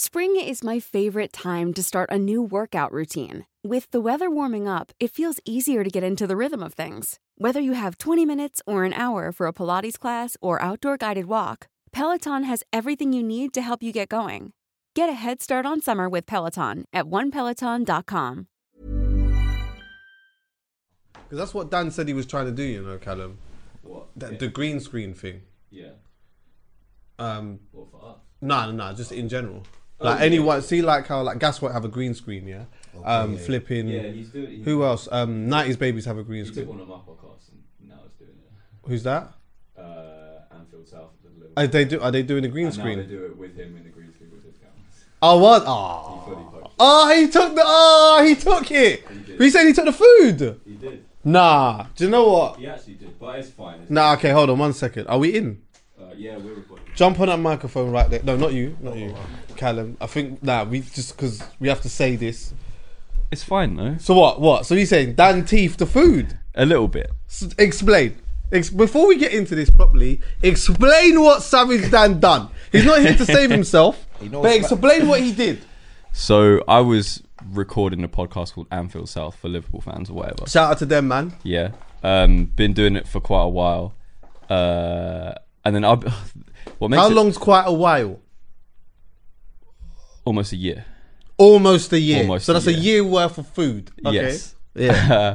Spring is my favorite time to start a new workout routine. With the weather warming up, it feels easier to get into the rhythm of things. Whether you have 20 minutes or an hour for a Pilates class or outdoor guided walk, Peloton has everything you need to help you get going. Get a head start on summer with Peloton at onepeloton.com. Because that's what Dan said he was trying to do, you know, Callum. What? The green screen thing. Yeah. What for us? No, just in general. Like anyone, see like how like Gasworks have a green screen, yeah. Okay, flipping. Yeah, he's doing. Who else? 90s babies have a green screen. Took one of my podcasts and now it's doing it. Who's that? Anfield South. Are they doing a green screen? Now they do it with him in the green screen with his cameras. Oh what? He took it. He said he took the food. He did. Nah, do you know what? He actually did, but it's fine. Okay, hold on one second. Are we in? Yeah, we're recording. Jump on that microphone right there. No, not you. Callum. I think, we just, because we have to say this. It's fine, though. So what? So you're saying Dan teeth the food? A little bit. So explain. Before we get into this properly, explain what Savage Dan done. He's not here to save himself, but explain what he did. So I was recording a podcast called Anfield South for Liverpool fans or whatever. Shout out to them, man. Yeah. Been doing it for quite a while. And then how long's quite a while? Almost a year. So that's a year worth of food. Okay. Yes. Yeah.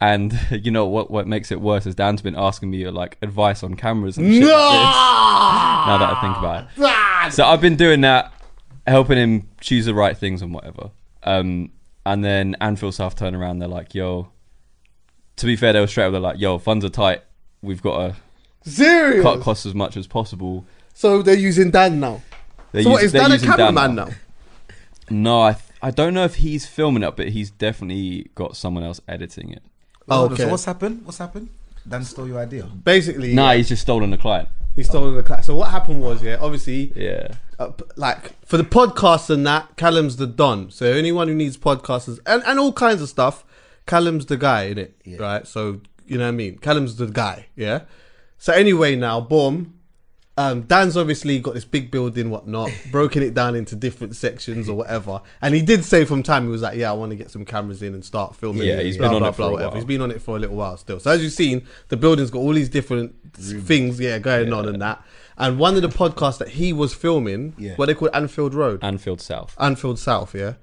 And you know what makes it worse is Dan's been asking me like advice on cameras and shit. No! Now that I think about it. Dad! So I've been doing that, helping him choose the right things and whatever. And then Anfield South turned around. They're like, yo. To be fair, they were straight up. They're like, yo, funds are tight. We've got to. Serious? Cut costs as much as possible. So they're using Dan now. Is Dan a cameraman now? No, I don't know if he's filming it, but he's definitely got someone else editing it. Oh, okay. So what's happened? Dan stole your idea. Basically. Nah, he's just stolen the client. He's stolen the client. So what happened was, obviously. Yeah. Like for the podcasts and that, Callum's the Don. So anyone who needs podcasters and all kinds of stuff, Callum's the guy, innit? Yeah. Right? So, you know what I mean? Callum's the guy, yeah? So anyway now, boom. Dan's obviously got this big building, whatnot, broken it down into different sections or whatever. And he did say from time, he was like, I want to get some cameras in and start filming. Yeah, he's been on it for a while. He's been on it for a little while still. So as you've seen, the building's got all these different things going on and that. And one of the podcasts that he was filming, what they called Anfield Road. Anfield South, yeah.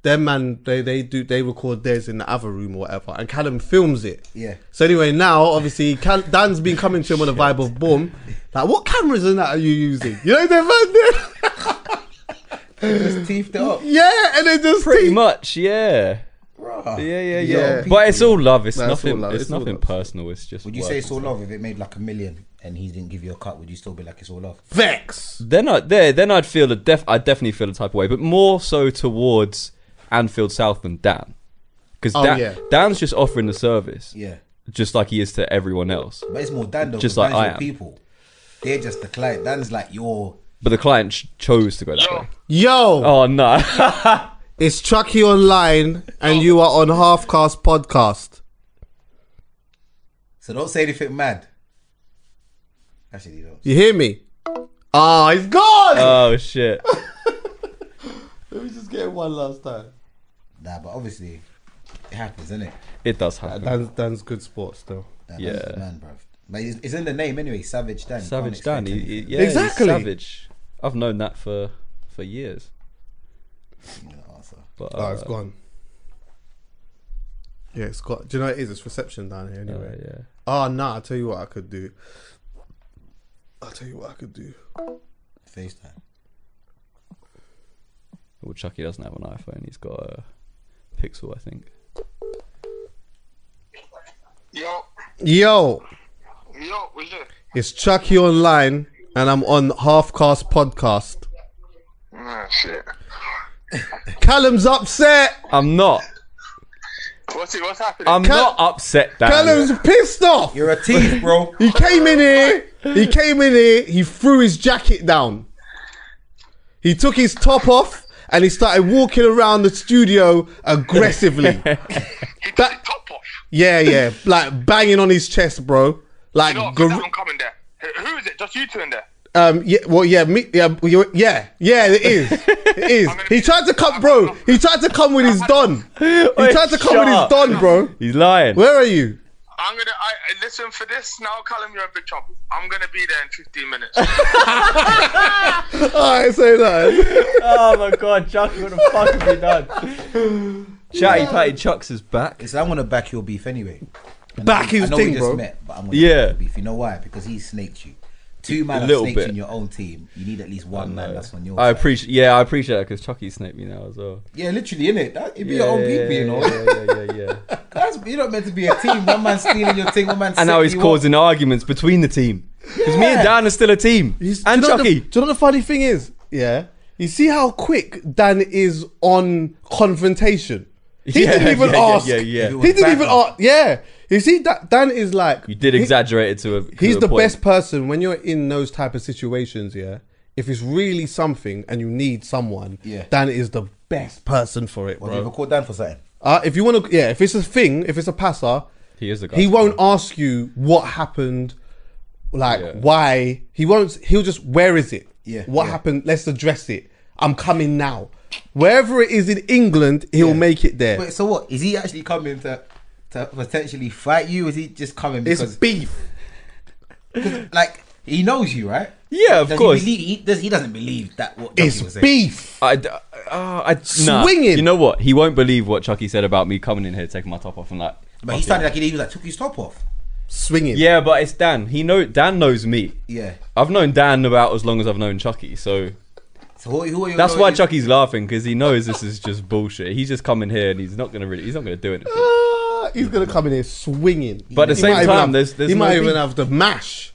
Their man, they record theirs in the other room or whatever, and Callum films it. Yeah. So anyway, now obviously Dan's been coming to him on a vibe of boom, like what cameras and that are you using? You know that man. They just teethed it up. Yeah, and they just pretty much, yeah. Bruh. Yeah. But it's all love. It's nothing personal. It's just. Would you say it's all love if it made like $1 million and he didn't give you a cut? Would you still be like it's all love? Vex. Then I'd feel I definitely feel the type of way, but more so towards Anfield South than Dan, because Dan's just offering the service, just like he is to everyone else. But it's more Dan though, just like I am. People, they're just the client. Dan's like your, but the client chose to go that way. Yo, oh no, it's Chuckie Online, and you are on Halfcast Podcast. So don't say anything mad. Actually, you hear me? Ah, he's gone. Oh shit. Let me just get it one last time. Nah, but obviously, it happens, innit? It does happen. Dan's good sports, though. Dan's man, bruv. Like, it's in the name anyway, Savage Dan. Savage Dan, exactly. Savage. I've known that for for years. But, it's gone. Yeah, it's got. Do you know what it is? It's reception down here anyway. Yeah. Oh no! Nah, I'll tell you what I could do. FaceTime. Well, Chucky doesn't have an iPhone. He's got a Pixel, I think. Yo, what's it? It's Chucky Online, and I'm on Halfcast Podcast. Oh, shit. Callum's upset. I'm not. What's happening? I'm not upset, Dan. Callum's pissed off. You're a thief, bro. He came in here. He threw his jacket down. He took his top off and he started walking around the studio aggressively. He took his top off? Yeah. Like banging on his chest, bro. Like, you know what, I'm coming there. Who is it? Just you two in there? It is. He tried to come with his don. He tried to come with his don, bro. He's lying. Where are you? Listen for this now, Callum, you're in big trouble. I'm gonna be there in 15 minutes. Alright, say that. Oh my god, Chucky, what the fuck have you done? Chatty Patty Chucks is back. Listen, I'm gonna back your beef anyway. I know we just met, but I'm gonna back your beef. You know why? Because he snaked you. Two man snakes in your own team. You need at least one man that's on your side. I appreciate that because Chucky snaked me now as well. Yeah, literally, innit? It'd be your own people, you know? Yeah. You're not meant to be a team. One man stealing your thing, one man. And now he's causing arguments between the team. Because me and Dan are still a team. Chucky. Do you know what the funny thing is? Yeah. You see how quick Dan is on confrontation? He didn't even ask. He didn't even ask. Yeah. You see, Dan is like... You did exaggerate it to a point. He's the best person when you're in those type of situations, yeah? If it's really something and you need someone, Dan is the best person for it, bro. Have you ever called Dan for something? If you want to... Yeah, if it's a thing, if it's a passer... He is the guy. He won't ask you what happened, why. He won't... He'll just, where is it? Yeah. What happened? Let's address it. I'm coming now. Wherever it is in England, he'll make it there. Wait, so what? Is he actually coming to potentially fight you? Is he just coming because... It's beef. Like, he knows you, right? Yeah, of course. He doesn't believe that what Chucky was saying. It's beef. Swing it. You know what? He won't believe what Chucky said about me coming in here, taking my top off and like... But he started like he was like, took his top off. Swinging. Yeah, but it's Dan. Dan knows me. Yeah. I've known Dan about as long as I've known Chucky, so... That's why Chucky's laughing, because he knows this is just bullshit. He's just coming here and he's not going to do anything. He's going to come in here swinging. But at the same time, there's he might even have the mash.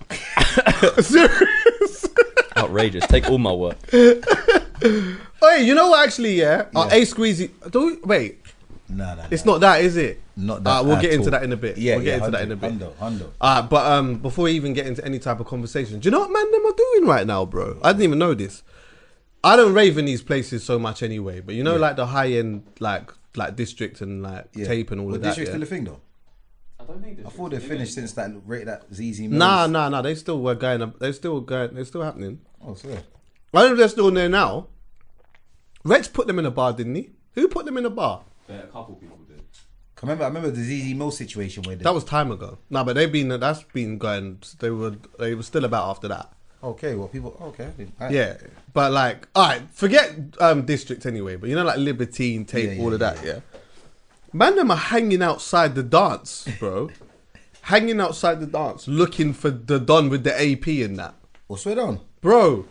Serious. Outrageous. Take all my work. Hey, you know what, actually, A Squeezy... Wait. No. It's not that, is it? Not that. We'll get into that in a bit. Yeah, we'll get into that in a bit. Hundo. But before we even get into any type of conversation, do you know what, man, them are doing right now, bro? I didn't even know this. I don't rave in these places so much anyway, but you know, like the high end, like district and tape and all of that. District's still a thing though. I don't think. I thought they finished since that rate that ZZ. Nah. They still were going. They're still happening. Oh, so. I don't know if they're still there now. Rex put them in a bar, didn't he? Who put them in a bar? A couple people did. I remember the ZZ Mill situation where that was time ago. No, but that's been going. They were still about after that. Okay, well, people... Okay. Right. Yeah, but like... All right, forget district anyway, but you know, like Libertine, tape, all of that. Man, them are hanging outside the dance, bro. Hanging outside the dance, looking for the Don with the AP and that. What's going on? Bro,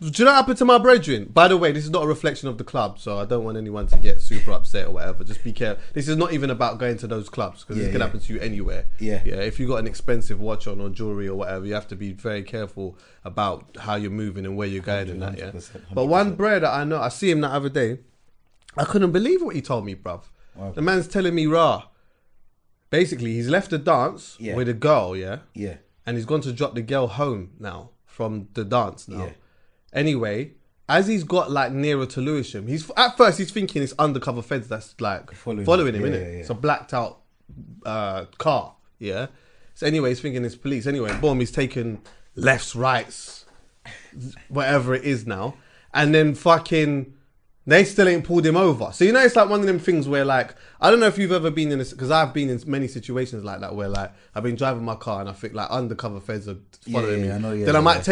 do you know what happened to my brethren? By the way, this is not a reflection of the club, so I don't want anyone to get super upset or whatever. Just be careful. This is not even about going to those clubs, because this can happen to you anywhere. Yeah. Yeah. If you've got an expensive watch on or jewelry or whatever, you have to be very careful about how you're moving and where you're going and that, yeah? 100%. But one bro that I know, I see him that other day, I couldn't believe what he told me, bruv. Wow. The man's telling me, basically, he's left the dance with a girl, yeah? Yeah. And he's gone to drop the girl home now, from the dance now. Yeah. Anyway, as he's got like nearer to Lewisham, at first he's thinking it's undercover feds that's like following him, innit? Yeah. It's a blacked out car, yeah? So anyway, he's thinking it's police. Anyway, boom, he's taken lefts, rights, whatever it is now. And then they still ain't pulled him over. So you know, it's like one of them things where like, I don't know if you've ever been in this, because I've been in many situations like that where like, I've been driving my car and I think like undercover feds are following me. I know, then I might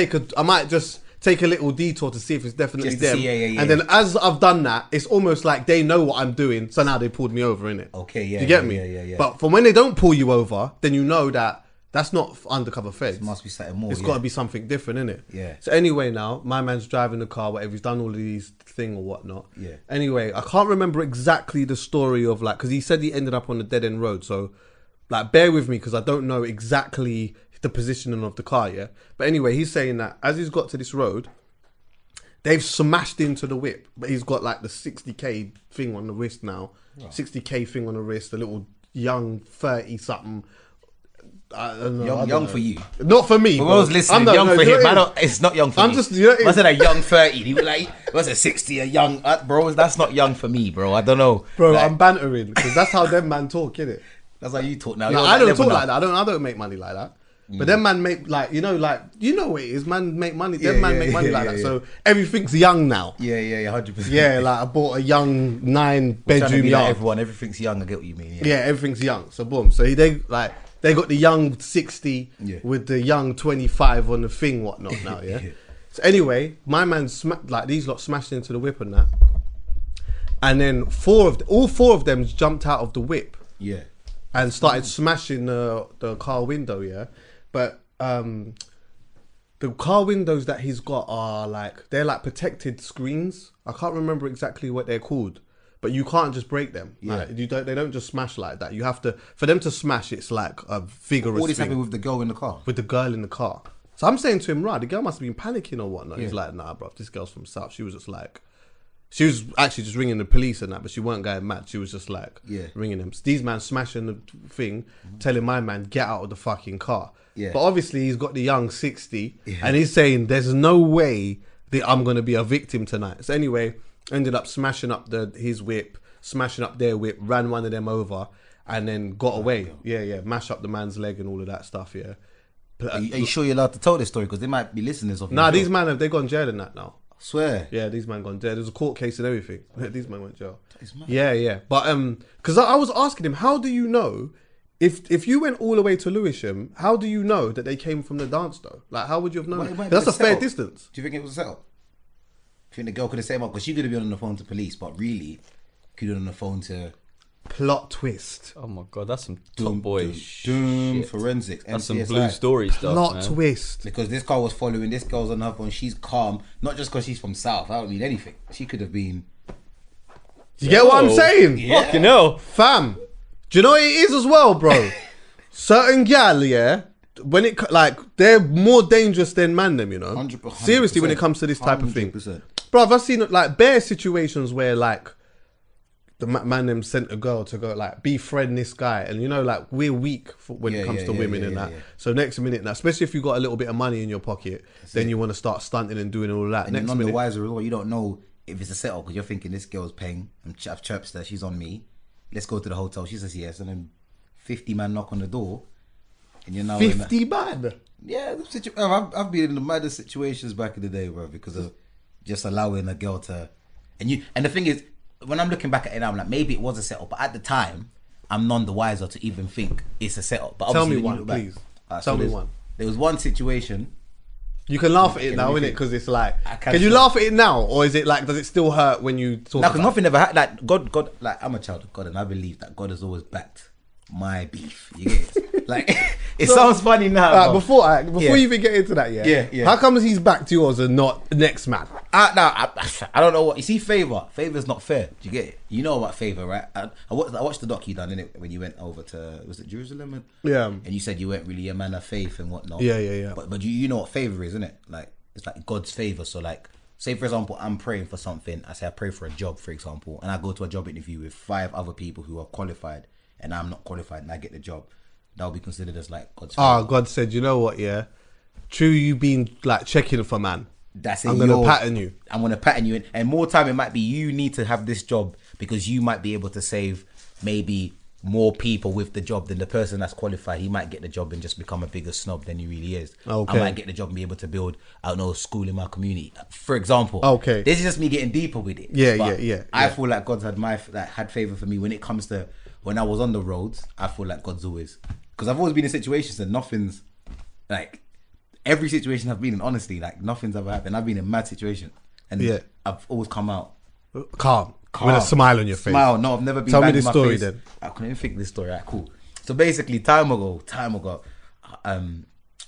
just take a little detour to see if it's definitely them. See, yeah. And then as I've done that, it's almost like they know what I'm doing, so now they pulled me over, innit? Okay, yeah. Do you get me? Yeah. But from when they don't pull you over, then you know that that's not undercover feds. It must be something more. It's got to be something different, innit? Yeah. So anyway, now my man's driving the car, whatever. He's done all of these thing or whatnot. Yeah. Anyway, I can't remember exactly the story of like, because he said he ended up on a dead end road, so. Like, bear with me because I don't know exactly the positioning of the car, yeah? But anyway, he's saying that as he's got to this road, they've smashed into the whip, but he's got, like, the 60K thing on the wrist now. Oh. 60K thing on the wrist, the little young 30-something. I don't know. Young for you. Not for me. But I was listening, young for him. It's not young for me. I said a young 30. He was like, what's a 60, a young... bro, that's not young for me, bro. I don't know. Bro, like, I'm bantering because that's how them man talk, innit? That's how you talk now. No, I don't talk like that. I don't make money like that. Mm. But them man make like you know what it is. Man make money. Them man make money like that. So everything's young now. Yeah, 100%. Yeah, like I bought a young 9-bedroom yard. Like everyone, everything's young. I get what you mean. Yeah, everything's young. So boom. So they got the young 60 with the young 25 on the thing whatnot now. Yeah? So anyway, my man these lot smashed into the whip and that, and then all four of them jumped out of the whip. Yeah. And started smashing the car window, yeah? But the car windows that he's got are like, they're like protected screens. I can't remember exactly what they're called, but you can't just break them. Yeah. Like, they don't just smash like that. You have to, for them to smash, it's like a vigorous thing. All this happened with the girl in the car? With the girl in the car. So I'm saying to him, right, the girl must have been panicking or whatnot. Yeah. He's like, nah, bruv, this girl's from South. She was just like, she was actually just ringing the police and that, but she weren't going mad. She was just like ringing them. These man smashing the thing, telling my man, get out of the fucking car. Yeah. But obviously he's got the young 60 and he's saying, there's no way that I'm going to be a victim tonight. So anyway, ended up smashing up his whip, smashing up their whip, ran one of them over and then got away. God. Yeah, mash up the man's leg and all of that stuff, yeah. Are you sure you're allowed to tell this story? Because they might be listeners of these men, they gone jail in that now. Swear. Yeah, these man gone dead. There was a court case and everything. These man went to jail. That is mad. Yeah. But because I was asking him, how do you know if you went all the way to Lewisham, how do you know that they came from the dance though? Like, how would you have known? That's a fair distance. Do you think it was a setup? Do you think the girl could have set him up? Because she could have been on the phone to police, but really could have been on the phone to plot twist. Oh my god, that's some top boy shit. Forensics. That's some blue stories stuff. Plot twist. Because this car was following, this girl's on her phone, she's calm, not just because she's from South. That don't mean anything. She could have been. Do you get what I'm saying? Yeah. Fucking hell. Fam. Do you know what it is as well, bro? Certain gal, yeah, when it they're more dangerous than man them, you know? 100%. Seriously, when it comes to this type 100%. Of thing. Bruv, I've seen like bare situations where the man them sent a girl to go befriend this guy, and you know we're weak when it comes to women and that. So next minute, now especially if you got a little bit of money in your pocket, then you want to start stunting and doing all that. And next minute, the wiser as well. You don't know if it's a setup because you're thinking this girl's paying. I've chirped her. She's on me. Let's go to the hotel. She says yes, and then 50 man knock on the door, and you're now 50 man. Yeah, I've been in the maddest situations back in the day, bro, because of just allowing a girl to, and the thing is. When I'm looking back at it now, I'm like, maybe it was a setup, but at the time, I'm none the wiser to even think it's a setup. But tell me one, please. Tell me one. There was one situation. You can laugh at it now, innit? Because it's like, can you laugh at it now, or is it like, does it still hurt when you talk? No, because nothing ever happened. Like God, like I'm a child of God, and I believe that God has always backed my beef. You get it? It sounds funny now. Before you even get into that, yeah. How comes he's back to yours and not next man? I don't know what you see. Favour's not fair. Do you get it? You know about favour, right? I watched the doc you done in it when you went over to Jerusalem? And you said you weren't really a man of faith and whatnot. Yeah. But you know what favour is, innit? Like it's like God's favour. So like, say for example, I'm praying for something. I say I pray for a job, for example, and I go to a job interview with 5 other people who are qualified. And I'm not qualified, and I get the job. That'll be considered as like God's favor. Oh, God said, you know what? Yeah, true. You been checking for man. That's it. I'm gonna pattern you. I'm gonna pattern you, and more time it might be you need to have this job because you might be able to save maybe more people with the job than the person that's qualified. He might get the job and just become a bigger snob than he really is. Okay. I might get the job and be able to build, I don't know, a school in my community, for example. Okay. This is just me getting deeper with it. Yeah. I feel like God's had had favor for me when it comes to. When I was on the roads, I feel like God's always... Because I've always been in situations that nothing's... every situation I've been in, honestly, like nothing's ever happened. I've been in mad situations, and I've always come out calm with a smile on your face. No, I've never been. Tell me this story then. I couldn't even think of this story. All right, cool. So basically, time ago,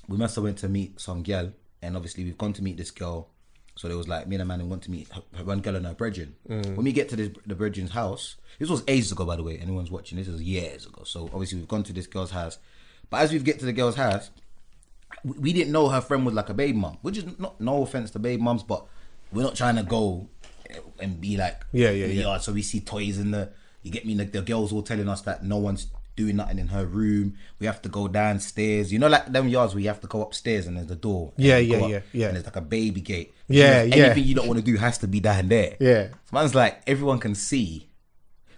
we must have went to meet some girl, and obviously we've gone to meet this girl. So there was like me and a man who want to meet one girl and her brethren. When we get to the brethren's house, this was ages ago, by the way. Anyone's watching, this was years ago. So obviously we've gone to this girl's house, but as we get to the girl's house, we didn't know her friend was like a baby mum. Which is not, no offense to baby mums, but we're not trying to go and be like yard. So we see toys in the, you get me? Like the girls all telling us that no one's doing nothing in her room. We have to go downstairs. You know, like them yards where you have to go upstairs and there's the door. Yeah. And there's like a baby gate. Anything you don't want to do has to be down there. Yeah. So man's like, everyone can see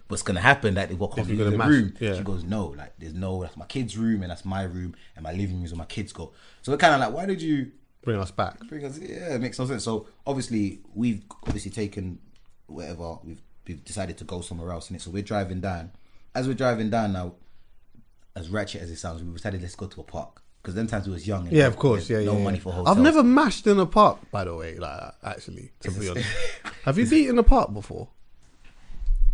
what's gonna happen. Like they walk over to the room. Yeah. She goes, no, like there's no. That's my kid's room and that's my room and my living room is where my kids go. So we're kind of like, why did you bring us back? Yeah, it makes no sense. So obviously we've taken whatever. We've decided to go somewhere else, and so we're driving down. As we're driving down now, as ratchet as it sounds, we decided let's go to a park because them times we was young. And yeah, of course. Yeah, no money for hotels. I've never mashed in a park, by the way. Like actually, to be honest, have you beaten a park before?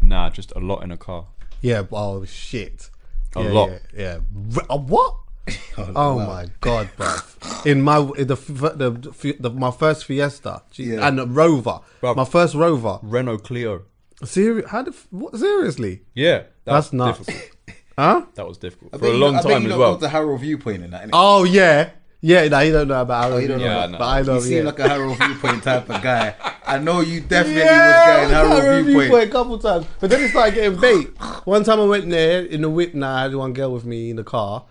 Nah, just a lot in a car. Yeah. Oh shit. A lot. Yeah. What? Oh wow. My god, bro! In my first Fiesta and a Rover, bruv, my first Rover, Renault Clio. Seriously? Yeah, that's nuts. Huh? That was difficult for a long time as well. I got the Harrow viewpoint in that. Innit? Oh yeah, yeah. No, you don't know about Harrow. You seem like a Harrow viewpoint type of guy. I know you definitely was getting Harrow viewpoint a couple times, but then it started getting bait. One time I went there in the whip. Now I had one girl with me in the car,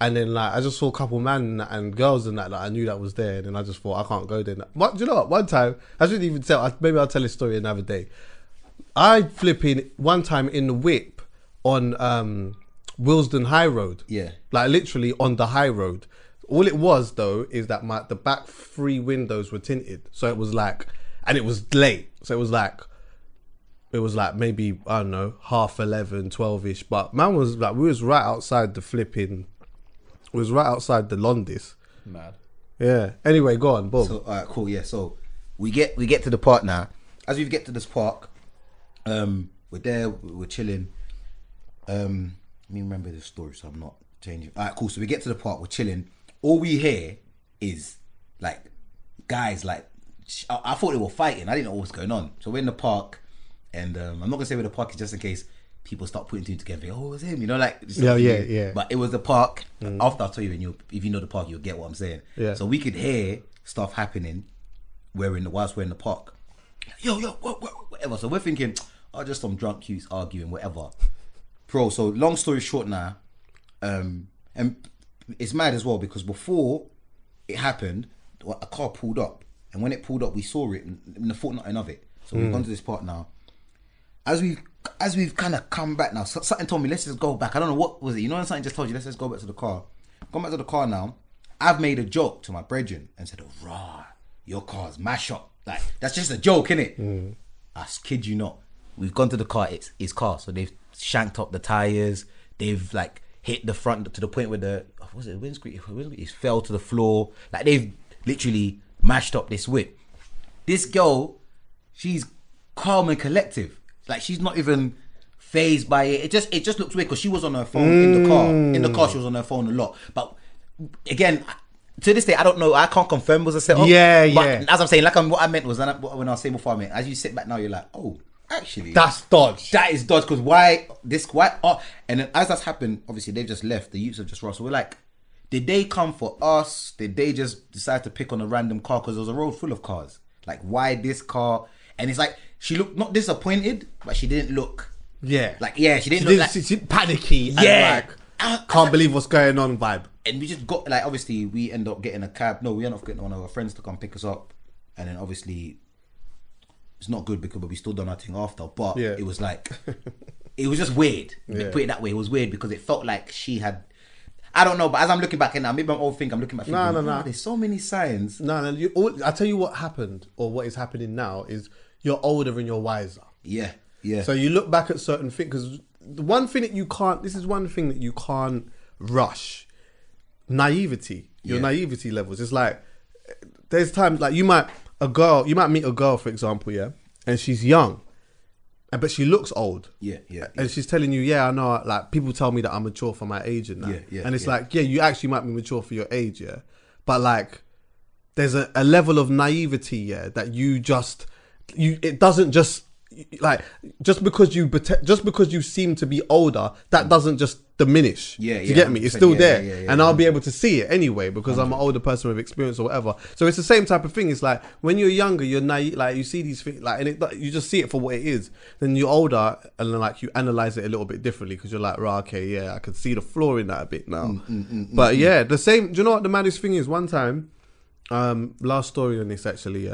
and then like I just saw a couple men and girls and that I knew that was there, and then I just thought I can't go there. But do you know what? One time I shouldn't even tell. Maybe I'll tell this story another day. I flipping one time in the whip on Willesden High Road. Yeah. Like literally on the high road. All it was though is that the back three windows were tinted. So it was like, and it was late. So it was like maybe, I don't know, 11:30, 12-ish. But man was like, we was right outside the flipping, we was right outside the Londis. Mad. Yeah. Anyway, go on, Bob. So, cool, yeah. So we get to the park now. As we get to this park, we're there, we're chilling. Let me remember the story so I'm not changing. All right, cool. So we get to the park, we're chilling. All we hear is like guys, like I thought they were fighting. I didn't know what was going on. So we're in the park, and I'm not gonna say where the park is just in case people start putting two together. Oh, it was him, you know, like yeah. But it was the park. After I tell you, if you know the park, you'll get what I'm saying. Yeah. So we could hear stuff happening. Whilst we're in the park. Yo, whatever. So we're thinking, just some drunk cutes arguing, whatever. Bro, so long story short now, and it's mad as well because before it happened, a car pulled up, and when it pulled up, we saw it and thought nothing of it. So we've gone to this park now. As we've kind of come back now, something told me, let's just go back. I don't know what was it. You know what something just told you, let's just go back to the car. Gone back to the car now. I've made a joke to my brethren and said, oh, rah, your car's mash up. Like, that's just a joke, innit? I kid you not. We've gone to the car, it's his car. So they've shanked up the tyres. They've like hit the front to the point where the windscreen fell to the floor. Like they've literally mashed up this whip. This girl, she's calm and collective. Like she's not even phased by it. It just looks weird because she was on her phone in the car. In the car, she was on her phone a lot. But again, to this day, I don't know. I can't confirm it was a setup. Yeah, but as I'm saying, like what I meant was when I was saying before, I meant as you sit back now, you're like, oh. Actually, that's dodge. That is dodge because why? Oh, and then as that's happened, obviously they've just left. The youths have just rushed. So we're like, did they come for us? Did they just decide to pick on a random car because there was a road full of cars? Like, why this car? And it's like she looked not disappointed, but she didn't look. Yeah, like she didn't look. She panicky. Yeah, and like, can't believe what's going on vibe. And we just got like obviously we end up getting a cab. No, we end up getting one of our friends to come pick us up, and then obviously. It's not good because we still done our thing after, but it was like, it was just weird. Yeah. Put it that way, it was weird because it felt like she had, I don't know, but as I'm looking back now, maybe I'm thinking, no. There's so many signs. I'll tell you what happened or what is happening now is you're older and you're wiser. Yeah, yeah. So you look back at certain things because this is one thing that you can't rush. Naivety. your naivety levels. It's like, there's times like you might meet a girl, for example, yeah, and she's young, but she looks old. And she's telling you, I know, like, people tell me that I'm mature for my age and that. And it's like, you actually might be mature for your age, but like, there's a level of naivety, that it doesn't just, like, just because you seem to be older, that doesn't just diminish. You get me? It's still there. And I'll be able to see it anyway because I'm an older person with experience or whatever. So it's the same type of thing. It's like when you're younger, you're naive, like you see these things, like, and you just see it for what it is. Then you're older and then, like, you analyze it a little bit differently because you're like, right, okay, I can see the flaw in that a bit now. The same. Do you know what the maddest thing is? One time, last story on this actually,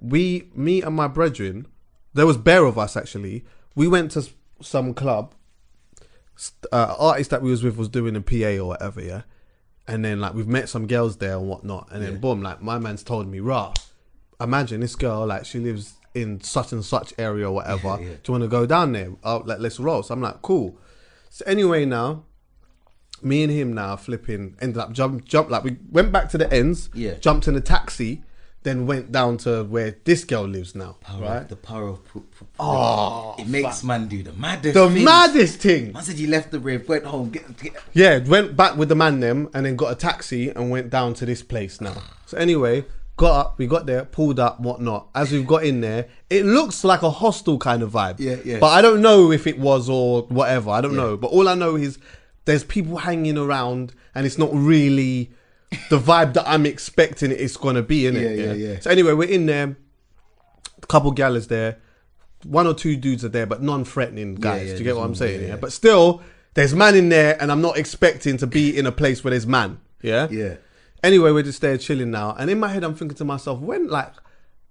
me and my brethren, there was bare of us actually. We went to some club. Artist that we was with was doing a PA or whatever, and then, like, we've met some girls there and whatnot, and then boom, like, my man's told me, rah, imagine this girl, like, she lives in such and such area or whatever. Do you want to go down there? Like, let's roll. So I'm like, cool. So anyway, now me and him now flipping ended up jump, like, we went back to the ends, jumped in a taxi, then went down to where this girl lives now. The power of... it makes man do the maddest thing. Man said he left the rave, went home. Went back with the man them and then got a taxi and went down to this place now. So anyway, got up, we got there, pulled up, whatnot. As we've got in there, it looks like a hostel kind of vibe. But I don't know if it was or whatever. I don't know. But all I know is there's people hanging around and it's not really... the vibe that I'm expecting it's gonna be, innit? So anyway, we're in there. A couple gallers there. One or two dudes are there, but non-threatening guys. Do you get what I'm saying? But still, there's man in there, and I'm not expecting to be in a place where there's man. Anyway, we're just there chilling now, and in my head, I'm thinking to myself,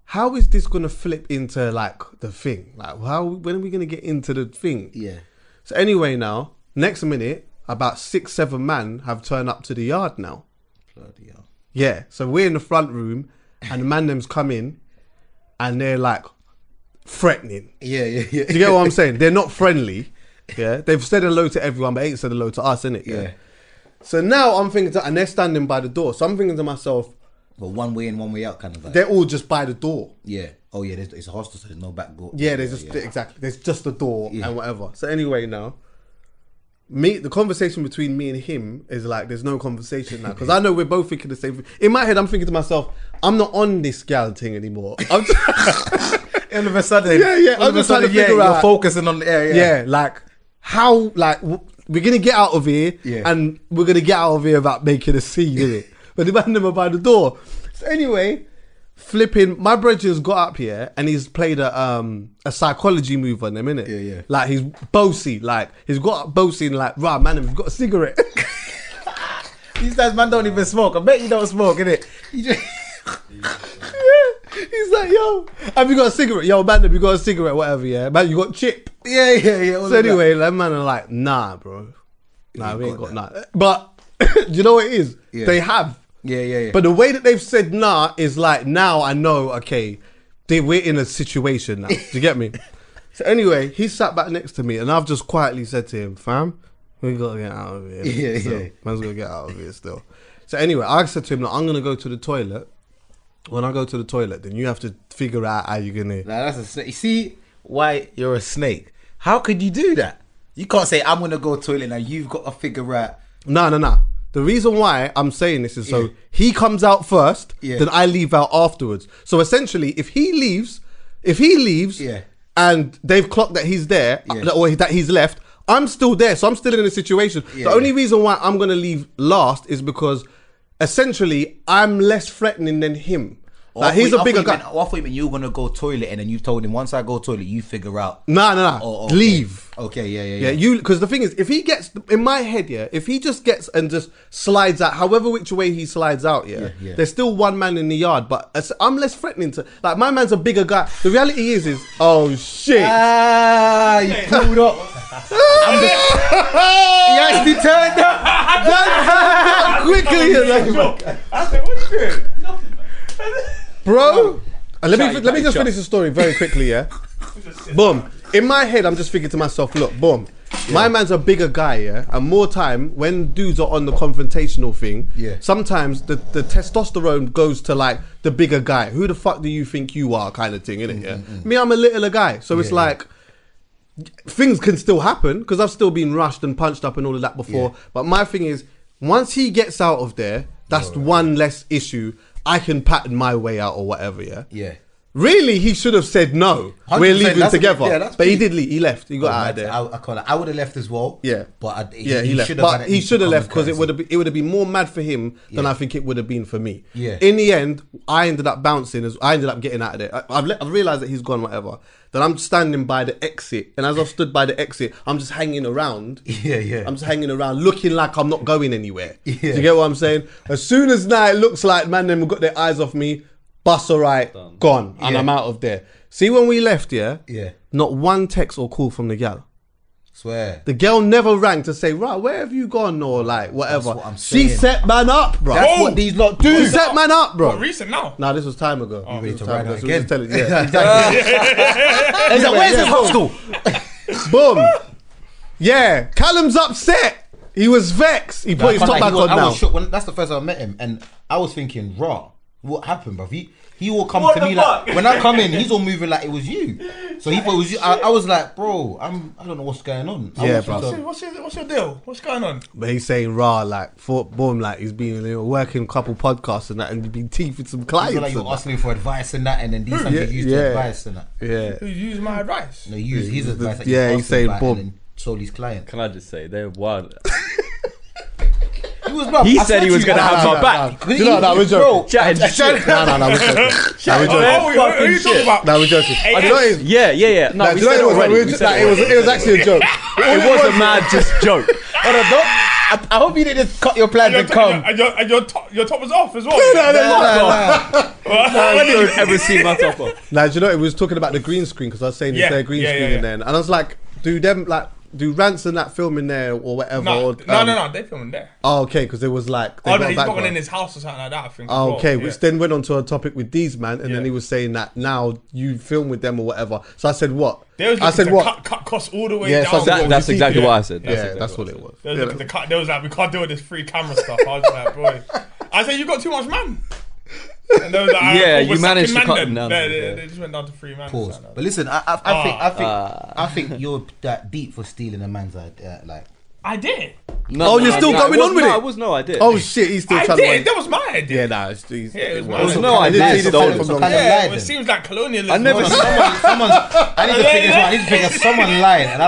how is this gonna flip into, like, the thing? Like, when are we gonna get into the thing? So anyway, now next minute, about 6-7 man have turned up to the yard now. Bloody hell. So we're in the front room and the man them's come in and they're like threatening. Do you get what I'm saying? They're not friendly. They've said hello to everyone, but they ain't said hello to us, innit? So now I'm thinking, and they're standing by the door. So I'm thinking to myself, well, one way in, one way out kind of like. They're all just by the door. Oh yeah, it's a hostel, so there's no back door. Exactly. There's just the door and whatever. So anyway now, the conversation between me and him is like, there's no conversation now because I know we're both thinking the same thing. In my head, I'm thinking to myself, I'm not on this gal thing anymore. All of a sudden, I'm just trying to figure out. You're focusing on the air, like how, like we're gonna get out of here, and we're gonna get out of here without making a scene, innit? But the man never by the door. So anyway, flipping, my brother's got up here and he's played a psychology move on them, innit? Like he's bossy, like he's got up bossy and like, rah, man, we've got a cigarette. These guys, man, don't even smoke. I bet you don't smoke, innit? You just... He's like, yo, have you got a cigarette? Yo, man, have you got a cigarette? Whatever, man, you got chip. So anyway, that man are like, nah, bro. Nah, we ain't got none. But do you know what it is? They have. But the way that they've said nah is like, now I know, okay, we're in a situation now. Do you get me? So anyway, he sat back next to me and I've just quietly said to him, fam, we got to get out of here. Man's got to get out of here still. So anyway, I said to him, look, I'm going to go to the toilet. When I go to the toilet, then you have to figure out how you're going to... Nah, that's a snake. You see why you're a snake? How could you do that? You can't say, I'm going to go to the toilet now. You've got to figure out... No. The reason why I'm saying this is so he comes out first, then I leave out afterwards. So essentially, if he leaves and they've clocked that he's there, or that he's left, I'm still there. So I'm still in a situation. The only reason why I'm going to leave last is because essentially I'm less threatening than him. Like, he's a bigger guy. I thought you meant you were going to go toilet and then you told him, once I go toilet, you figure out. No. Oh, okay. Leave. Okay, you, because the thing is, if he gets, in my head, if he just gets and just slides out, however which way he slides out, there's still one man in the yard, but I'm less threatening to, like, my man's a bigger guy. The reality is oh, shit. Ah, you pulled up. He actually turned up. That quickly. Like, I said, what are you doing? Nothing, man. Bro, let me just finish the story very quickly, Boom. In my head, I'm just thinking to myself, look, boom. Yeah. My man's a bigger guy, yeah, and more time when dudes are on the confrontational thing. Yeah. Sometimes the testosterone goes to like the bigger guy. Who the fuck do you think you are, kind of thing, innit? Mm-hmm, yeah. Mm-hmm. Me, I'm a littler guy, so it's like things can still happen because I've still been rushed and punched up and all of that before. Yeah. But my thing is, once he gets out of there, that's one less issue. I can pattern my way out or whatever. Yeah. Yeah. Really, he should have said no. We're leaving together, but he did leave. He left. He got out of there. I would have left as well. Yeah, but he left. But he should have left because it would have been more mad for him than I think it would have been for me. Yeah. In the end, I ended up bouncing. I ended up getting out of there. I've realised that he's gone. Whatever. Then I'm standing by the exit, and as I've stood by the exit, I'm just hanging around. Yeah, yeah. I'm just hanging around, looking like I'm not going anywhere. Yeah. Do you get what I'm saying? As soon as now it looks like man, them got their eyes off me. Bus alright, gone, and I'm out of there. See, when we left, not one text or call from the gal. Swear. The girl never rang to say, right, where have you gone or like whatever. That's what I'm saying. She set man up, bro. That's what these lot do. She set man up, bro. What, recent now? Nah, this was time ago. Oh, you time ago. So again. Telling, yeah. Exactly. He's like, where's his high school? Boom. Yeah, Callum's upset. He was vexed. He put his top back on now. I was shook. That's the first time I met him, and I was thinking, raw. What happened, bruv? He will come to me like, when I come in, he's all moving like it was you. So he thought it was you. I was like, bro, I don't know what's going on. Bruv. What's your deal? What's going on? But he's saying raw, like, boom, like he's been a working couple podcasts and that, and he's been teething some clients. Like you're asking for advice and that, and then these things you use the advice and that. Yeah. Who use my advice? No, use his advice. That he's saying boom. And sold his client. Can I just say, they're wild. He said he was going to have my back. No, we're joking. No, we're joking. What are you talking about? No, we're joking. Yeah. No, we said it already. It was actually a joke. It was a mad just joke. I hope you didn't just cut your plans and come. And your top was off as well. No. When did you ever see my top off? Now, do you know, it was talking about the green screen because I was saying there's a green screen in there. And I was like, do Rance and that film in there or whatever? No, they film in there. Oh, okay, because it was like... he's got one in his house or something like that, I think. Oh, okay, which then went on to a topic with these, man, and then he was saying that now you film with them or whatever. So I said, what? I said, what? Cut costs all the way down. So that's exactly what I said. That's what it was. They was like, we can't deal with this free camera stuff. I was like, boy. I said, you got too much, man. And those you managed to cut them down. They just went down to 3 man. Pause. But listen, I think you're that deep for stealing a man's idea. Like I did. No, you're still going on with it. I did. Oh shit, he's still trying to. I did. That was my idea. Yeah, nah, it was no idea. It seems like colonialism. I never. I need to figure this out. I need to figure someone lying, and I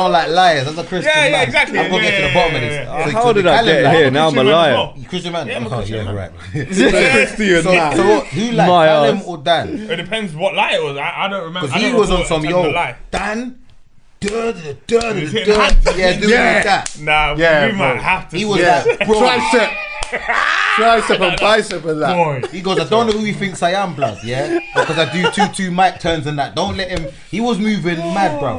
don't like liars. That's a Christian man. Yeah, exactly. I'm going to get to the bottom of this. Yeah. So how did I get here? Now I'm a liar. Christian man? I'm a Christian man. Right. Christian man. So what? Who liked Callum or Dan? It depends what lie it was. I don't remember. Because he was on some, Dan... Yeah, that. Nah, we might have to. He was like, bro. Tricep and bicep and that. Boy. He goes, I don't know who he thinks I am, blood, yeah? Because I do two mic turns and that. Don't let him. He was moving mad, bro.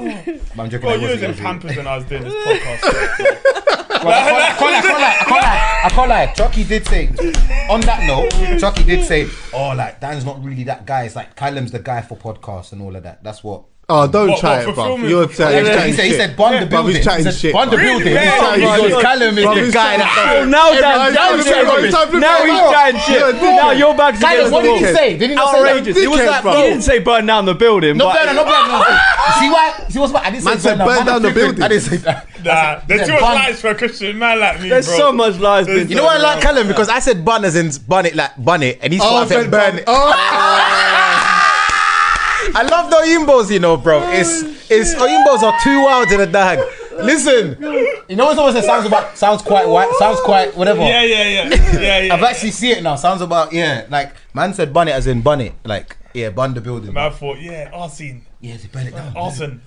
I'm joking. Well, you was in Pampers when I was doing this podcast. I can't lie. Chucky did say, on that note, Dan's not really that guy. It's like, Callum's the guy for podcasts and all of that. That's what. Oh, don't try it, bro. You're chatting shit. He said, bond the building. He's chatting shit. Bond the building. Callum is the guy that... Now he's chatting shit. Now your bags are getting... Callum, what did he say? Did he not say that? It was like, he didn't say burn down the building. No, burn down. See why? See what's... I didn't say burn down the building. I didn't say that. Nah, there's too much lies for a Christian man like me, bro. There's so much lies. You know why I like Callum? Because I said bun as in bun it, and he's thought I said burn it. I love the Oyimbos, you know, bro. It's Oyimbos are too wild in a dag. Listen, you know what someone says sounds quite white, sounds quite whatever. Yeah. I've actually seen it now. Sounds about like man said bun it as in bun it, like bun the building. Man thought Arsene. Yeah, they burn it down. Arsene.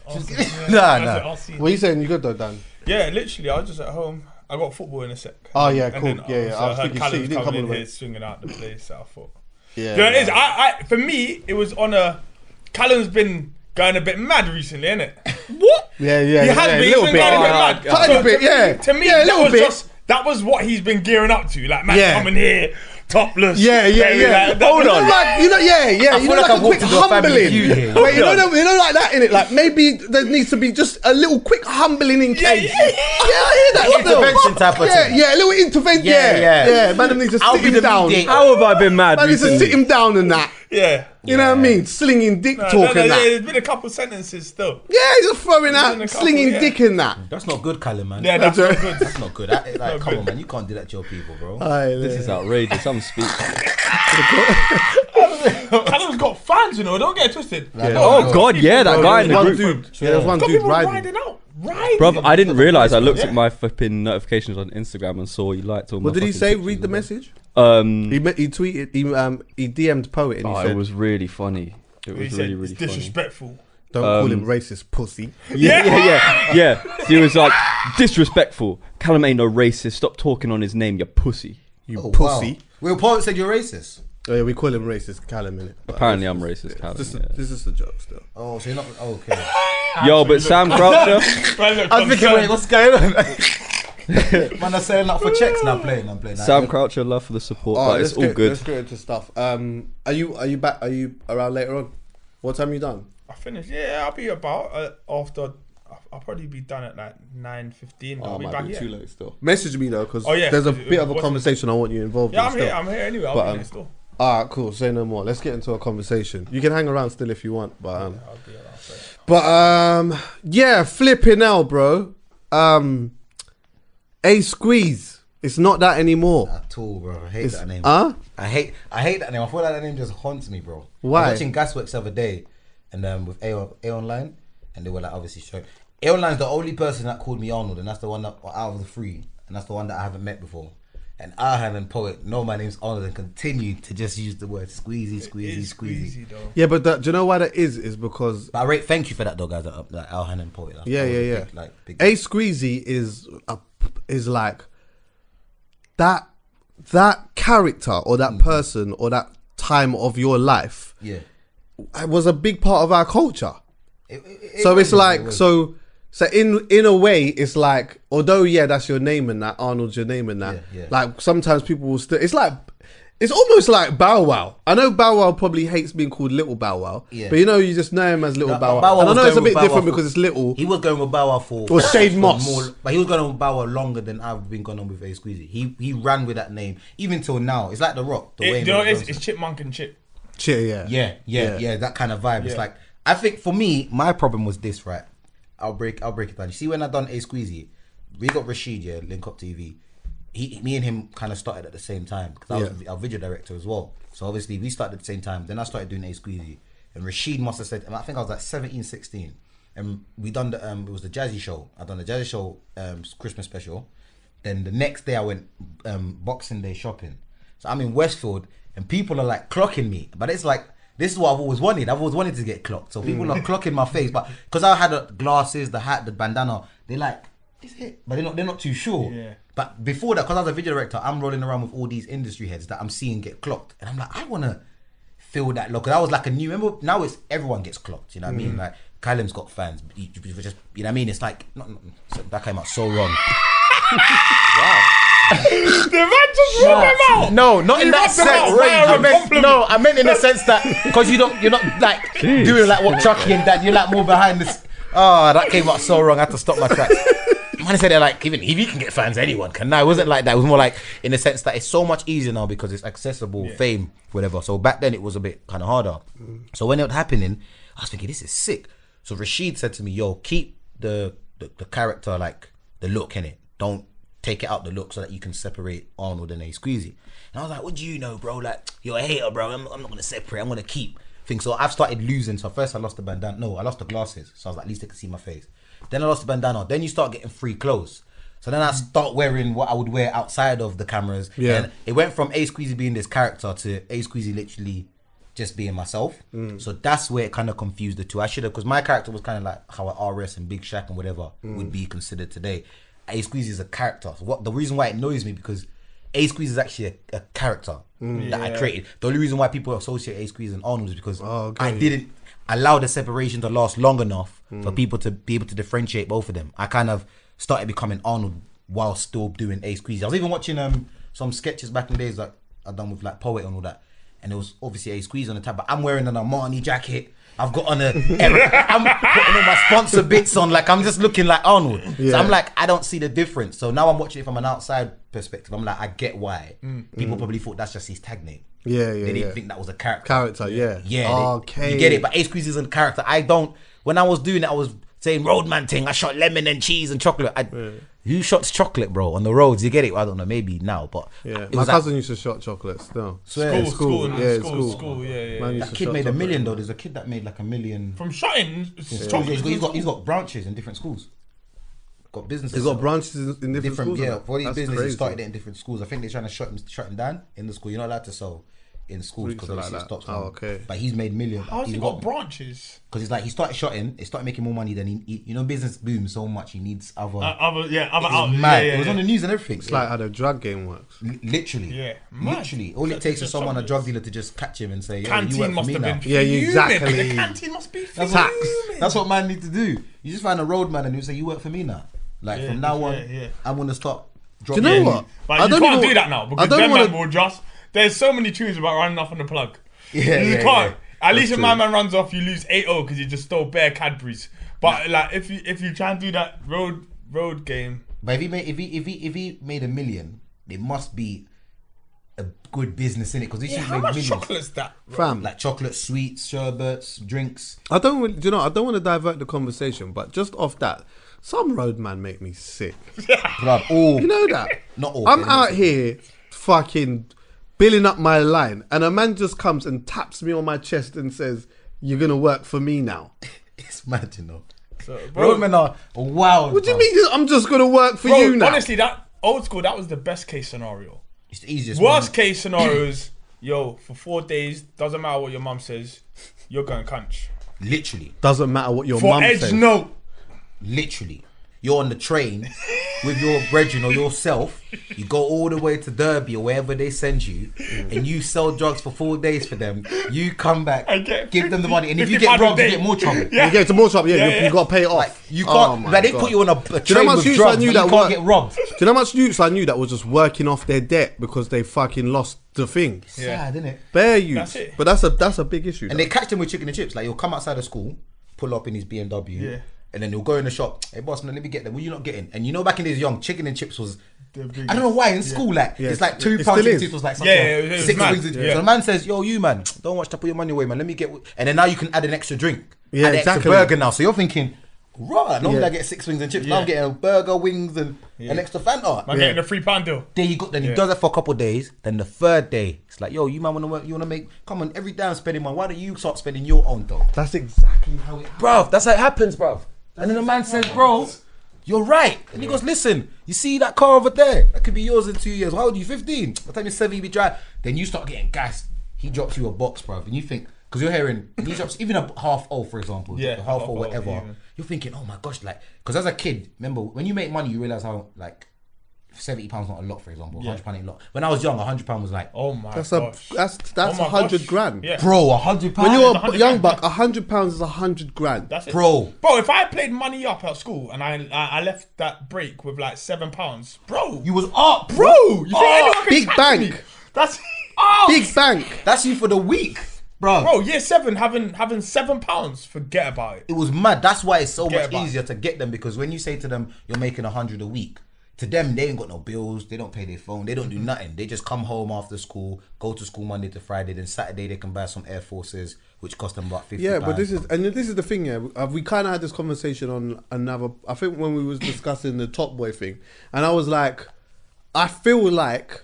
Nah. What are you saying? You good though, Dan? Yeah, literally. I was just at home. I got football in a sec. Oh yeah, cool. Yeah. I was thinking Callum coming in here swinging out the place. I thought. Yeah. You know what it is? For me, it was on a... Callum's been going a bit mad recently, innit? What? Yeah. He has been going a bit mad. Quite a bit, yeah. To me, that was what he's been gearing up to. Like, man, coming here, topless. That. Hold on. Like, you know, you know, like a quick humbling. You know, like that, innit? Like, maybe there needs to be just a little quick humbling in case. I hear that. What intervention type of thing. Yeah, a little intervention. Yeah. Madam needs to sit him down. How have I been mad? Madam needs to sit him down and that. Yeah. You know what I mean? Slinging dick talk and that. Yeah, there's been a couple sentences still. Yeah, he's just throwing out slinging dick and that. That's not good, Callum, man. Yeah, that's not good. That's not good. Like, come on, man. You can't do that to your people, bro. This is outrageous. I'm speechless. Callum's got fans, you know. Don't get twisted. Oh, God, yeah. That guy in the group. There was one dude riding out. Right. Bro, I didn't realise. I looked at my flipping notifications on Instagram and saw you liked all my. What did he say? Read the message. He tweeted. He DM'd Poet and he said it was really funny. It was really funny. Disrespectful. Don't call him racist, pussy. Yeah. He was like, disrespectful. Callum ain't no racist. Stop talking on his name, you pussy. You pussy. Wow. Well, Poet said you're racist. Oh, yeah, we call him racist Callum, innit? Apparently I'm racist Callum. This is a joke still. Oh, so you're not... Oh, okay. Yo, but Sam Croucher... I'm thinking, wait, what's going on? Man, I'm saying that for checks and I'm playing. Sam Croucher, love for the support, but it's all good. Let's get into stuff. Are you back? Are you around later on? What time are you done? I finished. Yeah, I'll be about after... I'll probably be done at like 9:15. I'll be back. Too late still. Message me though, because there's a bit of a conversation I want you involved in. Yeah, I'm here anyway. I'll be there still. Alright, cool. Say no more. Let's get into a conversation. You can hang around still if you want, but flipping hell, bro. A Squeeze. It's not that anymore. Not at all, bro. I hate that name. I hate that name. I feel like that name just haunts me, bro. Why? I was watching Gasworks the other day, and with A Online, and they were like obviously showing. A Online's the only person that called me Arnold, and that's the one that out of the three, and that's the one that I haven't met before. And I and Poet know my name's Arnold and continue to just use the word squeezy. Yeah, but do you know why that is? Is because... But thank you for that, though, guys. Like Alhan and Poet. Like, yeah. Big A Squeezy is like that character or that person or that time of your life. Yeah, was a big part of our culture. So in a way, it's like, although that's your name and that, Arnold's your name and that. Yeah. Like sometimes people will still. It's like, it's almost like Bow Wow. I know Bow Wow probably hates being called Little Bow Wow, but you just know him as Little Bow Wow. Bow Wow. And I know it's a bit different because it's little. He was going with Bow Wow or Shade Moss, but he was going on with Bow Wow longer than I've been going on with A Squeezy. He ran with that name even till now. It's like The Rock. It's Chipmunk and Chip. Yeah. That kind of vibe. Yeah. It's like, I think for me, my problem was this, right? I'll break it down. You see, when I done A Squeezy, we got Rashid, Link Up TV. Me and him kind of started at the same time because I was our video director as well. So obviously we started at the same time. Then I started doing A Squeezy, and Rashid must have said, and I think I was like 17, 16, and we done the it was the Jazzy Show. I done the Jazzy Show Christmas special. Then the next day I went Boxing Day shopping. So I'm in Westfield, and people are like clocking me, but it's like. This is what I've always wanted. I've always wanted to get clocked. So people are clocking my face. But because I had the glasses, the hat, the bandana, they're like, is it? But they're not too sure. Yeah. But before that, because I was a video director, I'm rolling around with all these industry heads that I'm seeing get clocked. And I'm like, I want to feel that look. Because I was like a new, remember, now it's everyone gets clocked. You know what I mean? Like, Callum's got fans. You just, you know what I mean? It's like, that came out so wrong. Wow. The man just ruled him out. No, not in that sense. I meant in the sense that because you're not like doing like what Chuckie and Dad. You're like more behind this. Oh, that came out so wrong. I had to stop my tracks. Man said they're like, even if you can get fans, anyone can. No, it wasn't like that. It was more like in the sense that it's so much easier now because it's accessible, fame, whatever. So back then it was a bit kind of harder. So when it was happening, I was thinking this is sick. So Rashid said to me, "Yo, keep the character like the look in it. Don't." Take it out the look so that you can separate Arnold and A Squeezy." And I was like, what do you know, bro? Like, you're a hater, bro. I'm not going to separate. I'm going to keep things. So I've started losing. So first I lost the bandana. No, I lost the glasses. So I was like, at least they can see my face. Then I lost the bandana. Then you start getting free clothes. So then I start wearing what I would wear outside of the cameras. Yeah. And it went from A Squeezy being this character to A Squeezy literally just being myself. So that's where it kind of confused the two. I should have, because my character was kind of like how an RS and Big Shaq and whatever would be considered today. A Squeezy is a character. So the reason why it annoys me because A Squeezy is actually a character that I created. The only reason why people associate A Squeezy and Arnold is because I didn't allow the separation to last long enough for people to be able to differentiate both of them. I kind of started becoming Arnold while still doing A Squeezy. I was even watching some sketches back in the days, like I done with like Poet and all that, and it was obviously a squeeze on the tab, but I'm wearing an Armani jacket. I've got on a, I'm putting all my sponsor bits on, like I'm just looking like Arnold. Yeah. So I'm like, I don't see the difference. So now I'm watching it from an outside perspective. I'm like, I get why. People probably thought that's just his tag name. Yeah, yeah, they didn't think that was a character. Okay. You get it, but Ace Squeeze isn't character. I don't, when I was doing it, I was saying roadman thing, I shot lemon and cheese and chocolate. Who shots chocolate, bro, on the roads? You get it? I don't know, maybe now, but... Yeah, my cousin used to shot chocolate still. School. That kid made $1 million, though. There's a kid that made like $1 million... From shotting chocolate? He's got branches in different schools. Got businesses. He's got branches in different schools? Yeah, all these businesses started it in different schools. I think they're trying to shut him down in the school. You're not allowed to sell in schools because like it stops. Oh, okay. But he's made $1 million. How's he got branches? Because he's like, he started shotting, it started making more money than he, you know, business booms so much, he needs other outlets. It was on the news and everything. It's like how the drug game works. Literally. Yeah. Mad. Literally. All it takes is someone, a drug dealer, to just catch him and say, yeah, you work for me now. Yeah, exactly. The canteen must be taxed. That's what man need to do. You just find a roadman and you say, you work for me now. Like from now on, I'm going to stop dropping. Do you know what? But you can't do that now because then man will just... There's so many tunes about running off on the plug. You can't. At least if my man runs off, you lose 8-0 because you just stole bare Cadbury's. But like, if you try and do that road game. But if he made $1 million, there must be a good business in it because how much chocolate's that, fam? Like chocolate, sweets, sherbets, drinks. I don't want to divert the conversation, but just off that. Some roadman make me sick. Bruv, all. You know that. Not all. I'm out here, fucking. Billing up my line, and a man just comes and taps me on my chest and says, "You're gonna work for me now." It's mad, you know. So, roadmen are wild. What do you mean? I'm just gonna work for you now. Honestly, that old school, that was the best case scenario. It's the easiest. Worst case scenario is, yo, for 4 days, doesn't matter what your mum says, you're going cunch. Literally, doesn't matter what your mum says. No, literally. You're on the train with your brethren or yourself. You go all the way to Derby or wherever they send you, and you sell drugs for 4 days for them. You come back, give them the money, and if you get robbed, you get more trouble. Yeah. You get to more trouble. You got to pay it off. Like, you can't. Like, they put you on a train with drugs. You can't get robbed. Do you know how much youths I knew that was just working off their debt because they fucking lost the thing? It's sad, isn't it? Bare youth. That's it. But that's a big issue. And they catch them with chicken and chips. Like, he'll come outside of school, pull up in his BMW. Yeah. And then he'll go in the shop. Hey boss, no, let me get them. What you not getting? And you know, back in days, young, chicken and chips was. I don't know why in school, like it's like £2 chicken and chips was like something. It was 6 weeks. So the man says, "Yo, you man, don't watch to put your money away, man. Let me get." And then now you can add an extra drink. Yeah, add an extra burger now. So you're thinking, right? Normally I get 6 wings and chips. Now I'm getting a burger, wings, and an extra Fanta. I'm getting a £3 deal. Then you got. Then he does that for a couple of days. Then the third day, it's like, yo, you man want to work? You want to make? Come on, every day I'm spending money. Why don't you start spending your own though? That's exactly how it. Bruv, that's how it happens, bruv. And then the man says, bro, you're right. And he goes, listen, you see that car over there? That could be yours in 2 years. How old are you, 15? By the time you're 7, you'll be dry. Then you start getting gassed. He drops you a box, bro. And you think, because you're hearing, he drops even a half-O, for example. Yeah. Half-O, whatever. Yeah. You're thinking, oh my gosh, like, because as a kid, remember, when you make money, you realise how, like, £70 not a lot, for example. £100 ain't a lot. When I was young, £100 was like, oh my gosh. That's £100 grand. Yeah. Bro, £100. When you're a young buck, £100 is £100 grand. That's it. Bro. Bro, if I played money up at school and I left that break with like £7, bro. You was up, bro. You big bank. Me? That's up. Big bank. That's you for the week. Bro, year 7 having £7, forget about it. It was mad. That's why it's so much easier to get them, because when you say to them you're making £100 a week, to them, they ain't got no bills. They don't pay their phone. They don't do nothing. They just come home after school, go to school Monday to Friday. Then Saturday, they can buy some Air Forces, which cost them about £50. Yeah, but this is the thing, we kind of had this conversation on another, I think when we was discussing the Top Boy thing. And I was like, I feel like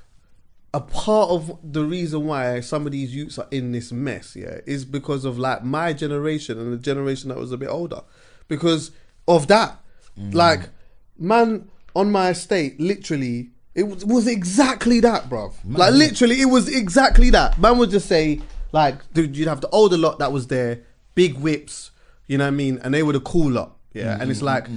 a part of the reason why some of these youths are in this mess, is because of like my generation and the generation that was a bit older. Because of that, like, man... On my estate, literally, it was exactly that, bruv. Man. Like, literally, it was exactly that. Man would just say, like, dude, you'd have the older lot that was there, big whips, you know what I mean? And they were the cool lot, And it's like,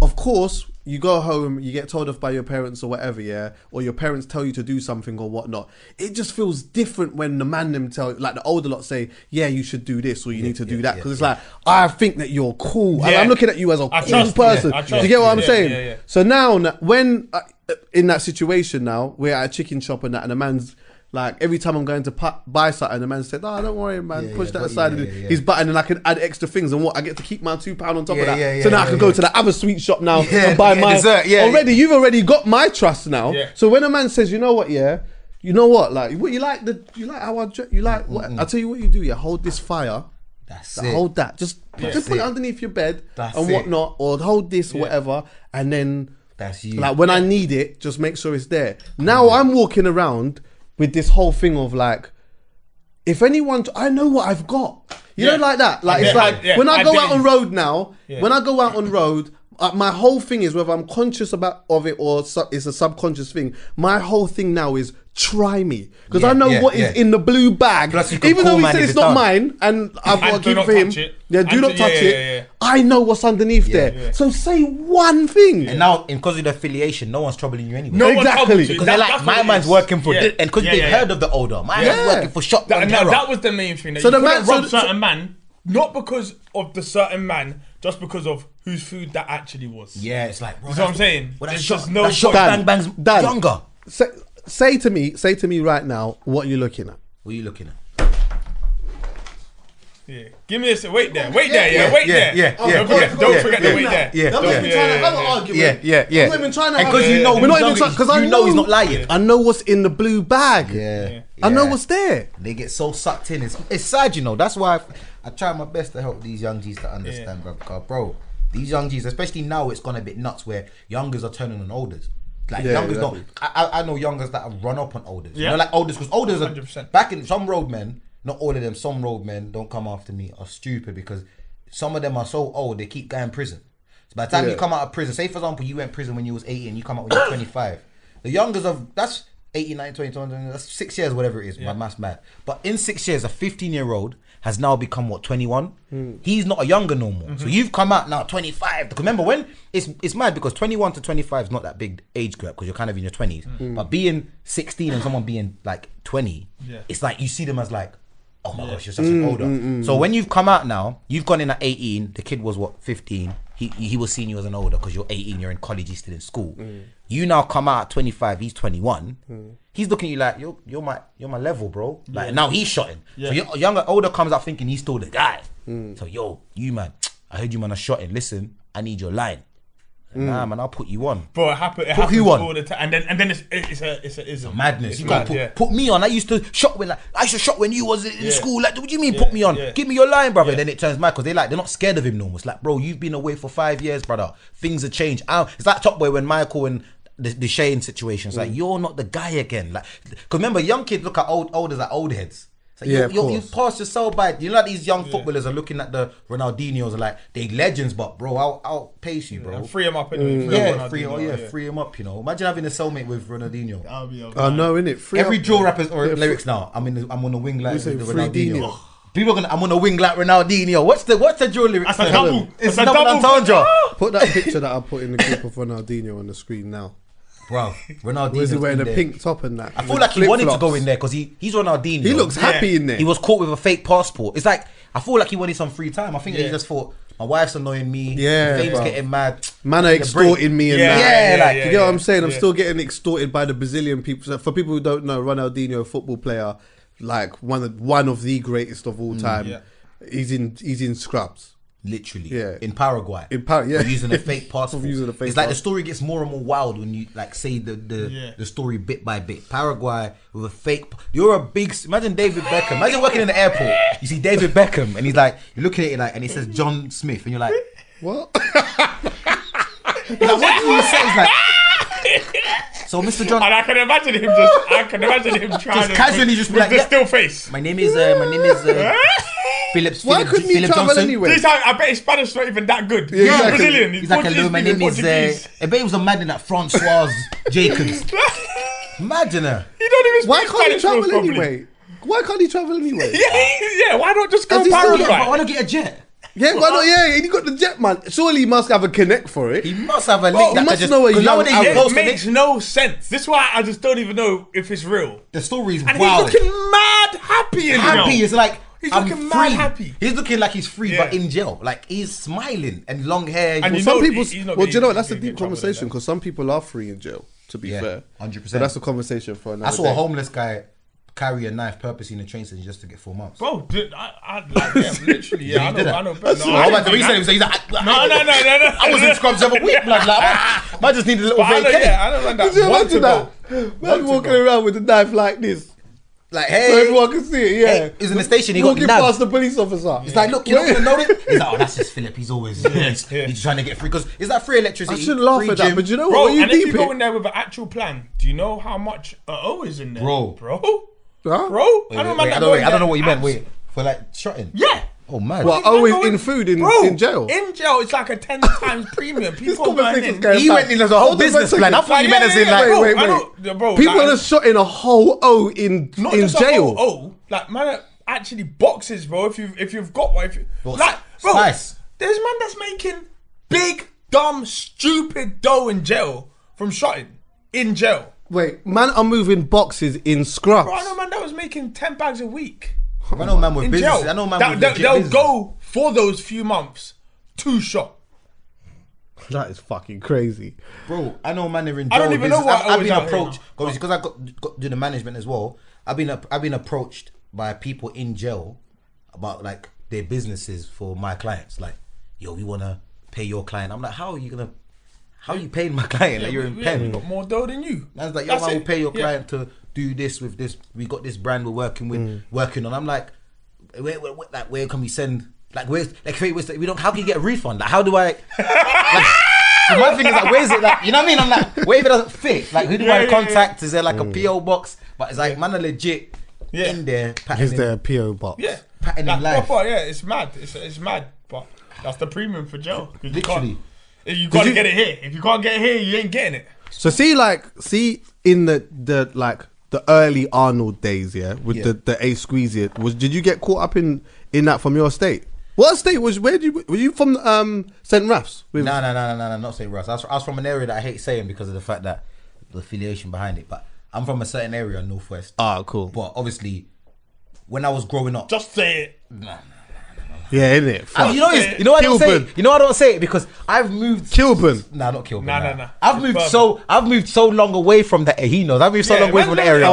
of course, you go home, you get told off by your parents or whatever, Or your parents tell you to do something or whatnot. It just feels different when the man them tell, like the older lot say, yeah, you should do this or you need to do that. Because it's like, I think that you're cool. Yeah. I'm looking at you as a cool person. Do you get what I'm saying? Yeah. So now, when in that situation now, we're at a chicken shop and that, and the man's Like every time I'm going to buy something, the man said, "Oh, don't worry, man. Push that aside." He's button, and I can add extra things. And what I get to keep my £2 on top of that. So now I can go to the other sweet shop now and buy my dessert. You've already got my trust now. So when a man says, "You know what? You know what you like the you like what I tell you what you do. You hold this fire. That's it. Hold that. Just put it underneath your bed whatnot, or hold this or whatever, and then that's you. Like when I need it, just make sure it's there. Now I'm walking around with this whole thing of like, if anyone, I know what I've got. You know, like that. Like it's like when I go out on road now, when I go out on road, my whole thing is whether I'm conscious of it or it's a subconscious thing. My whole thing now is try me because I know what is in the blue bag. Plus, even though he said it's not mine and I've got to give him, do not touch it. I know what's underneath there. So say one thing. And now, because of the affiliation, no one's troubling you anyway. No exactly. Because they're like, my man's working for this. And because they've heard of the order, my man's working for shop. That was the main thing. So the man robbed certain man, not because of the certain man, just because of whose food that actually was. Yeah, it's like, bro, that's what I'm saying. Well, that's just no shot. Bang Bang's younger. Say to me right now, what are you looking at? What are you looking at? Yeah. Give me this. Wait there. Don't forget the wait there. Yeah. Don't even trying to have an argument. I'm not even trying to have an argument. We're not even trying, because I know he's not lying. I know what's in the blue bag. Yeah. I know what's there. They get so sucked in. It's sad, you know. That's why I try my best to help these young G's to understand, bro. These young G's, especially now, it's gone a bit nuts where youngers are turning on olders. Like youngers don't. I know youngers that have run up on olders. You know, like olders, because olders 100%. Are back in some roadmen. Not all of them. Some roadmen, don't come after me, are stupid because some of them are so old they keep going prison. So by the time you come out of prison, say for example you went prison when you was 18 and you come out when you're 25. The youngers of that's 89, 20, 20, that's 6 years, whatever it is. My math's mad. But in 6 years, a 15-year-old has now become what, 21? He's not a younger no more. So you've come out now 25. Because remember when it's mad because 21 to 25 is not that big age gap because you're kind of in your 20s. But being 16 and someone being like 20, it's like you see them as like, oh my gosh, you're such an older. So when you've come out now, you've gone in at 18. The kid was what, 15. He was seeing you as an older because you're 18. You're in college. He's still in school. You now come out at 25. He's 21. He's looking at you like you're my level, bro. Like now he's shotting. So younger older comes out thinking he's still the guy. So you man, I heard you man are shotting. Listen, I need your line. Nah, man, I'll put you on. Bro, it happens all the time. And then it's a madness. You gotta put me on. I used to shop when you was in school. Like, what do you mean put me on? Give me your line, brother. And then it turns mad because they're not scared of him no more. It's like, bro, you've been away for 5 years, brother. Things have changed. It's like Top Boy when Michael and the Shane situation. It's like you're not the guy again. Like, cause remember, young kids look at olders like old heads. Like you pass yourself by. You know, like these young footballers are looking at the Ronaldinhos, are like they legends, but bro, I'll pace you, bro. Free him up, anyway. Free him up. You know, imagine having a cellmate with Ronaldinho. I know, innit? Free every drill rappers or lyrics now. I'm on a wing like the Ronaldinho. People are gonna. I'm on a wing like Ronaldinho. What's the drill lyrics? That's a double. It's a double entendre. Put that picture that I put in the group of Ronaldinho on the screen now. Bro, Ronaldinho was wearing a pink top and that. I feel like he wanted to go in there because he's Ronaldinho. He looks happy in there. He was caught with a fake passport. It's like I feel like he wanted some free time. I think he just thought my wife's annoying me. Yeah, fame's getting mad. Man are extorting me and that. You know what I'm saying? I'm still getting extorted by the Brazilian people. So for people who don't know, Ronaldinho, football player, like one of the greatest of all time. He's in scrubs. Literally, in Paraguay, using a fake passport. It's like the story gets more and more wild when you like say the story bit by bit. Paraguay with a fake. You're a big. Imagine David Beckham. Imagine working in the airport. You see David Beckham, and he's like, you're looking at it like, and he says John Smith, and you're like, what? Like, what do you say? He's like, so Mr. John, and I can imagine him just. I can imagine him trying to casually just be like, still face. My name is Phillips. Why couldn't he travel anyway? This time, I bet his Spanish is not even that good. Yeah, he's exactly. Brazilian. He's like, hello, my name is... I bet he was a man in that Francois Jacobs. Imagine her. He don't even speak Why can't Spanish he travel most, anyway? Why can't he travel anyway? Why not just go to Paraguay? Why not get a jet? Yeah, why not? Yeah, he got the jet, man. Surely he must have a connect for it. He must have a link. He must know where you know. It makes no sense. This is why I just don't even know if it's real. The story's wild. And he's looking mad happy in jail. Happy is like... He's looking mad happy. He's looking like he's free, but in jail. Like he's smiling and long hair. And some people. Well, do you know what? That's a deep conversation because some people are free in jail. To be fair, 100%. But that's a conversation for another day. I saw a homeless guy carry a knife purposely in the train station just to get 4 months. Bro, dude, I literally, yeah, I know. No, I was in scrubs every week, like, I just needed a little vacation. Yeah, I don't like that. Did you imagine that? Man walking around with a knife like this. Like, hey. So everyone can see it, yeah. Hey, he's in the station, he got nabbed. Walking past the police officer. Yeah. It's like, look, you're not going to know it. He's like, oh, that's just Philip. He's always he's trying to get free. Because it's like free electricity. I shouldn't laugh at that, but you know what? And if you go in there with an actual plan, do you know how much uh-oh is in there? Bro. Huh? Bro, wait, I don't know what you meant. Wait, for like shotting? Yeah. Oh man. Well, in food in jail. In jail, it's like a 10 times premium. People going in. He went in as a whole business plan. I thought you meant as in like, wait. People are shotting a whole O in jail. Oh, like man, actually boxes, bro. If you've got one, like, bro, there's man that's making big, dumb, stupid dough in jail from shotting in jail. Wait, man are moving boxes in scrubs. Bro, I know man that was making 10 bags a week. I know man with business. I know man with business. They'll go for those few months to shop. That is fucking crazy. Bro, I know man are in jail. I don't even know what I've been approached. Because I got do the management as well. I've been approached by people in jail about like their businesses for my clients. Like, yo, we want to pay your client. I'm like, how are you paying my client? Yeah, like you're in pen. We got more dough than you. Man's like, yo, I will pay your client to do this with this. We got this brand we're working with, working on. I'm like, where can we send? Like, where's like, we don't. How can you get a refund? Like, how do I? Like, my thing is like, where's it? Like, you know what I mean? I'm like, where if it doesn't fit? Like, who do I contact? Is there like a PO box? But it's like, man, are legit in there. Is there a PO box? Yeah, patting like, in life. Proper, yeah, it's mad. It's mad. But that's the premium for Joe. Literally. You got to get it here. If you can't get it here, you ain't getting it. So see in the early Arnold days, yeah, with the A squeeze it. Did you get caught up in that from your estate? What estate was? Were you from? St. Raph's? No, not St. Raph's. I was from an area that I hate saying because of the fact that the affiliation behind it. But I'm from a certain area in Northwest. Ah, cool. But obviously, when I was growing up, just say it. Nah. Yeah, isn't it? You know I don't say it. You know I don't say it because I've moved. Kilburn. Nah, not Kilburn. Nah. I've moved so long away from that. He knows. I've moved so long away from the area.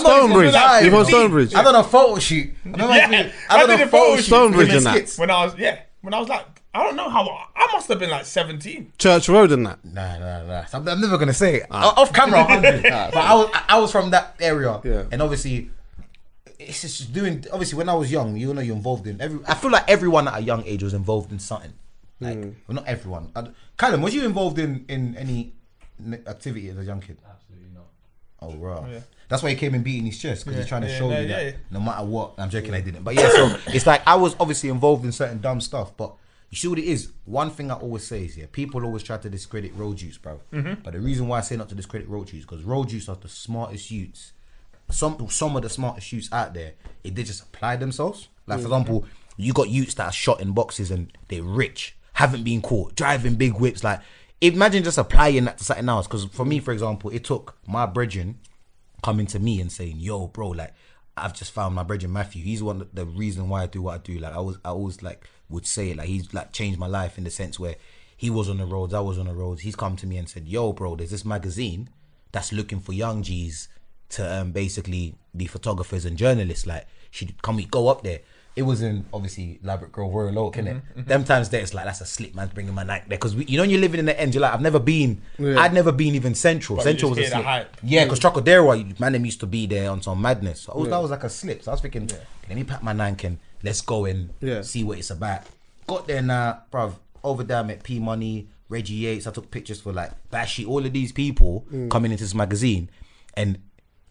Stonebridge. You're from Stonebridge. I done a photo shoot. I did a photo shoot. Stonebridge and that. When I was like, I don't know how. I must have been like 17. Church Road and that. Nah. I'm never gonna say it off camera. 100. But I was from that area. Yeah. And obviously. It's just doing. Obviously, when I was young, you know, you're involved in every. I feel like everyone at a young age was involved in something. Like, well, not everyone. Callum, was you involved in any activity as a young kid? Absolutely not. Oh, right. Oh, yeah. That's why he came in beating his chest because he's trying to show you that no matter what. I'm joking, I didn't. But yeah, so it's like I was obviously involved in certain dumb stuff. But you see what it is. One thing I always say is people always try to discredit road youths, bro. Mm-hmm. But the reason why I say not to discredit road youths because road youths are the smartest youths. Some of the smartest youths out there, they just apply themselves. Like for example, you got youths that are shot in boxes and they're rich, haven't been caught, driving big whips. Like imagine just applying that to something else. Because for me, for example, it took my brethren coming to me and saying, "Yo, bro, like I've just found my brethren Matthew. He's one of the reason why I do what I do." Like I always like would say it. Like he's like changed my life in the sense where he was on the roads, I was on the roads. He's come to me and said, "Yo, bro, there's this magazine that's looking for young G's." To basically be photographers and journalists, like we go up there? It was in obviously Labrick Grove, Royal Oak, innit? Them times there, it's like that's a slick man's bringing my night there because you know when you're living in the end, you're like I'd never been even Central. But Central was a slip, because Trocadero, man, them used to be there on some madness. So that was like a slip. So I was thinking, let me pack my nankin, let's go and see what it's about. Got there now, bruv. Over there, I met P Money, Reggie Yates. I took pictures for like Bashy, all of these people coming into this magazine, and.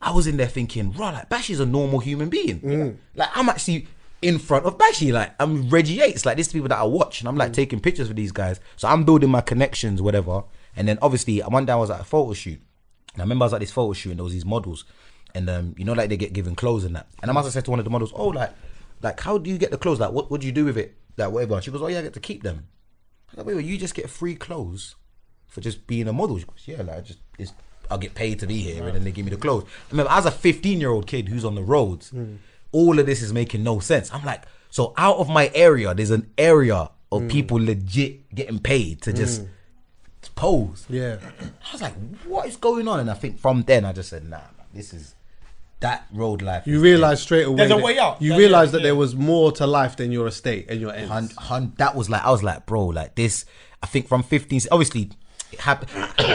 I was in there thinking, right, like Bashy's a normal human being. Like I'm actually in front of Bashy. Like I'm Reggie Yates. Like these people that I watch, and I'm like taking pictures with these guys. So I'm building my connections, whatever. And then obviously one day I was at a photo shoot, and I remember I was at this photo shoot, and there was these models, and you know, like they get given clothes and that. And I must have said to one of the models, "Oh, like how do you get the clothes? Like what do you do with it? Like whatever." And she goes, "Oh yeah, I get to keep them." I was like, wait, you just get free clothes for just being a model? She goes, "Yeah, like I'll get paid to be here and then they give me the clothes." I remember, as a 15-year-old kid who's on the roads, all of this is making no sense. I'm like, so out of my area, there's an area of people legit getting paid to just pose. Yeah. I was like, what is going on? And I think from then I just said, nah, man, this is that road life. You realise straight away. There's a way out. You realise that there was more to life than your estate and your ends. That was like, I was like, bro, like this, I think from 15, obviously, it happened.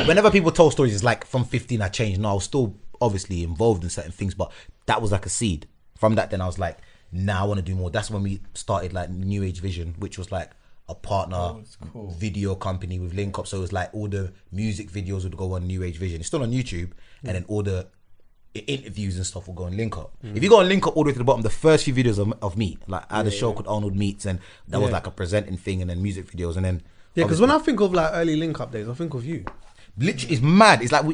Whenever people tell stories, it's like from 15 I changed. No, I was still obviously involved in certain things, but that was like a seed. From that then I was like, nah, I want to do more. That's when we started like New Age Vision, which was like a partner video company with Link Up. So it was like all the music videos would go on New Age Vision. It's still on YouTube. And then all the interviews and stuff will go on Link Up. If you go on Link Up all the way to the bottom, the first few videos of me, like I had a show called Arnold Meets, and that was like a presenting thing, and then music videos, and then because when I think of like early Link Up days, I think of you. Literally, it's mad. It's like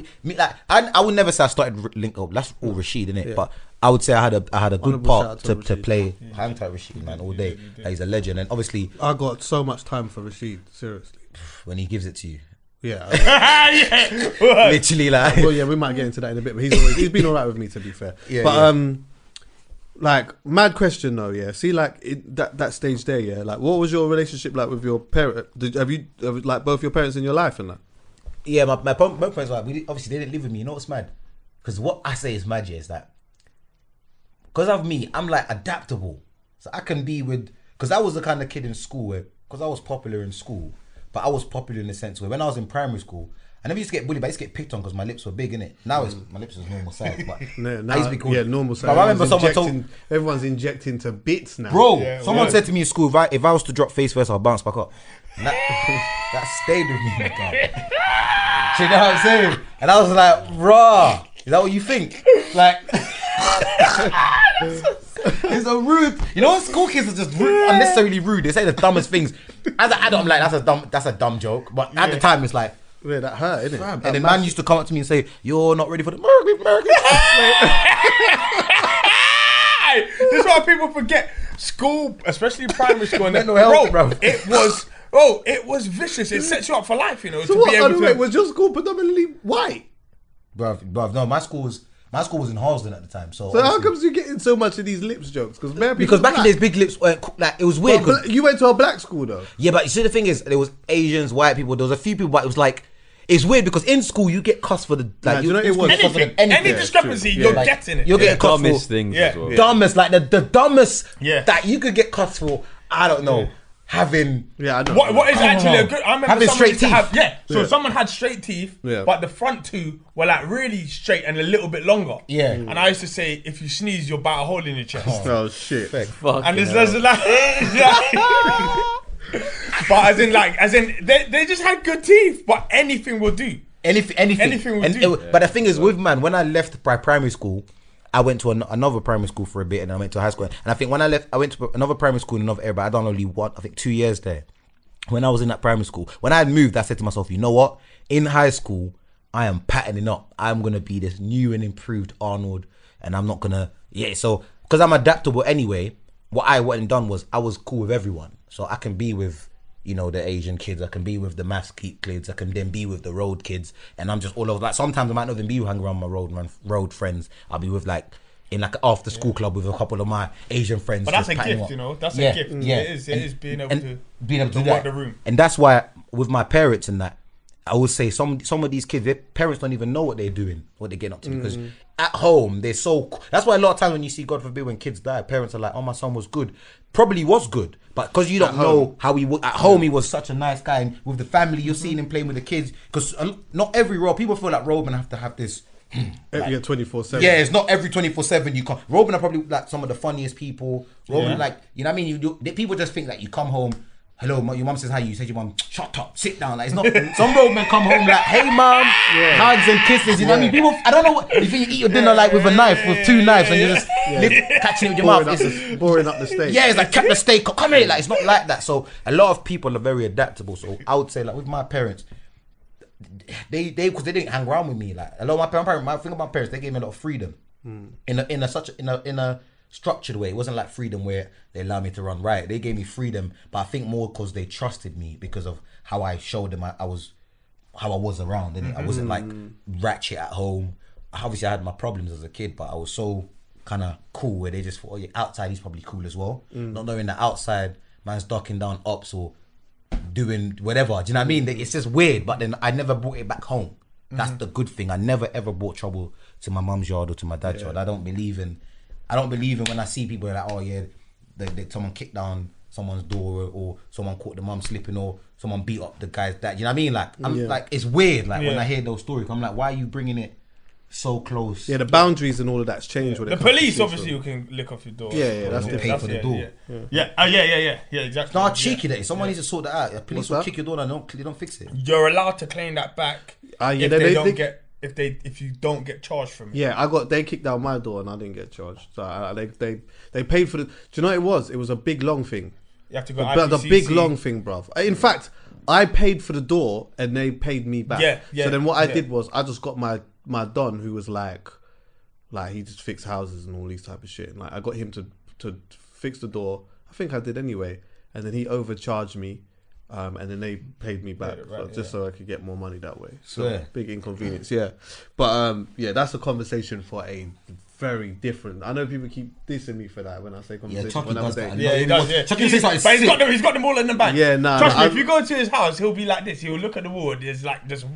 I would never say I started Link Up. That's all Rashid, innit? Yeah. But I would say I had a good part to play. Hand tight Rashid, man, all day. Like, he's a legend, and obviously I got so much time for Rashid. Seriously, when he gives it to you. Yeah, literally, like. Well, yeah, we might get into that in a bit, but he's been alright with me, to be fair. Yeah, but like, mad question though. Yeah, see, like that stage there. Yeah, like, what was your relationship like with your parent? Have like both your parents in your life and that? Yeah, my parents were like, obviously they didn't live with me. You know what's mad? Because what I say is mad, yeah, is that because of me, I'm like adaptable, so I can be with. Because I was the kind of kid in school where, because I was popular in school. But I was popular in the sense where when I was in primary school, I never used to get bullied, but I used to get picked on because my lips were big, innit? Now it's, my lips was normal size, but I used to be called... Yeah, normal size. But I remember someone told... Everyone's injecting to bits now. Bro, someone said to me in school, if I was to drop face first, I'll bounce back up. And that stayed with me, nigga. Do you know what I'm saying? And I was like, bruh, is that what you think? Like... It's so rude. You know what, school kids are just rude, unnecessarily rude. They say the dumbest things. As an adult, I'm like, that's a dumb joke. But at the time, it's like, yeah, that hurt, isn't it? Fam, and the man used to come up to me and say, "You're not ready for the Mercury." This is why people forget school, especially primary school. And bro, it was. Oh, it was vicious. It sets you up for life, you know. So was your school predominantly white? Bro, no, my school was in Harlesden at the time, so how comes you getting so much of these lips jokes? Because back in these big lips, like it was weird. But you went to a black school though. Yeah, but you see the thing is, there was Asians, white people. There was a few people, but it was like it's weird because in school you get cussed for the any discrepancy you're like, getting it. You're getting cussed dumbest for things, as well. Dumbest like the dumbest that you could get cussed for. I don't know. Having what is actually a good? I remember having straight teeth. Someone had straight teeth, but the front two were like really straight and a little bit longer. Yeah, and I used to say, if you sneeze, you'll bite a hole in your chest. Oh shit! Fuck. And this doesn't like. But as in, they just had good teeth. But anything will do. Anything will do. But the thing is, with man, when I left primary school, I went to another primary school for a bit, and I went to high school. And I think when I left, I went to another primary school in another area, but I done only 2 years there. When I was in that primary school, when I had moved, I said to myself, you know what? In high school, I am patterning up. I'm going to be this new and improved Arnold, and I'm not going to... Yeah, so... Because I'm adaptable anyway, what I went and done was I was cool with everyone. So I can be with, you know, the Asian kids. I can be with the maths kids. I can then be with the road kids. And I'm just all over. Like, sometimes I might not even be hanging around my road friends. I'll be with, like, in, like, an after-school club with a couple of my Asian friends. But that's a gift, you know? That's a gift. Yeah. It is being able to walk the room. And that's why, with my parents and that, I would say some of these kids, their parents don't even know what they're doing, what they're getting up to. Because at home, they're so... That's why a lot of times when you see, God forbid, when kids die, parents are like, oh, my son was good. Probably was good, but because you don't know how he was... At home, he was such a nice guy. And with the family, you're seeing him playing with the kids. Because not every role... People feel like Robin have to have this... Like, 24/7. Yeah, it's not every 24/7 you come... Robin are probably like some of the funniest people. Robin like... You know what I mean? People just think like you come home... Hello, your mum says hi. You said your mum, shut up, sit down. Like it's not. Some road men come home like, hey mum, hugs and kisses. You know what I mean? People, I don't know what. You think you eat your dinner like with a knife, with two knives, and you're just catching it with your mouth. It's boring up the steak. Yeah, it's like cut the steak. Come here, like it's not like that. So a lot of people are very adaptable. So I would say like with my parents, they because they didn't hang around with me. Like a lot of my parents, they gave me a lot of freedom in a structured way. It wasn't like freedom where they allowed me to run riot. They gave me freedom, but I think more because they trusted me because of how I showed them I was around, and I wasn't like ratchet at home. Obviously I had my problems as a kid, but I was so kind of cool where they just thought, oh yeah, outside he's probably cool as well, not knowing that outside man's ducking down ups or doing whatever. Do you know what I mean? It's just weird. But then I never brought it back home. That's the good thing. I never ever brought trouble to my mum's yard or to my dad's yard. I don't believe in when I see people that like, oh yeah, someone kicked down someone's door, or someone caught the mum slipping, or someone beat up the guy's dad. You know what I mean? Like I'm like, it's weird. Like when I hear those stories, I'm like, why are you bringing it so close? Yeah, the boundaries and all of that's changed. The police, obviously, you can lick off your door. Yeah, that's the pay for the door. Yeah, exactly. It's not cheeky that someone needs to sort that out. The police will kick your door and they don't fix it. You're allowed to claim that back if they don't get, if you don't get charged from it. Yeah, they kicked down my door and I didn't get charged. So they paid for the. Do you know what it was? It was a big long thing. You have to go. But the big long thing, bruv. In fact, I paid for the door and they paid me back. Yeah. So then what I did was I just got my don, who was like he just fixed houses and all these type of shit, and like I got him to fix the door. I think I did anyway, and then he overcharged me, and then they paid me back so I could get more money that way. So big inconvenience, but that's a conversation for a very different. I know people keep dissing me for that when I say conversation. Chuckie does that. He's got them all in the bag. Trust me, if you go to his house, he'll be like this. He'll look at the wall. There's like just.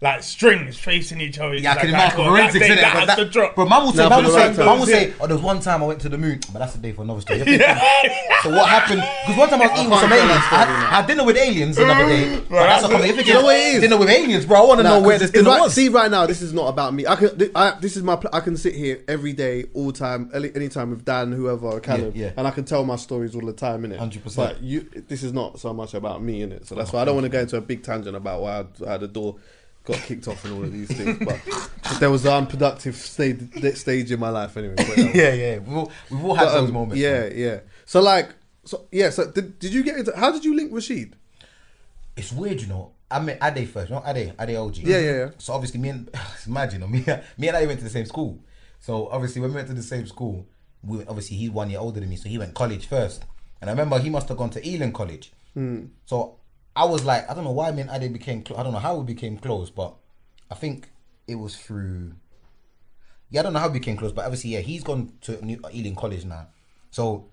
Like strings facing each other. Yeah, I can imagine forensics in it. But mum will say, oh, there's one time I went to the moon, but that's the day for another story. So what happened? Because one time I was eating with some aliens. I had dinner with aliens another day. You know what it is? Dinner with aliens, bro. I want to know where this dinner was. See, right now, this is not about me. I can sit here every day, all time, anytime with Dan, whoever, Callum, and I can tell my stories all the time, innit? 100%. But this is not so much about me, innit? So that's why I don't want to go into a big tangent about why I had a door got kicked off and all of these things, but there was an unproductive stage in my life anyway. We've all had those moments. So did you get into? How did you link Rashid? It's weird, you know. I met Ade first, not Ade OG. Yeah. So obviously, me and Ade went to the same school. So obviously, when we went to the same school, he's 1 year older than me, so he went college first. And I remember he must have gone to Ealing College. So. I was like, I don't know why me and Ade became close. I don't know how we became close, but I think it was through... Yeah, I don't know how we became close, but obviously, he's gone to Ealing College now. So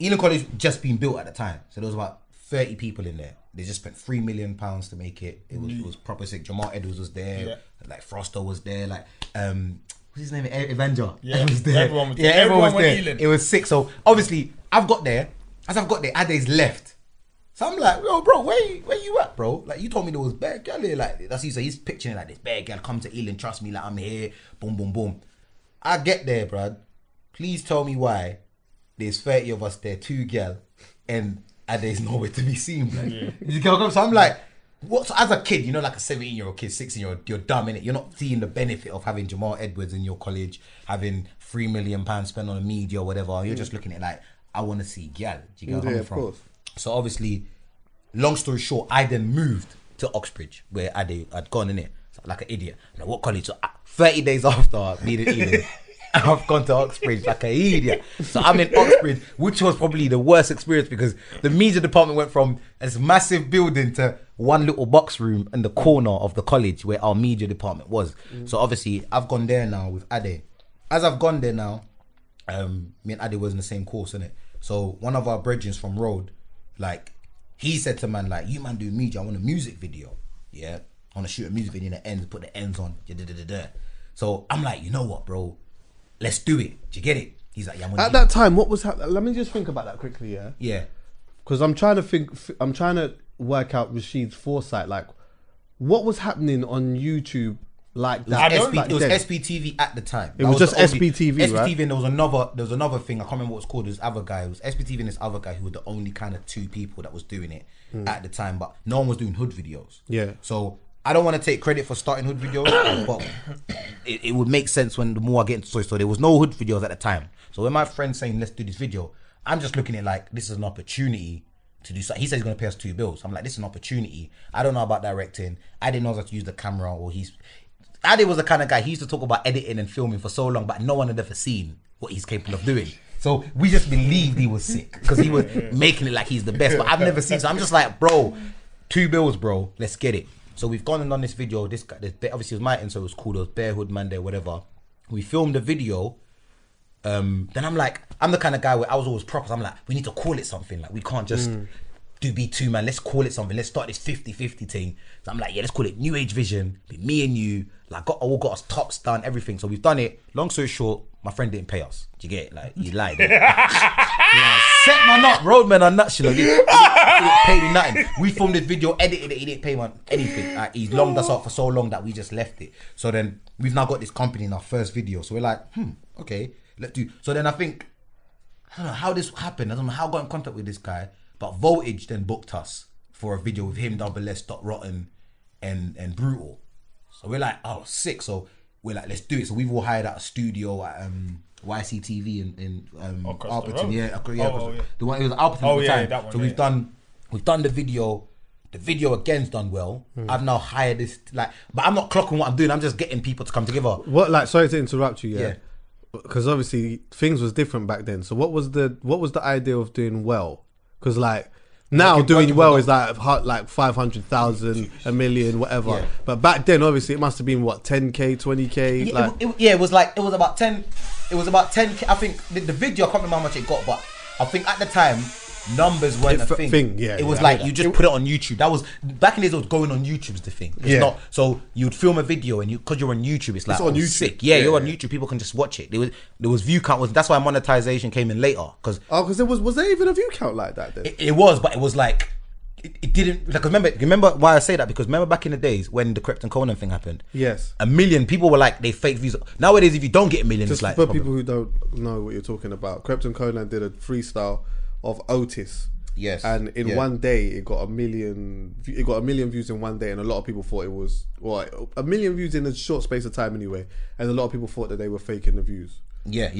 Ealing College just been built at the time. So there was about 30 people in there. They just spent £3 million to make it. It was proper sick. Jamal Edwards was there. Yeah. Like Froster was there. Like, what's his name? Evanger. Yeah, was there. Everyone was there. Yeah, everyone was there. Ealing. It was sick. So obviously, I've got there. As I've got there, Ade's left. So I'm like, yo, bro, where you at, bro? Like, you told me there was bad gal here. Like, that's he. So he's picturing like this bad gal come to Ealing, trust me, like I'm here. Boom, boom, boom. I get there, bro. Please tell me why there's 30 of us there, two gal, and there's nowhere to be seen, bro. Yeah. So I'm like, what? So as a kid, you know, like a 17-year-old kid, 16-year-old, you're dumb, innit? You're not seeing the benefit of having Jamal Edwards in your college, having £3 million spent on the media or whatever. You're just looking at like, I want to see gal. Do you get where I'm from? Of course. So obviously, long story short, I then moved to Oxbridge where I'd gone, innit? So, like an idiot. Like, what college? So 30 days after me and Eden, I've gone to Oxbridge like an idiot. So I'm in Oxbridge, which was probably the worst experience because the media department went from this massive building to one little box room in the corner of the college where our media department was. So obviously, I've gone there now with Ade. As I've gone there now, me and Ade was in the same course, innit? So one of our brethren from Road, like, he said to man, like, you man do media, I want a music video. Yeah, I want to shoot a music video in the ends, put the ends on. So I'm like, you know what, bro? Let's do it. Do you get it? He's like, yeah, I'm gonna At that time, what was happening? Let me just think about that quickly, yeah? Yeah. Because I'm trying to work out Rashid's foresight. Like, what was happening on YouTube like that? It was SBTV at the time. It was just SBTV, right? SBTV, and there was another thing, I can't remember what it's called. This other guy, it was SBTV and this other guy who were the only kind of two people that was doing it at the time, but no one was doing hood videos. Yeah. So I don't want to take credit for starting hood videos, but it would make sense when the more I get into stories. So there was no hood videos at the time. So when my friend's saying, let's do this video, I'm just looking at like, this is an opportunity to do something. He said he's going to pay us $2 bills. I'm like, this is an opportunity. I don't know about directing. I didn't know how to use the camera or Ade was the kind of guy, he used to talk about editing and filming for so long, but no one had ever seen what he's capable of doing. So we just believed he was sick because he was making it like he's the best, but I've never seen. So I'm just like, bro, $2 bills, bro, let's get it. So we've gone and done this video. This guy, obviously it was my end, so it was cool. There was Bear Hood Monday, whatever. We filmed the video. Then I'm like, I'm the kind of guy where I was always proper. I'm like, we need to call it something. Like, we can't just do B2, man, let's call it something. Let's start this 50-50 thing. So I'm like, yeah, let's call it New Age Vision. Be me and you. Like, got us tops done, everything. So we've done it. Long story short, my friend didn't pay us. Do you get it? Like, he lied. Like, set man up, roadmen are nuts, you know. He didn't pay me nothing. We filmed this video, edited it, he didn't pay me anything. Like, he's longed us out for so long that we just left it. So then we've now got this company in our first video. So we're like, okay, let's do. So then I think, I don't know how this happened. I don't know how I got in contact with this guy. But Voltage then booked us for a video with him, Double S, Dot Rotten, and Brutal. So we're like, oh, sick. So we're like, let's do it. So we've all hired out a studio at YCTV in Alberton. Yeah, the one it was Alberton at the time. That one, so we've done the video. The video again's done well. I've now hired this, like, but I'm not clocking what I'm doing. I'm just getting people to come together. What, like, sorry to interrupt you. Yeah. Because obviously things was different back then. So what was the idea of doing well? Because like now doing well is like 500,000, a million, whatever. Yeah. But back then, obviously, it must have been what 10K, 20K. Yeah, like... it was about 10K. I think the video, I can't remember how much it got, but I think at the time numbers weren't a thing. Yeah, it was like you just put it on YouTube. That was back in the days. It was going on YouTube's the thing. It's not, so you'd film a video and because you're on YouTube, it's like it's on YouTube. Sick. Yeah, you're on YouTube. People can just watch it. There was view count. That's why monetization came in later. Because was there even a view count like that then? It was, but it was like it didn't. Like remember why I say that? Because remember back in the days when the Krypton Conan thing happened. Yes, 1 million people were like they fake views. Nowadays, if you don't get 1 million, just it's like for people who don't know what you're talking about. Krypton Conan did a freestyle of Otis, yes, and in 1 day it got 1 million. It got 1 million views in 1 day, and a lot of people thought it was 1 million views in a short space of time anyway. And a lot of people thought that they were faking the views. Yeah.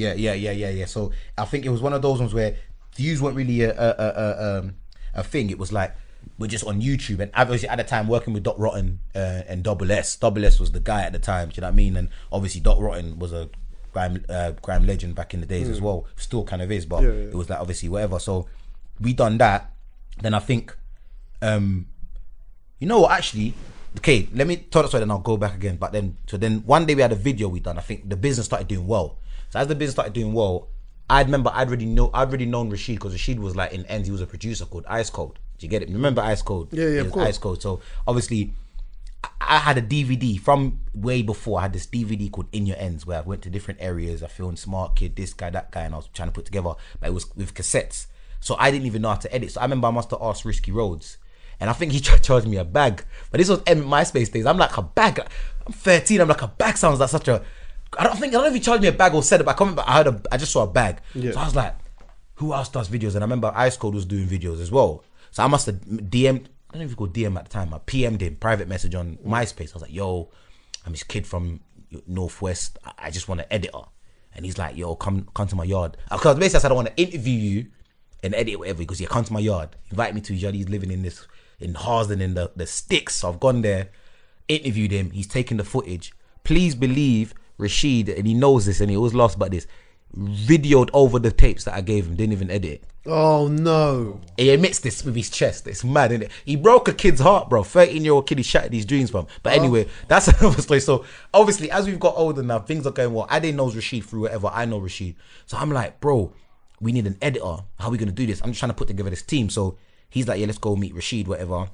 So I think it was one of those ones where views weren't really a thing. It was like we're just on YouTube, and obviously at the time working with Dot Rotten and Double S was the guy at the time. Do you know what I mean? And obviously Dot Rotten was a grime legend back in the days as well, still kind of is, but it was like obviously whatever. So we done that. Then I think you know what, actually, okay, let me tell that story and I'll go back again. But then so 1 day we had a video we done. I think the business started doing well. So as the business started doing well, I remember I'd already known Rashid, because Rashid was like in ends. He was a producer called Ice Cold. Do you get it? Remember Ice Cold? Yeah, of course. Ice Cold. So obviously I had a DVD from way before. I had this DVD called In Your Ends, where I went to different areas. I filmed Smart Kid, this guy, that guy, and I was trying to put together, but it was with cassettes. So I didn't even know how to edit. So I remember I must have asked Risky Rhodes, and I think he tried to charge me a bag. But this was MySpace days. I'm like, a bag? I'm 13. I'm like, a bag sounds like such a... I don't know if he charged me a bag or said it, but I can't remember. I just saw a bag. Yeah. So I was like, who else does videos? And I remember Ice Cold was doing videos as well. So I must have DM'd... I don't know if you called DM at the time. I PM'd him, private message on MySpace. I was like, yo, I'm this kid from Northwest. I just want an editor. And he's like, yo, come to my yard. Because basically I said, I want to interview you and edit whatever. He goes, yeah, come to my yard. Invite me to his yard. He's living in Harsden in the sticks. So I've gone there, interviewed him. He's taking the footage. Please believe Rashid, and he knows this and he always laughs about this, videoed over the tapes that I gave him, didn't even edit. Oh no. He admits this with his chest. It's mad, isn't it? He broke a kid's heart, bro. 13-year-old kid he shattered his dreams from. But anyway, that's another story. So obviously as we've got older now, things are going well. Ade knows Rashid through whatever. I know Rashid. So I'm like, bro, we need an editor. How are we gonna do this? I'm just trying to put together this team. So he's like, yeah, let's go meet Rashid, whatever.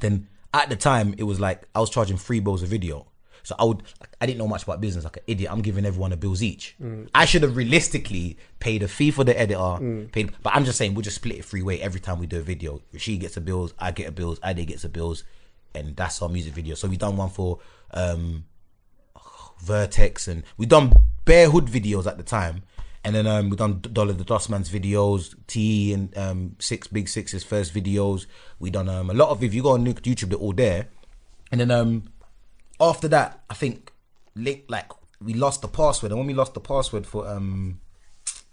Then at the time it was like I was charging $3 a video. So I didn't know much about business, like an idiot. I'm giving everyone $1 each. I should have realistically paid a fee for the editor, but I'm just saying we'll just split it three-way every time we do a video. She gets $1, I get $1, Ade gets $1, and that's our music video. So we done one for Vertex, and we done Bear Hood videos at the time, and then we done Dollar the Dustman's videos, T and Big Six's first videos. We done a lot of, if you go on YouTube, they're all there, and then after that, I think we lost the password, and when we lost the password for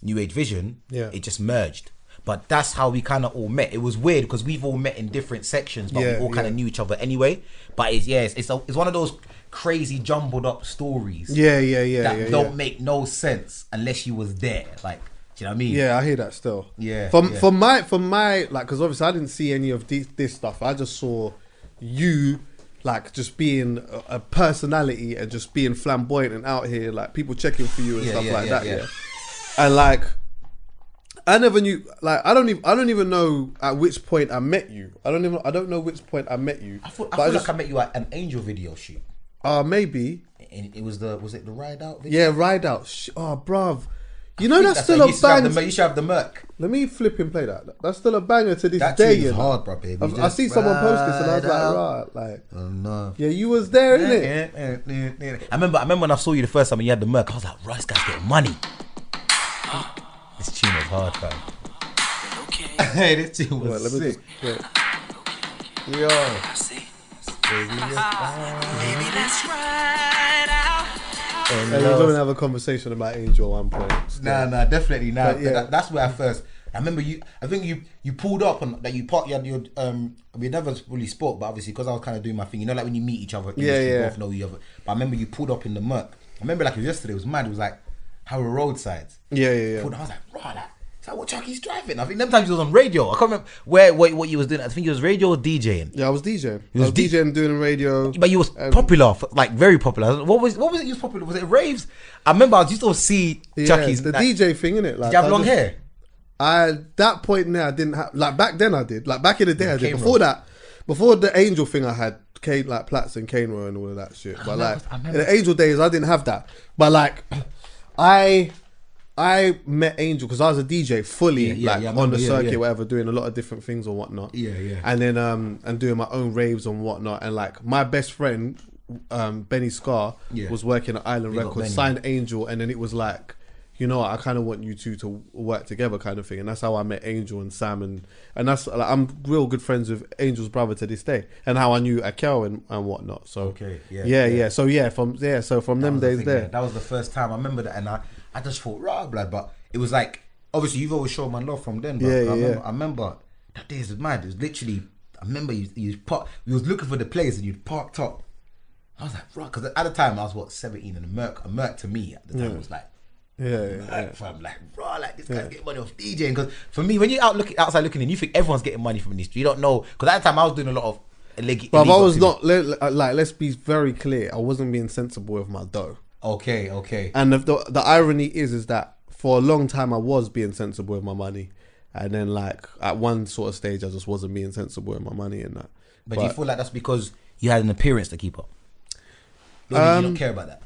New Age Vision, it just merged. But that's how we kind of all met. It was weird because we've all met in different sections, but we all kind of knew each other anyway. But it's one of those crazy jumbled up stories. That don't make no sense unless you was there. Like, do you know what I mean? Yeah, I hear that still. Yeah. For my like, because obviously I didn't see any of this stuff. I just saw you. Like just being a personality and just being flamboyant and out here, like people checking for you and stuff like that. And like, I never knew. Like, I don't even know at which point I met you. I don't know which point I met you. I feel like I met you at an Angel video shoot. Maybe. And it was was it the Ride Out video? Yeah, Ride Out. Oh, bruv. You know that's still a banger. You should have the Merc. Let me flip and play that. That's still a banger to this day. That is hard, bro, baby. I see someone post this and I was like, right, oh no. Yeah, you was there, innit? I remember when I saw you the first time and you had the Merc. I was like, right, this guy's getting money. This tune was hard, fam. Okay. Hey, this tune was sick. Yo. Baby, let's ride out. And we're going to have a conversation about Angel at one point. Still. Nah, definitely nah. Yeah. That's where I first. I remember you. I think you pulled up and that you had your. We never really spoke, but obviously because I was kind of doing my thing. You know, like when you meet each other, you both know each other. But I remember you pulled up in the Merc. I remember like it was yesterday. It was mad. It was like how we're roadside. Yeah. Pulled up, I was like, rah, like, it's like what Chuckie's driving. I think them times you was on radio. I can't remember what you was doing. I think it was radio or DJing. Yeah, I was DJing. I was DJing, doing radio. But you was popular, like very popular. What was it you was popular? Was it raves? I remember I used to see Chuckie's. The like, DJ thing, innit? Like, did you have long hair? At that point now, I didn't have, like back then I did. Like back in the day I did. Before the Angel thing I had, Kane, like plaits and Kanro and all of that shit. But like, in the Angel days I didn't have that. But like, I met Angel because I was a DJ fully on the circuit, whatever, doing a lot of different things and whatnot. Yeah. And then and doing my own raves and whatnot. And like my best friend, Benny Scar, was working at Island Records, signed Angel, and then it was like, you know what, I kind of want you two to work together, kind of thing. And that's how I met Angel and Sam, and that's like, I'm real good friends with Angel's brother to this day, and how I knew Akel and whatnot. So from them days there, that was the first time I remember that, and I just thought, rah, blah, but it was like, obviously you've always shown my love from then, but I remember that day is mad. It was literally, I remember you was looking for the place and you'd parked up. I was like, rah, because at the time I was 17 and a Merc to me at the time was like, I'm like, rah, like this guy's getting money off DJing. Because for me, when you're outside looking in, you think everyone's getting money from the industry. You don't know, because at the time I was doing a lot of illegal. But I was not, like, let's be very clear, I wasn't being sensible with my dough. Okay. And the irony is that for a long time I was being sensible with my money, and then like at one sort of stage I just wasn't being sensible with my money and that. But do you feel like that's because you had an appearance to keep up? You don't care about that?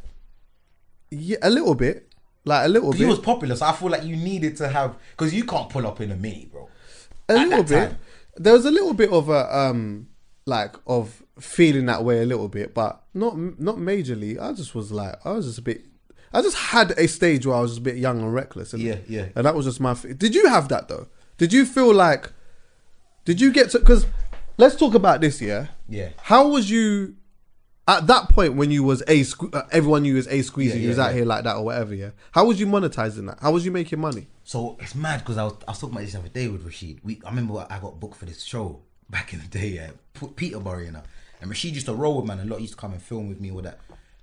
Yeah, a little bit. Like a little bit. You was popular, so I feel like you needed to have, because you can't pull up in a mini, bro. A little bit. There was a little bit of a of feeling that way a little bit, but not majorly. I just had a stage where I was just a bit young and reckless. Yeah. And that was just my thing. Did you have that though? Did you feel like, did you get to, because let's talk about this, yeah? Yeah. How was you at that point when you was everyone knew you was A Squeezy, you was out here like that or whatever, yeah? How was you monetizing that? How was you making money? So it's mad because I was talking about this the other day with Rashid. I remember I got booked for this show back in the day, yeah, Peterborough, you know. And Rashid used to roll with man a lot. He used to come and film with me with that.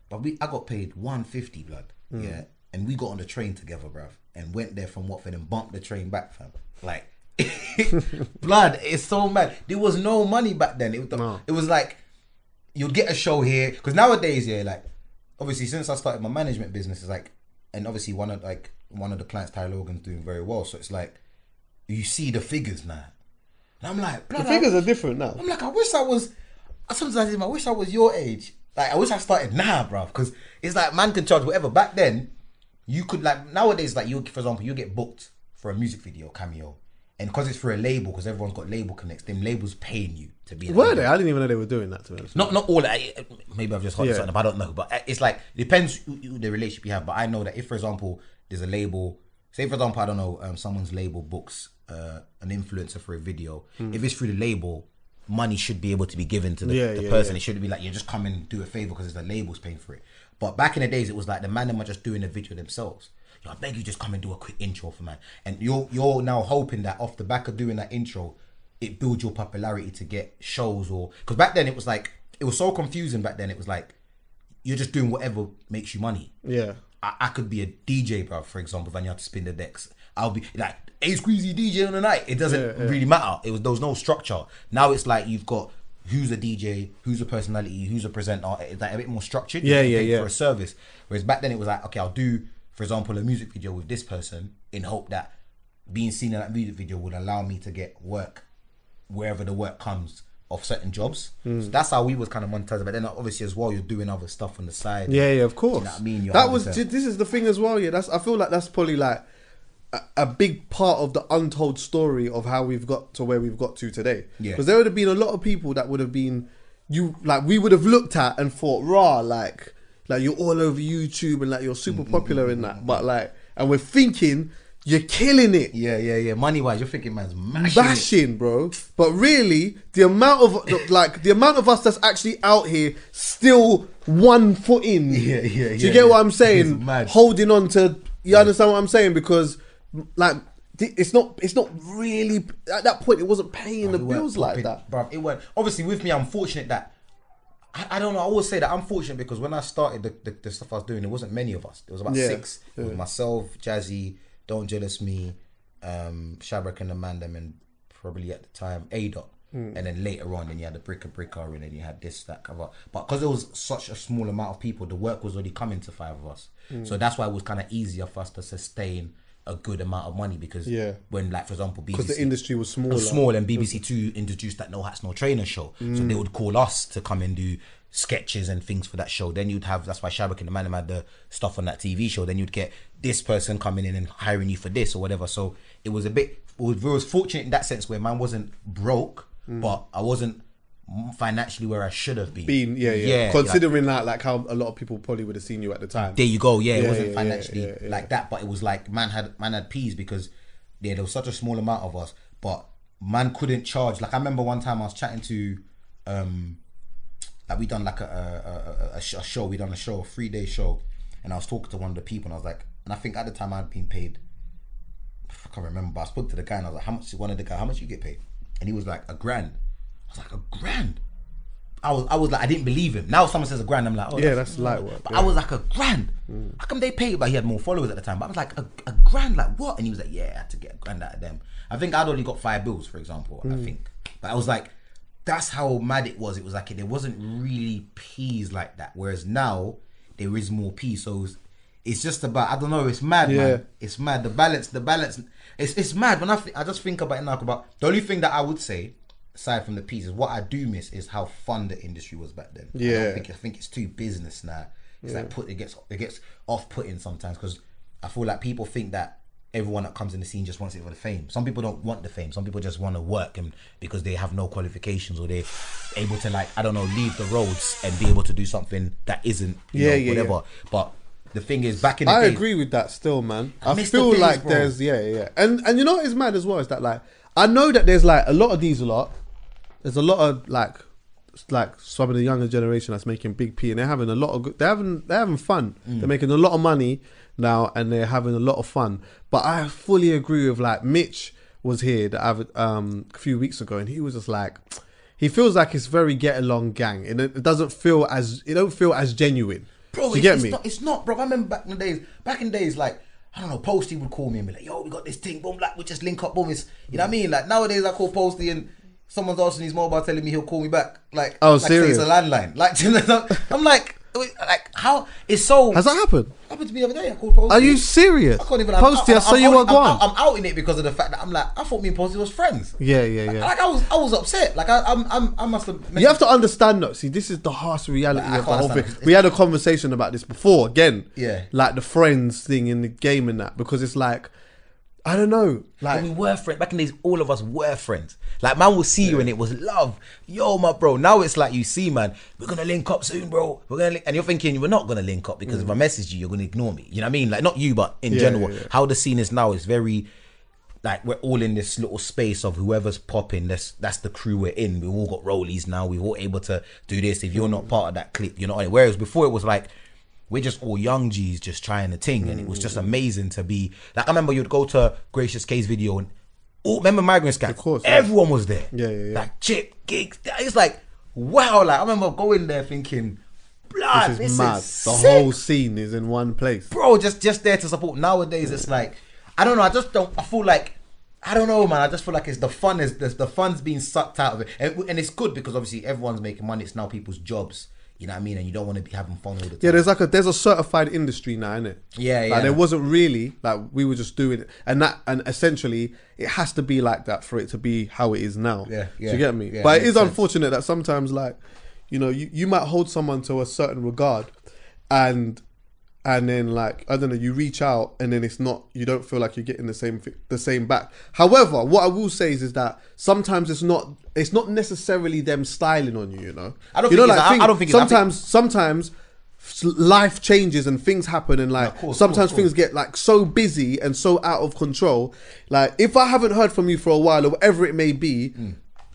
But I got paid $150, blood. Mm. Yeah. And we got on the train together, bruv. And went there from Watford and bumped the train back, fam. Like, blood, it's so mad. There was no money back then. It was like, you'd get a show here. Because nowadays, yeah, like, obviously, since I started my management business, it's like, and obviously one of the clients, Ty Logan's doing very well. So it's like, you see the figures now. And I'm like, blood, the figures are different now. I'm like, I wish I was your age. Like, I wish I started now, bruv. Because it's like, man can charge whatever. Back then, you could, like, nowadays, like, you, for example, you get booked for a music video, cameo. And because it's for a label, because everyone's got label connects, them labels paying you to be in Were label. They? I didn't even know they were doing that to me. Not all, maybe I've just heard something, but I don't know. But it's like, depends who the relationship you have. But I know that if, for example, there's a label, say, for example, I don't know, someone's label books an influencer for a video. Mm. If it's through the label, money should be able to be given to the person. Yeah. It shouldn't be like, you just come and do a favor because it's the label's paying for it. But back in the days, it was like the man them are just doing the video themselves. I beg you, just come and do a quick intro for man. And you're now hoping that off the back of doing that intro, it builds your popularity to get shows or... Because back then, it was like, it was so confusing back then. It was like, you're just doing whatever makes you money. Yeah. I could be a DJ, bro, for example, and you have to spin the decks. I'll be like, hey, Squeezy DJ on the night. It doesn't really matter. There was no structure. Now it's like you've got who's a DJ, who's a personality, who's a presenter. It's like a bit more structured. For a service. Whereas back then it was like, okay, I'll do, for example, a music video with this person in hope that being seen in that music video would allow me to get work wherever the work comes of certain jobs. So that's how we was kind of monetizing. But then obviously as well, you're doing other stuff on the side. Yeah, of course. You know what I mean? This is the thing as well. Yeah, I feel like that's probably like a big part of the untold story of how we've got to where we've got to today. Yeah, because there would have been a lot of people that would have been we would have looked at and thought, like you're all over YouTube and like you're super popular in that. But and we're thinking, you're killing it. Yeah. Money-wise, you're thinking, man's mashing it, bro. But really, the amount of us that's actually out here still one foot in. Yeah. Do you get what I'm saying? Holding on to. You understand what I'm saying? Because it's not really at that point. It wasn't paying the bills like that, bro. It weren't. Obviously, with me, I'm fortunate that. I don't know. I always say that I'm fortunate because when I started the stuff I was doing, there wasn't many of us. There was about six. It was myself, Jazzy, Don't Jealous Me, Shabrak and Amanda, and probably at the time A-Dot. And then later on, then you had the Bricker, and then you had this, that, cover. But because it was such a small amount of people, the work was already coming to five of us. So that's why it was kind of easier for us to sustain a good amount of money, because when, for example, BBC, because the industry was small, and BBC Two introduced that No Hats No Trainer show, so they would call us to come and do sketches and things for that show. Then you'd have, that's why Shabak and the Man had the stuff on that TV show. Then you'd get this person coming in and hiring you for this or whatever. So it was we was fortunate in that sense where man wasn't broke, but I wasn't financially where I should have been. Considering like how a lot of people probably would have seen you at the time. There you go. Yeah, it wasn't financially like that, but it was like man had peas because there was such a small amount of us, but man couldn't charge. Like I remember one time I was chatting to, we done like a show. We done a show, a 3-day show, and I was talking to one of the people, and I was like, and I think at the time I'd been paid. I can't remember, but I spoke to the guy and I was like, how much you get paid? And he was like, £1,000. I was like, £1,000? I was like, I didn't believe him. Now someone says £1,000, I'm like, oh yeah, that's light work. But I was like, £1,000? How come they paid? But he had more followers at the time. But I was like, £1,000, like what? And he was like, yeah, I had to get £1,000 out of them. I think I'd only got 5 bills, for example, I think. But I was like, that's how mad it was. It was like, there wasn't really peas like that. Whereas now, there is more peas. So it's just about, I don't know, it's mad, man. It's mad. The balance, it's mad. When I just think about it now, the only thing that I would say, aside from the pieces, what I do miss is how fun the industry was back then. I think it's too business now. It's like it gets off-putting sometimes, because I feel like people think that everyone that comes in the scene just wants it for the fame. Some people don't want the fame. Some people just want to work, and because they have no qualifications, or they're able to leave the roads and be able to do something that isn't whatever. But the thing is, back in the day, I agree with that still, man. I feel like there's and you know what is mad as well is that I know that there's a lot of these There's a lot of some of the younger generation that's making big P, and they're having a lot of they're having fun. They're making a lot of money now, and they're having a lot of fun. But I fully agree with Mitch was here a few weeks ago, and he was just like, he feels like it's very get along gang, and it don't feel as genuine. Bro, it's not, bro. I remember back in the days I don't know, Posty would call me and be like, yo, we got this thing, boom, we just link up, boom, it's, you know what I mean? Nowadays I call Posty and someone's asking his mobile telling me he'll call me back. Serious? It's a landline. I'm how? It's so... Has that happened? Happened to me the other day. I called Posty. Are you serious? I can't even... Posty, I saw you were gone. I'm out in it because of the fact that I thought me and Posty was friends. Yeah. I was upset. I must have... You have to understand though. See, this is the harsh reality of the whole thing. We had a conversation about this before, again. Yeah. The friends thing in the game and that, because it's I don't know. We were friends. Back in the days, all of us were friends. Man will see you and it was love. Yo, my bro. Now it's you see, man, we're going to link up soon, bro. And you're thinking, we're not going to link up because if I message you, you're going to ignore me. You know what I mean? Not you, but in general. Yeah. How the scene is now is very... we're all in this little space of whoever's popping. That's the crew we're in. We've all got rollies now. We're all able to do this. If you're not part of that clique, you're not on it. Whereas before it was we're just all young G's just trying the thing, and it was just amazing to be I remember you'd go to Gracious K's video and remember Migrant Scats? Of course. Everyone was there. Yeah. Chip, gigs. It's wow, I remember going there thinking, blood, this is mad. The whole scene is in one place. Bro, just there to support. Nowadays it's I don't know, I don't know, man. I just feel it's the fun is the fun's being sucked out of it. And it's good because obviously everyone's making money, it's now people's jobs. You know what I mean? And you don't want to be having fun all the time. Yeah, there's a certified industry now, isn't it? Yeah, yeah. Like, there wasn't really, like, we were just doing it. And essentially, it has to be like that for it to be how it is now. Yeah, yeah. Do you get me? Yeah, but it is unfortunate that sometimes, like, you know, you might hold someone to a certain regard and then, like, I don't know, you reach out and then it's not, you don't feel like you're getting the same back. However, what I will say is that sometimes it's not necessarily them styling on you, you know? Sometimes life changes and things happen and, like, things get, like, so busy and so out of control. Like, if I haven't heard from you for a while or whatever it may be,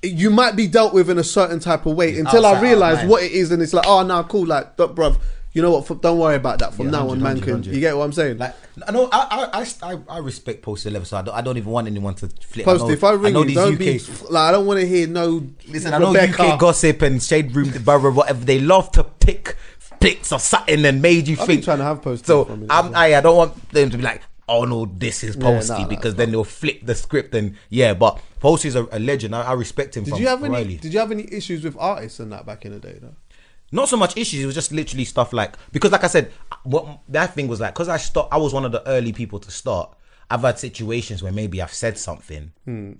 you might be dealt with in a certain type of way until I realise what it is, and it's like, oh, nah, cool, like, bruv, you know what? Don't worry about that. From now on, man, can you get what I'm saying? Like, I respect Posty level, so I don't even want anyone to flip. Posty, if I ring you, don't be like, I don't want to hear no. Listen, Rebecca. I know UK gossip and shade room, borough, whatever. They love to pick picks or something and made you think. Trying to have Posty. So I don't want them to be like, oh no, this is Posty, because then they'll flip the script and But Posty's a legend. I respect him. Did you have any issues with artists and that back in the day though? Not so much issues. It was just literally stuff like, because like I said, what that thing was like, because I was one of the early people to start. I've had situations where maybe I've said something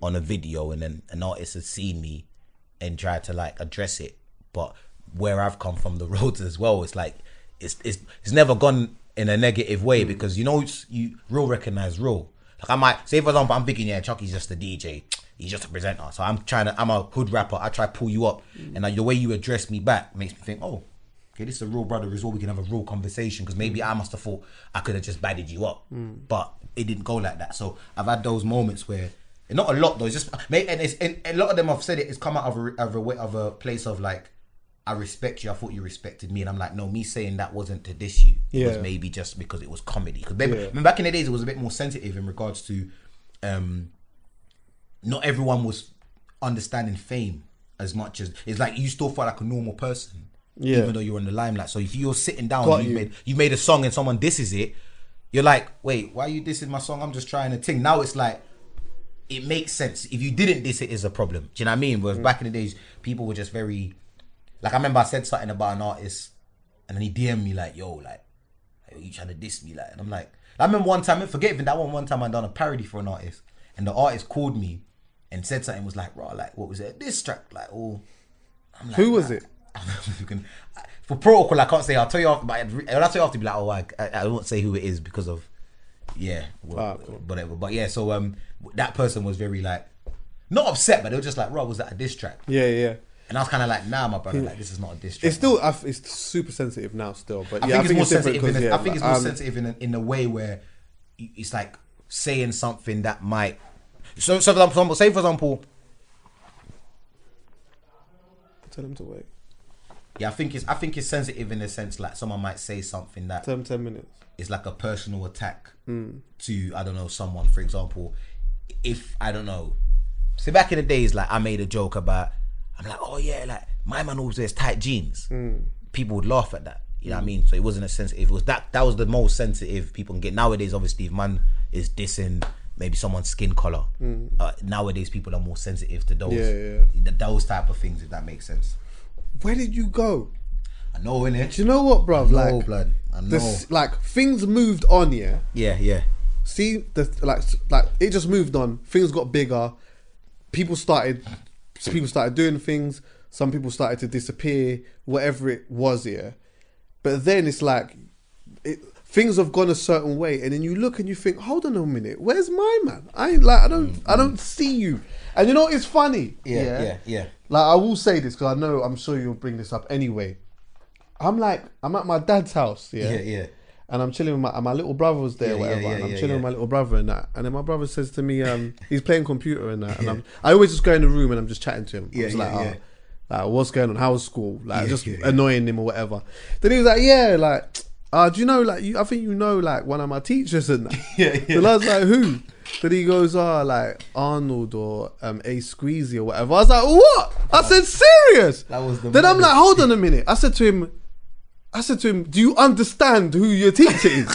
on a video and then an artist has seen me and tried to like address it. But where I've come from the roads as well, it's like, it's never gone in a negative way because, you know, you real recognize real. Like I might say, for example, I'm thinking, yeah, Chuckie's just a DJ. He's just a presenter. So I'm a hood rapper. I try to pull you up. And like, the way you address me back makes me think, oh, okay, this is a real brother as well. We can have a real conversation because maybe I must have thought I could have just badded you up. But it didn't go like that. So I've had those moments where, not a lot though, it's just, and a lot of them I've said it's come out of a place of like, I respect you. I thought you respected me. And I'm like, no, me saying that wasn't to diss you. It was maybe just because it was comedy. Because back in the days, it was a bit more sensitive in regards to, not everyone was understanding fame as much as it's like you still felt like a normal person, even though you're in the limelight. So if you're sitting down, you made a song and someone disses it, you're like, wait, why are you dissing my song? I'm just trying a thing. Now it's like, it makes sense. If you didn't diss it, it's a problem. Do you know what I mean? Whereas back in the days, people were just very, like I remember I said something about an artist and then he DM'd me like, yo, like, are you trying to diss me? Like, and I'm like, I remember one time, one time I done a parody for an artist and the artist called me and said something, was like, raw, like, what was it? This track, like, all. Oh. Like, who was it? For protocol, I can't say. I'll tell you after. I'll tell you after. Be like, oh, I won't say who it is because of, whatever. But yeah, so that person was very like, not upset, but they were just like, raw, was that a diss track? Yeah, yeah. And I was kind of like, nah, my brother, like, this is not a diss track. It's still, it's super sensitive now, still. But yeah, I think it's more sensitive. I think it's more sensitive in a way where it's like saying something that might. So for example, tell them to wait. Yeah, I think it's sensitive in the sense like someone might say something that. Tell them 10 minutes. It's like a personal attack to, I don't know, someone. For example, if I don't know, so back in the days, like I made a joke about, I'm like, oh yeah, like my man always wears tight jeans. People would laugh at that. You know what I mean? So it wasn't as sensitive. It was that was the most sensitive people can get. Nowadays, obviously, if man is dissing maybe someone's skin color. Nowadays, people are more sensitive to those those type of things, if that makes sense. Where did you go? I know, innit? Do you know what, bruv? I know. Like, things moved on, yeah? Yeah, yeah. See, it just moved on. Things got bigger. People started doing things. Some people started to disappear, whatever it was, yeah? But then it's like, things have gone a certain way, and then you look and you think, "Hold on a minute, where's my man? I don't see you." And you know it's funny. Yeah. Like I will say this because I know I'm sure you'll bring this up anyway. I'm at my dad's house. Yeah. And I'm chilling with my little brother was there, whatever. And I'm chilling with my little brother and that. And then my brother says to me, he's playing computer and that. And I always just go in the room and I'm just chatting to him. Like, what's going on? How was school? Annoying him or whatever. Then he was like, do you know, I think you know, one of my teachers and that. So I was like, who? Then he goes, Arnold or A Squeezy or whatever. I was like, what? I said, serious? That was the then I'm like, hold on a minute. I said to him, do you understand who your teacher is?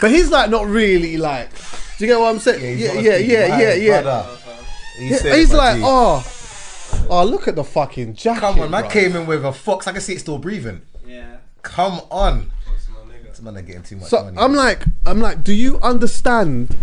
But he's like, not really, like, do you get what I'm saying? Yeah, he's like, Oh, look at the fucking jacket. Come on, man, came in with a fox. I can see it still breathing. Yeah. Come on. This man are getting too much money. I'm like, do you understand,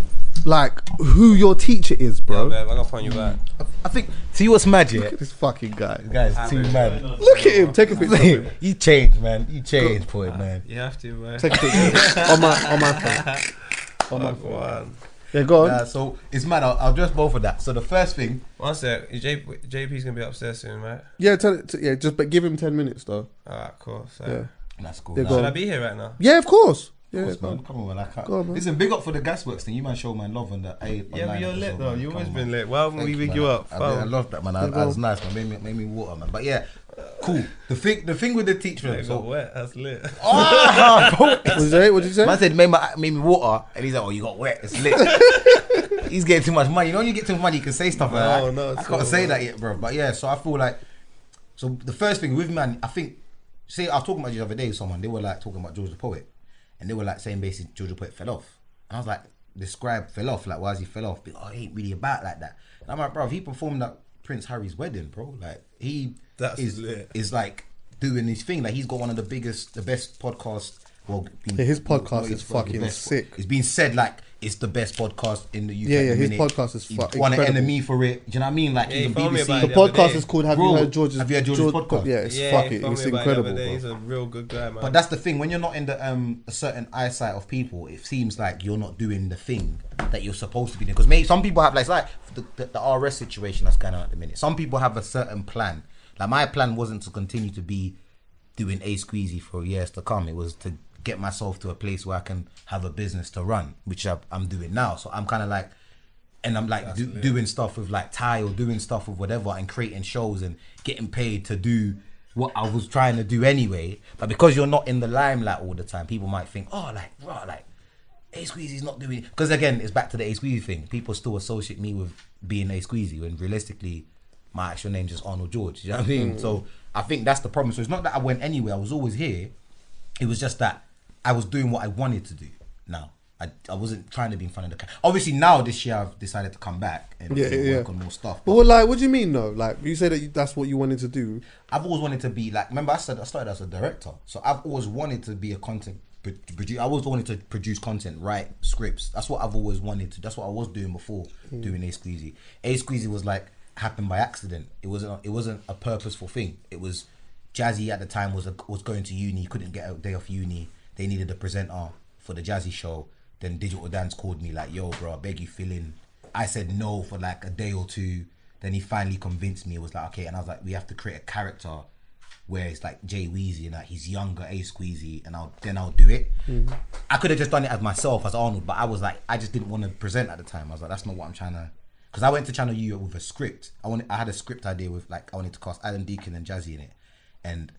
like, who your teacher is, bro? Yeah, man, I gotta find you back. I think, see what's magic. Look at this fucking guy. This guy's too mad. Look at him. Take a picture. You changed, man. You changed, boy, man. You have to, man. Take a picture. on my phone. On my phone. Yeah, go on. So it's mad. I'll address both of that. So the first thing. One sec. JP's gonna be upstairs soon, right? Yeah, but give him 10 minutes though. Alright, cool. So. Yeah. That's cool. Yeah, should I be here right now? Yeah, of course. Yeah, of course, man. Come on, man. I can't. Go on, man. Listen, big up for the Gasworks thing. You man show man love on that. Yeah, but you're lit though. You've always been lit. Why haven't we big you up? I love that, man. That was nice, man. Made me water, man. But yeah, cool. The thing with the teacher. It got wet. That's lit. Oh, what did you say? Man said made me water, and he's like, oh, you got wet. It's lit. He's getting too much money. You know, when you get too much money, you can say stuff like that. Oh no, I can't say that yet, bro. But yeah, so I feel like, so the first thing with man, I think. See, I was talking about you the other day with someone. They were like talking about George the Poet, and they were like saying basically George the Poet fell off. And I was like, the scribe fell off. Like, why has he fell off? Because, oh, he ain't really about like that. And I'm like, bro, if he performed at Prince Harry's wedding, bro. Like, is like doing his thing. Like, he's got one of the biggest, the best podcasts. Well, his podcast is fucking sick. It's been said like it's the best podcast in the UK. Yeah, yeah, his podcast is fucking won an Emmy for it. Do you know what I mean? Like, even BBC. The podcast is called Have You Heard George's Podcast? Yeah, it's incredible. He's a real good guy, man. But that's the thing, when you're not in the a certain eyesight of people, it seems like you're not doing the thing that you're supposed to be doing. Because maybe some people have like the RS situation that's going on at the minute. Some people have a certain plan. Like, my plan wasn't to continue to be doing A Squeezy for years to come. It was to get myself to a place where I can have a business to run, which I'm doing now. So I'm kind of like, and I'm like doing stuff with like Thai or doing stuff with whatever and creating shows and getting paid to do what I was trying to do anyway. But because you're not in the limelight all the time, people might think, oh, like, bro, like, A Squeezy's not doing it. Because again, it's back to the A Squeezy thing. People still associate me with being A Squeezy when realistically, my actual name is Arnold Jorge. You know what I mean? So I think that's the problem. So it's not that I went anywhere. I was always here. It was just that I was doing what I wanted to do now. I wasn't trying to be in front of the camera. Obviously now this year I've decided to come back and work on more stuff. But like, what do you mean though? Like, you say that's what you wanted to do. I've always wanted to be like, remember I said I started as a director. So I've always wanted to be a content producer. I always wanted to produce content, write scripts. That's what I've always wanted to. That's what I was doing before doing A Squeezy. A Squeezy was like, happened by accident. It wasn't a purposeful thing. It was, Jazzy at the time was going to uni, couldn't get a day off uni. They needed a presenter for the Jazzy show. Then Digital Dance called me like, yo, bro, I beg you, fill in. I said no for like a day or two. Then he finally convinced me. It was like, okay. And I was like, we have to create a character where it's like Jay Weezy and like he's younger, A Squeezy, and I'll do it. I could have just done it as myself, as Arnold, but I was like, I just didn't want to present at the time. I was like, that's not what I'm trying to, because I went to Channel U with a script. I had a script idea with like, I wanted to cast Alan Deacon and Jazzy in it. And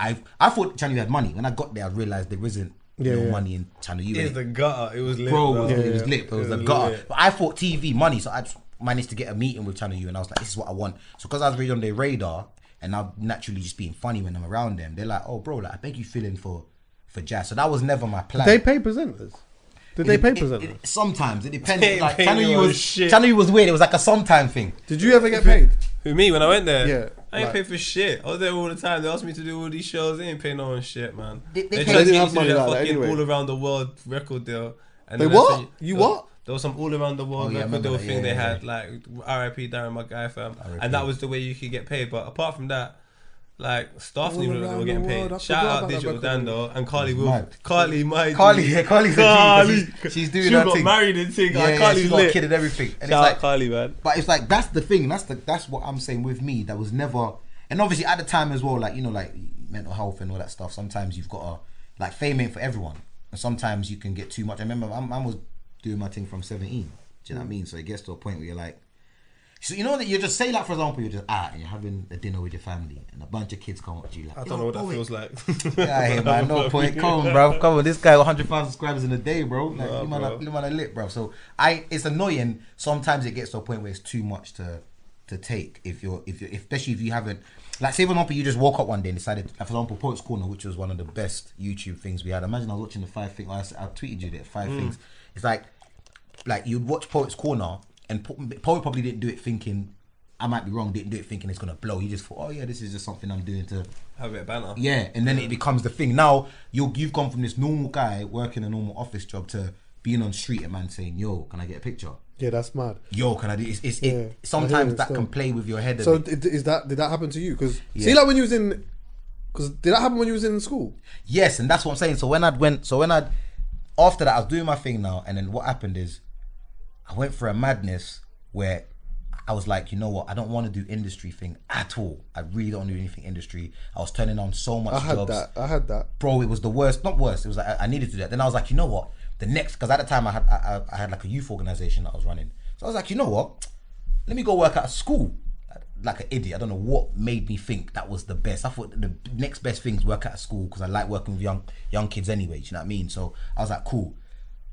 I thought Channel U had money. When I got there, I realised there isn't no money in Channel U. It was the gutter. It was lit. Bro, it was lit. It was the gutter. But I thought TV money, so I just managed to get a meeting with Channel U, and I was like, this is what I want. So because I was really on their radar, and I'm naturally just being funny when I'm around them, they're like, oh, bro, like, I beg you fill in for Jazz. So that was never my plan. Did they pay presenters? Sometimes. It depends. Like, Channel U was weird. It was like a sometime thing. Did you ever get paid? Who, me? When I went there? Yeah. I ain't paid for shit. I was there all the time. They asked me to do all these shows. They ain't pay no one shit, man. They tried to do that fucking all around the world record deal. And they what? You what? There was some all around the world record deal thing they had, like RIP Darren, my guy, fam. And that was the way you could get paid. But apart from that, like staff knew that they were getting paid. Shout out Digital Dan though, and Carly, she's doing her thing. She got married and thing. Yeah, Carly's got a kid and everything. And shout out Carly, man. But it's like that's the thing. That's what I'm saying with me. That was never. And obviously at the time as well, like, you know, like mental health and all that stuff. Sometimes you've got to, like, fame ain't for everyone, and sometimes you can get too much. I remember I was doing my thing from 17. Do you know what I mean? So it gets to a point where you're like. So you know that you just say, like, for example, you're just out and you're having a dinner with your family and a bunch of kids come up to you like, I don't know what that feels like. Yeah, hey, man, no point. Come on, bro. Come on, this guy 100,000 subscribers in a day, bro. Like, you man, are lit, bro. So it's annoying. Sometimes it gets to a point where it's too much to take if especially if you haven't, like, say for example you just woke up one day and decided, like, for example, Poets Corner, which was one of the best YouTube things we had. Imagine I was watching the 5 things. I tweeted you that 5 things. It's like you'd watch Poets Corner. And Poet probably didn't do it thinking, I might be wrong, didn't do it thinking it's going to blow. You just thought, oh yeah, this is just something I'm doing to have a bit of banter. Yeah, and then it becomes the thing. Now, you've gone from this normal guy working a normal office job to being on street and man saying, yo, can I get a picture? Yeah, that's mad. Yo, can I do it's yeah, it? Sometimes that can play with your head a bit. So did that happen to you? Because see, like when you was in, because did that happen when you was in school? Yes, and that's what I'm saying. So when I went, after that I was doing my thing now, and then what happened is I went for a madness where I was like, you know what? I don't want to do industry thing at all. I really don't do anything industry. I was turning on so much jobs. I had that. Bro, it was the worst. Not worst. It was like, I needed to do that. Then I was like, you know what? The next, because at the time I had like a youth organization that I was running. So I was like, you know what? Let me go work at a school. Like an idiot. I don't know what made me think that was the best. I thought the next best thing is work at a school because I like working with young kids anyway. Do you know what I mean? So I was like, cool.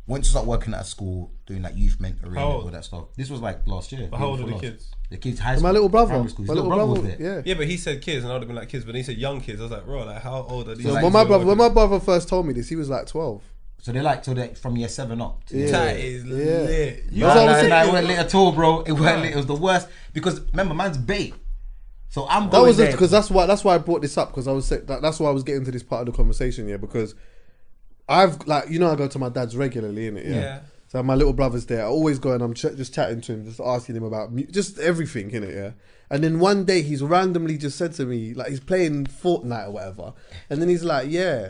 Went to start working at a school, doing like youth mentoring and all that stuff. This was like last year. But how old are the kids? The kids high school. My little brother. His little brother was there. Yeah. Yeah, but he said kids and I would have been like kids, but he said young kids. I was like, bro, like how old are these? So like, when my brother first told me this, he was like 12. So they're like from year 7 up. Yeah. That is lit. No, it weren't lit at all, bro. It weren't lit. It was the worst. Because remember, man's bait. So I'm going there. Because that's why I brought this up, because I was that's why I was getting to this part of the conversation, yeah, because I've like, you know, I go to my dad's regularly, innit? Yeah. Yeah. So my little brother's there. I always go and I'm just chatting to him, just asking him about just everything, innit? Yeah. And then one day he's randomly just said to me, like he's playing Fortnite or whatever. And then he's like, yeah.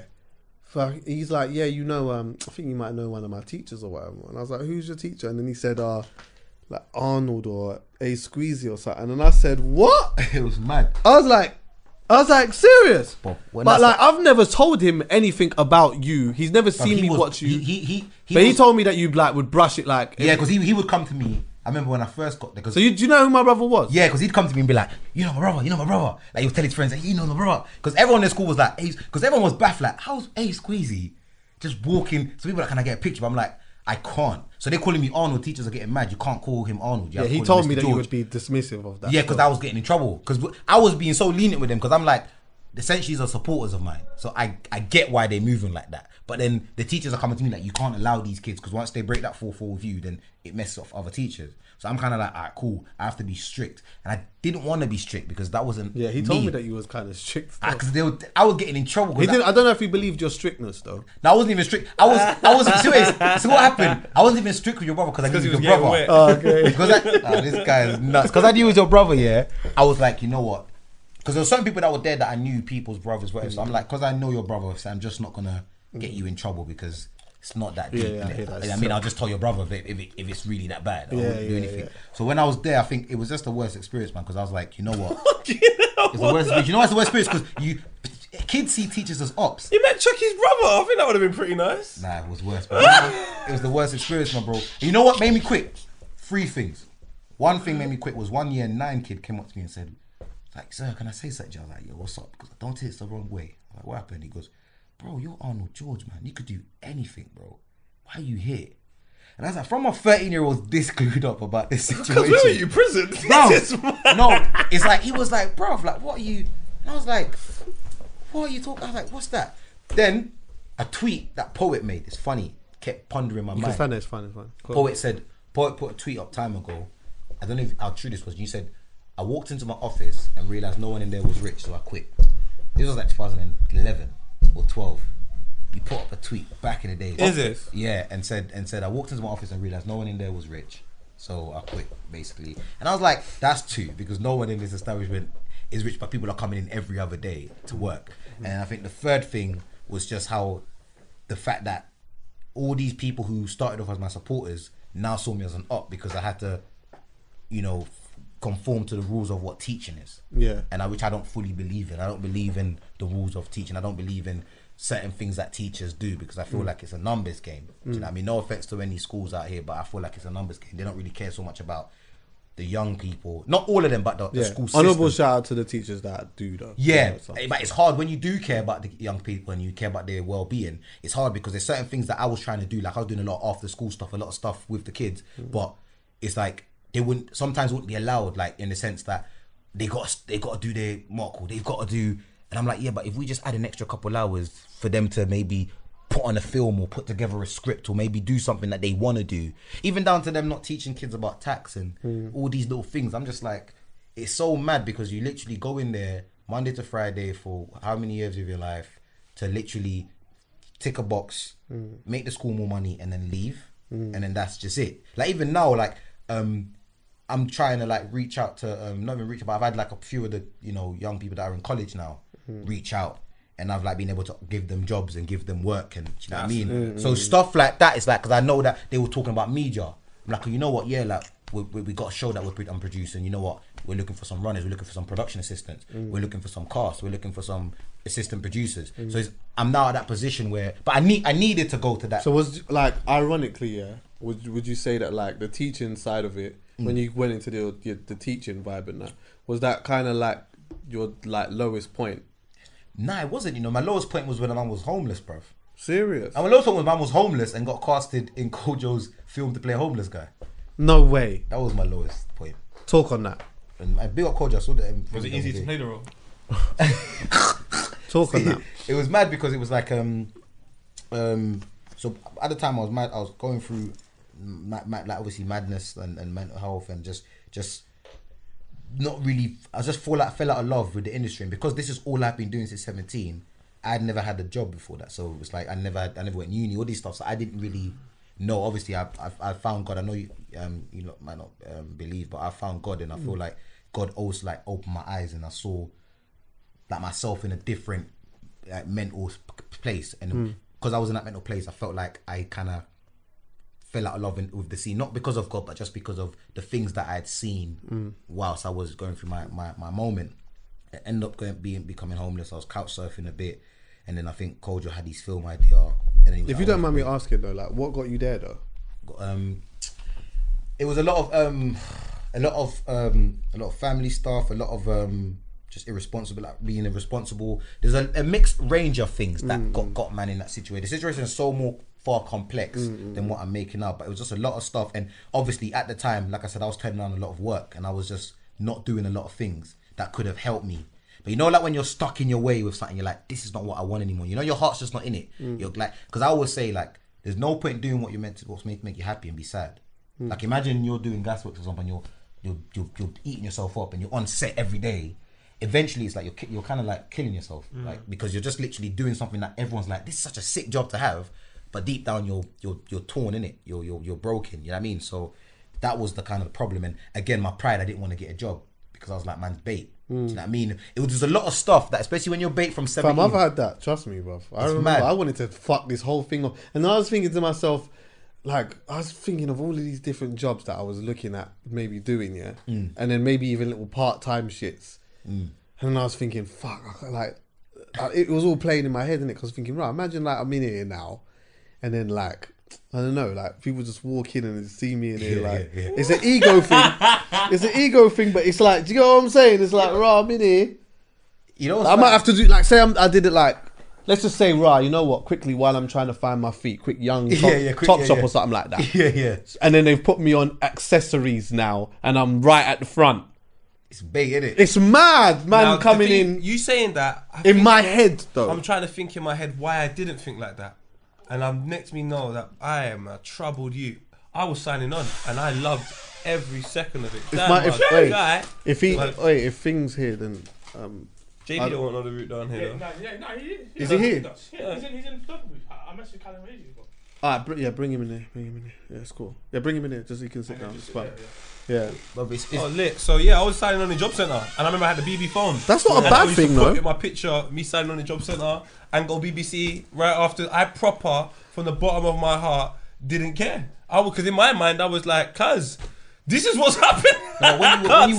He's like, yeah, you know, I think you might know one of my teachers or whatever. And I was like, who's your teacher? And then he said, like Arnold or A Squeezy or something. And I said, what? It was mad. I was like, serious? But like, I've never told him anything about you. He's never seen me watch you. He told me that you like would brush it like. Yeah, because he would come to me. I remember when I first got there. So do you know who my brother was? Yeah, because he'd come to me and be like, you know my brother. Like he would tell his friends, like, you know my brother. Because everyone in school was like, because everyone was baffled, like, how's A Squeezy just walking? So people were like, can I get a picture? But I'm like, I can't. So they're calling me Arnold. Teachers are getting mad. You can't call him Arnold. Yeah, he told me that you would be dismissive of that. Yeah, because I was getting in trouble. Because I was being so lenient with them because I'm like, essentially these are supporters of mine. So I get why they're moving like that. But then the teachers are coming to me like, you can't allow these kids because once they break that 4-4 with you, then it messes off other teachers. So I'm kind of like, all right, cool. I have to be strict. And I didn't want to be strict because that wasn't me. Yeah, he told me that you was kind of strict. Because I was getting in trouble. I don't know if he believed your strictness though. No, I wasn't even strict. I wasn't serious. So what happened? I wasn't even strict with your brother because I knew he was your brother. Oh, okay. This guy is nuts. Because I knew he was your brother, yeah. I was like, you know what? Because there were certain people that were there that I knew people's brothers, whatever. Mm-hmm. So I'm like, because I know your brother, so I'm just not going to get you in trouble because it's not that deep. Yeah, I'll just tell your brother if it's really that bad. I wouldn't do anything. Yeah. So when I was there, I think it was just the worst experience, man, because I was like, you know what? You know what's the worst experience? Because kids see teachers as ops. You met Chuckie's brother. I think that would have been pretty nice. Nah, it was worse, bro. It was the worst experience, my bro. You know what made me quit? 3 things. One thing made me quit was one year 9 kid came up to me and said, like, sir, can I say something? I was like, yo, what's up? Because I don't take it the wrong way. I'm like, what happened? He goes, bro, you're Arnold Jorge, man. You could do anything, bro. Why are you here? And I was like, from a 13-year-old this glued up about this situation. Because where were you, prison? Bro, no, it's like, he was like, bro, like, what are you? And I was like, what are you talking? I was like, what's that? Then a tweet that Poet made, it's funny, kept pondering my mind. You can stand there, it's fine, it's fine. Cool. Poet put a tweet up time ago. I don't know how true this was. You said, I walked into my office and realised no one in there was rich, so I quit. This was like 2011 or 12. You put up a tweet back in the day. Is it? Yeah, and said I walked into my office and realised no one in there was rich, so I quit, basically. And I was like, that's 2, because no one in this establishment is rich, but people are coming in every other day to work. And I think the 3rd thing was just how the fact that all these people who started off as my supporters now saw me as an op because I had to, you know, conform to the rules of what teaching is, which I don't fully believe in. I don't believe in the rules of teaching. I don't believe in certain things that teachers do because I feel like it's a numbers game. Do you know what I mean? No offense to any schools out here, but I feel like it's a numbers game. They don't really care so much about the young people, not all of them, but the school system. Honorable shout out to the teachers that do though. Yeah, but it's hard when you do care about the young people and you care about their well-being. It's hard because there's certain things that I was trying to do, like I was doing a lot of after school stuff, a lot of stuff with the kids, but it's like they wouldn't be allowed, like in the sense that they got to do their mock call, they've got to do, and I'm like, yeah, but if we just add an extra couple hours for them to maybe put on a film or put together a script or maybe do something that they want to do, even down to them not teaching kids about tax and all these little things, I'm just like, it's so mad because you literally go in there Monday to Friday for how many years of your life to literally tick a box, make the school more money, and then leave. And then that's just it. Like even now, like I'm trying to like reach out to not even reach out, but I've had like a few of the, you know, young people that are in college now reach out, and I've like been able to give them jobs and give them work, and do you know what I mean? So stuff like that is like, because I know that they were talking about media. I'm like, oh, you know what? Yeah, like we got a show that I'm producing. You know what? We're looking for some runners. We're looking for some production assistants. We're looking for some cast. We're looking for some assistant producers. So I'm now at that position where, but I needed to go to that. So was like, ironically, yeah. Would you say that like the teaching side of it, when you went into the teaching vibe and that, was that kind of like your like lowest point? Nah, it wasn't. You know, my lowest point was when my mum was homeless, bruv. Serious? And my lowest point was my mum was homeless and got casted in Kojo's film to play a homeless guy. No way. That was my lowest point. Talk on that. And I big up Kojo. I saw that. Was it easy to play the role? Talk on that. It was mad because it was like So at the time I was mad. I was going through like obviously madness and mental health and just not really. I just fell out of love with the industry, and because this is all I've been doing since 17, I'd never had a job before that. So it was like I never went to uni, all these stuff. So I didn't really know. Obviously, I found God. I know you lot might not believe, but I found God, and I feel like God also like opened my eyes, and I saw like myself in a different like mental place, and. Because I was in that mental place, I felt like I kind of fell out of love with the scene. Not because of God, but just because of the things that I had seen whilst I was going through my moment. I ended up becoming homeless. I was couch surfing a bit. And then I think Kojo had his film idea. And then if like, you don't mind me asking though, like what got you there though? It was a lot of family stuff, a lot of just irresponsible, like being irresponsible. There's a mixed range of things that got man in that situation. The situation is so more far complex than what I'm making out, but it was just a lot of stuff. And obviously at the time, like I said, I was turning down a lot of work and I was just not doing a lot of things that could have helped me. But you know, like when you're stuck in your way with something, you're like, this is not what I want anymore. You know, your heart's just not in it. You're like, because I always say like, there's no point doing what you're meant to, what's meant to make you happy and be sad. Like imagine you're doing Gasworks or something, and you're eating yourself up and you're on set every day. Eventually it's like you're kind of like killing yourself, like because you're just literally doing something that everyone's like, this is such a sick job to have, but deep down you're torn in it, you're broken, you know what I mean? So that was the kind of problem. And again, my pride, I didn't want to get a job because I was like, man's bait. Do you know what I mean? It was just a lot of stuff that, especially when you're bait from 17. Fam, I've had that, trust me, bruv. I remember mad. I wanted to fuck this whole thing up, and I was thinking to myself, like I was thinking of all of these different jobs that I was looking at maybe doing, yeah, and then maybe even little part time shits. And I was thinking, fuck, like it was all playing in my head, innit? Because I was thinking, right, imagine like I'm in here now, and then like I don't know, like people just walk in and see me in here, like it's an ego thing. It's an ego thing, but it's like, do you know what I'm saying? It's like, right, I'm in here. You know, what's I might have to do like say I did it like. Let's just say, right, you know what, quickly while I'm trying to find my feet, quick young top, top shop or something like that. And then they've put me on accessories now, and I'm right at the front. It's big, isn't it? It's mad, man. Now, coming thing, in. You saying that in my head, though. I'm trying to think in my head why I didn't think like that, and I'm next me know that I am a troubled youth. I was signing on, and I loved every second of it. If things here, then JP don't want another route down here. Is he here? He's in Dublin. I messed with Callum ages ago. Alright, bring him in there. Yeah, it's cool. Yeah, bring him in there just so he can sit down. It's fine. Yeah. It's lit. So yeah, I was signing on the job centre, and I remember I had the BB phone. That's not a bad thing though. Get my picture, me signing on the job centre, and got BBC right after. I proper, from the bottom of my heart, didn't care. I because in my mind I was like, cuz this is what's happening. No, when you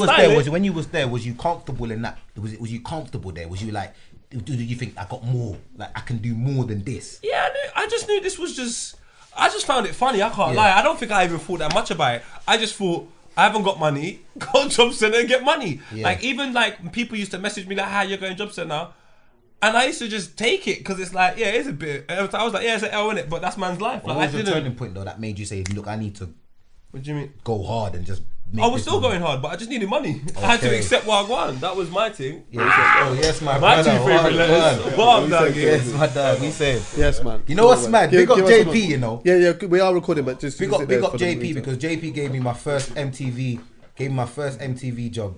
was there, was you comfortable in that? Was you comfortable there? Was you like, do you think I got more? Like I can do more than this? Yeah, I just knew this was just. I just found it funny. I can't lie. I don't think I even thought that much about it. I just thought, I haven't got money, go job centre and get money. Yeah. Like even like people used to message me like, how you're going job centre? And I used to just take it because it's like, yeah, it's a bit. I was like, yeah, it's an L, innit? But that's man's life. Like, what was your turning point though that made you say, look, I need to. What do you mean? Go hard and just. I was still going hard, but I just needed money. Okay. I had to accept what I won. That was my thing. Yeah, said, oh yes, my two favourite letters. Yes, my dad. We said, yes, man. You know what's mad? Big up JP. You know. Yeah. We are recording, but just big up JP because JP gave me my first MTV job.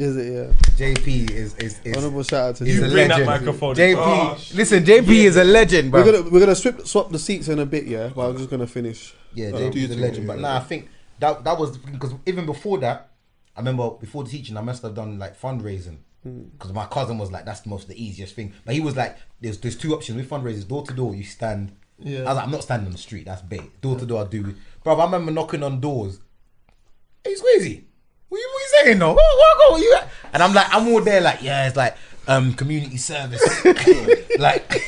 Is it? Yeah. JP is honorable shout out to you. Bring that microphone. JP, listen, JP is a legend, bro. We're gonna swap the seats in a bit, yeah. But I'm just gonna finish. Yeah, JP is a legend, but nah, I think that was because even before that, I remember before the teaching, I must have done like fundraising. Because my cousin was like, that's the easiest thing. But he was like, there's two options with fundraisers. Door to door, you stand. Yeah. I was like, I'm not standing on the street. That's bait. Door to door, I do. Bro, I remember knocking on doors. Hey, Squeezy, what you saying though? What you at? And I'm like, I'm all there like, yeah, it's like community service. Like,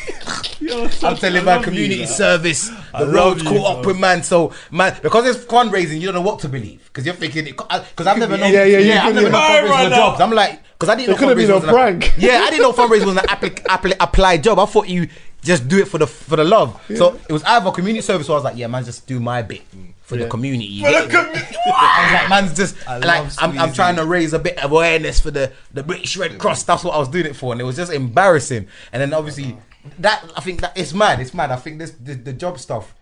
I'm telling my community service. The road caught up with man. So man, because it's fundraising, you don't know what to believe. Because you're thinking, because I've never known. Yeah, I've never known fundraising jobs. I'm like, because I didn't know fundraising was a prank. Yeah, I didn't know fundraising was an applied job. I thought you just do it for the love. Yeah. So it was either community service, or I was like, yeah, man, just do my bit for the community. For the community. I was like, man's just like, I'm trying to raise a bit of awareness for the British Red Cross. That's what I was doing it for, and it was just embarrassing. And then obviously. That I think that it's mad. It's mad. I think this the job stuff,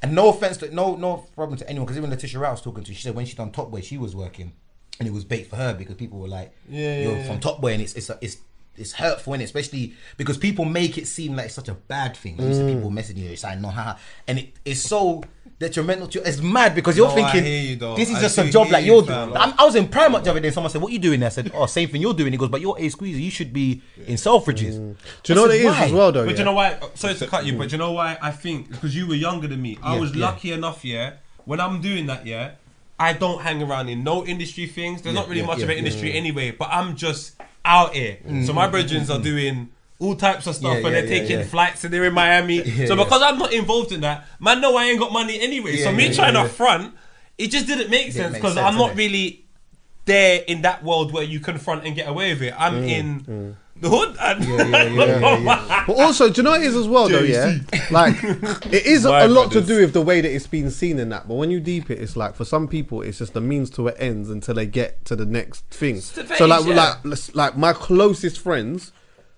and no offense, no problem to anyone. Because even Letitia Wright was talking to, she said when she done Top Boy, she was working, and it was bait for her because people were like, "You're from Top Boy," and it's hurtful, and especially because people make it seem like it's such a bad thing. Like, you see people messaging you, it's like, no, haha, and it's so detrimental to. It's mad because you're thinking this is just a job like you're doing. I was in Primark the other day. Someone said, "What are you doing?" I said, "Oh, same thing you're doing." He goes, "But you're a Squeezy. You should be in Selfridges." Do you know what it is as well, though? But do you know why? Sorry to cut you, but do you know why? I think because you were younger than me, I was lucky enough. Yeah, when I'm doing that, I don't hang around in no industry things. There's not really much of an industry anyway. But I'm just out here. So my brethrens are doing all types of stuff, and they're taking flights, and they're in Miami. So because I'm not involved in that, man, no, I ain't got money anyway. So me trying to front, it just didn't make sense because I'm not really there in that world where you confront and get away with it. I'm in the hood. And but also, do you know what it is as well, though? Yeah, like it is a lot to do with the way that it's been seen in that. But when you deep it, it's like for some people, it's just the means to an ends until they get to the next thing. So like my closest friends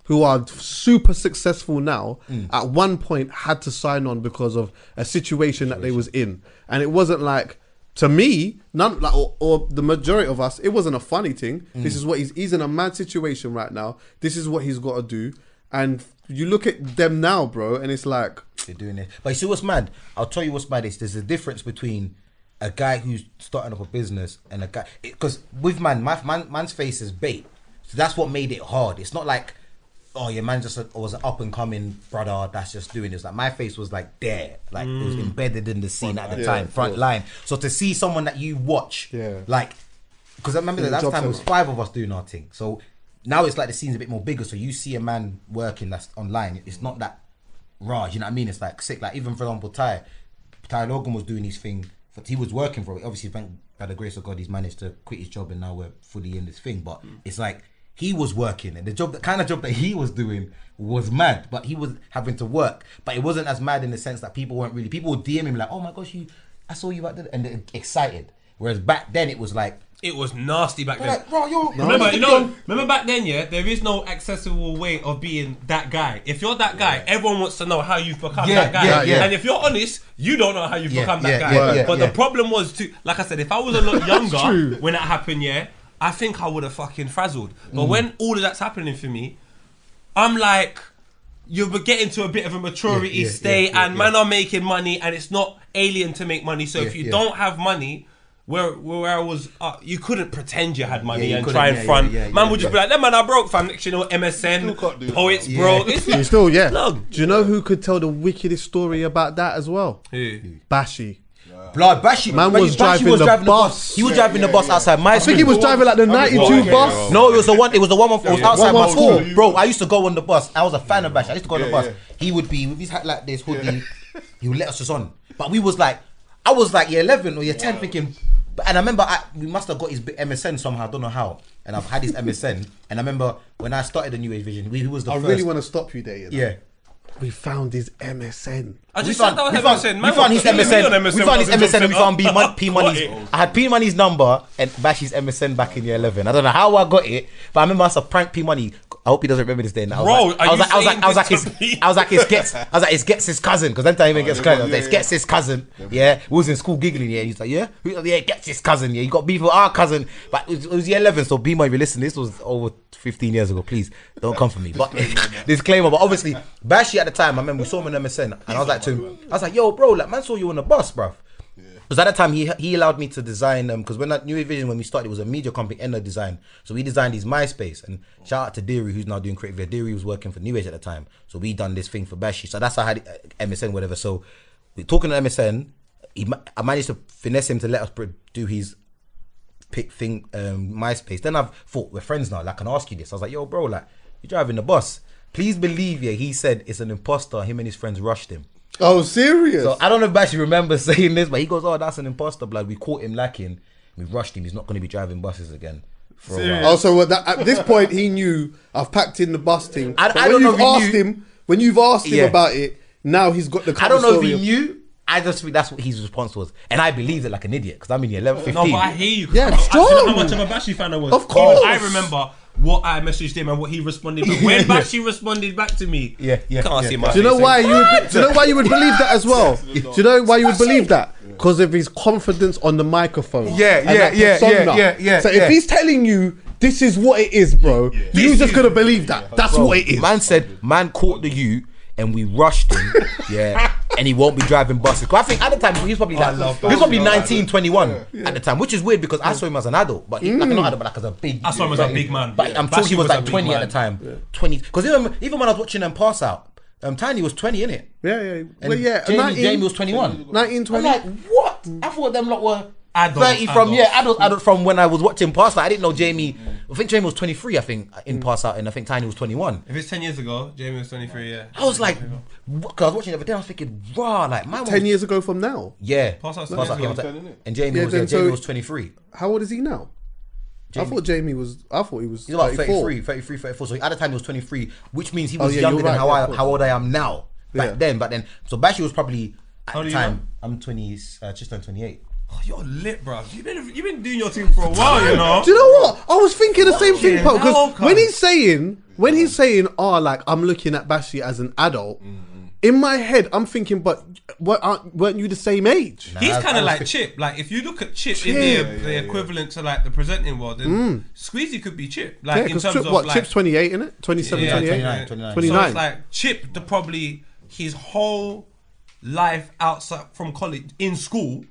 who are super successful now, at one point had to sign on because of a situation that they was in. And it wasn't like, to me, none like, or the majority of us, it wasn't a funny thing. This is what he's in a mad situation right now. This is what he's got to do. And you look at them now, bro, and it's like, they're doing it. But you see what's mad? I'll tell you what's mad is there's a difference between a guy who's starting up a business and a guy, because with man's face is bait. So that's what made it hard. It's not like, oh, your man just was an up and coming brother that's just doing this. Like my face was like there, like it was embedded in the scene at the time, front line. So to see someone that you watch, like, because I remember that last time it was 5 of us doing our thing. So now it's like the scene's a bit more bigger. So you see a man working that's online. It's not that raw, you know what I mean? It's like sick. Like even for example, Ty Logan was doing his thing. But he was working for it. Obviously, by the grace of God, he's managed to quit his job and now we're fully in this thing. But it's like, he was working, and the kind of job that he was doing was mad, but he was having to work. But it wasn't as mad in the sense that people would DM him like, oh my gosh, I saw you out there, and they're excited. Whereas back then it was like, it was nasty back then. Like, bro, remember back then, yeah, there is no accessible way of being that guy. If you're that guy, everyone wants to know how you've become that guy. And if you're honest, you don't know how you've become that guy. But the problem was, like I said, if I was a lot younger when that happened, I think I would have fucking frazzled. But when all of that's happening for me, I'm like, you're getting to a bit of a maturity state, and man are making money, and it's not alien to make money. So if you don't have money, where I was, you couldn't pretend you had money and try and front. Man would just be like, that man I broke, fam. You know, MSN, Poets broke. It's still, plug. Do you know who could tell the wickedest story about that as well? Who? Bashy. Blood, Bashy. Man was driving the bus. He was driving the bus outside my school. I think he was driving like the 92 bus. Yeah, no, it was the one. It was the one. It was outside my school, bro. I used to go on the bus. I was a fan of Bashy. I used to go on the bus. He would be with his hat like this hoodie. He would let us just on. But we was like, I was like year 11 or year 10, thinking. And I remember we must have got his MSN somehow. I don't know how. And I've had his MSN. And I remember when I started the New Age Vision, he was the first. I really want to stop you there. You know? Yeah. We found his MSN. We found his MSN. We found P Money's. I had P Money's number and Bashy's MSN back in year 11. I don't know how I got it, but I remember I used to prank P Money. I hope he doesn't remember this day now. I was like, it's Gets' cousin, because that time he gets cousin. It's Gets' cousin. Yeah. We was in school giggling, yeah. He's like, yeah? Yeah, Gets' cousin, yeah. You got beef with our cousin. But it was year 11, so B-Mo, if you listen, this was over 15 years ago. Please, don't come for me. But disclaimer. But obviously, Bashi at the time, I remember we saw him on MSN, and I was like to him, I was like, yo, bro, like, man saw you on the bus, bruv. Because at that time, he allowed me to design them. Because when that New Age Vision, when we started, it was a media company and a design. So we designed these MySpace. And shout out to Deary, who's now doing creative. Deary was working for New Age at the time. So we done this thing for Bashi. So that's how I had MSN, whatever. So we're talking to MSN. I managed to finesse him to let us do his pick thing, MySpace. Then I've thought, we're friends now. Like, I can ask you this. I was like, yo, bro, like, you're driving the bus. Please believe you. He said it's an imposter. Him and his friends rushed him. Oh, serious? So I don't know if Bashi remembers saying this, but he goes, oh, that's an imposter, blood. We caught him lacking. We rushed him. He's not going to be driving buses again for a while. Also, at this point, he knew I've packed in the bus thing. When you've asked him about it, now he's got the kind of story. I don't know if he knew. I just think that's what his response was. And I believed it like an idiot, because I'm in year 11, 15. No, but I hear you. Yeah, it's strong. I don't know how much of a Bashi fan I was. Of course. I remember what I messaged him and what he responded back. When Bashi responded back to me, can't see my face. Do you know why you would believe that as well? Do you know why you would believe that? Because of his confidence on the microphone. Yeah. So if he's telling you this is what it is, bro, you just gonna believe that. That's what it is. Man said, man caught the U and we rushed him. Yeah. And he won't be driving buses. I think at the time he was probably probably 19, 21 at the time, which is weird because I saw him as an adult, but like not adult, but like as a big. I saw him as a big man. But I'm sure he was like 20 at the time. Yeah. 20, because even when I was watching them pass out, Tiny was 20, innit? Yeah. And well, yeah. Jamie was 21. 19, 20. I'm like, what? I thought them lot were adults, 30 from adults. Yeah, adult from when I was watching pass out. I didn't know Jamie. I think Jamie was 23. I think in pass out, and I think Tiny was 21. If it's 10 years ago, Jamie was 23. Yeah. I was like. Because I was watching the other day, I was thinking, rah, like my 10 years ago from now? Yeah. Pass out. And Jamie was 23. How old is he now? Jamie. I thought he was he's 34. So at the time he was 23, which means he was younger than how old I am now. Back then. So Bashi was probably, at the time, I'm just turned 28. Oh, you're lit, bro. You've been doing your thing for a while, you know? Do you know what? I was thinking the same thing, Paul. Because when he's saying, oh, like, I'm looking at Bashi as an adult, in my head, I'm thinking, but weren't you the same age? Nah, he's kind of like Chip. Like, if you look at Chip. In the equivalent to, like, the presenting world, then Squeezy could be Chip. Like, in terms of, like... Chip's 28, isn't it? 27, 28? 29. So it's like, Chip, probably his whole life outside from college, in school...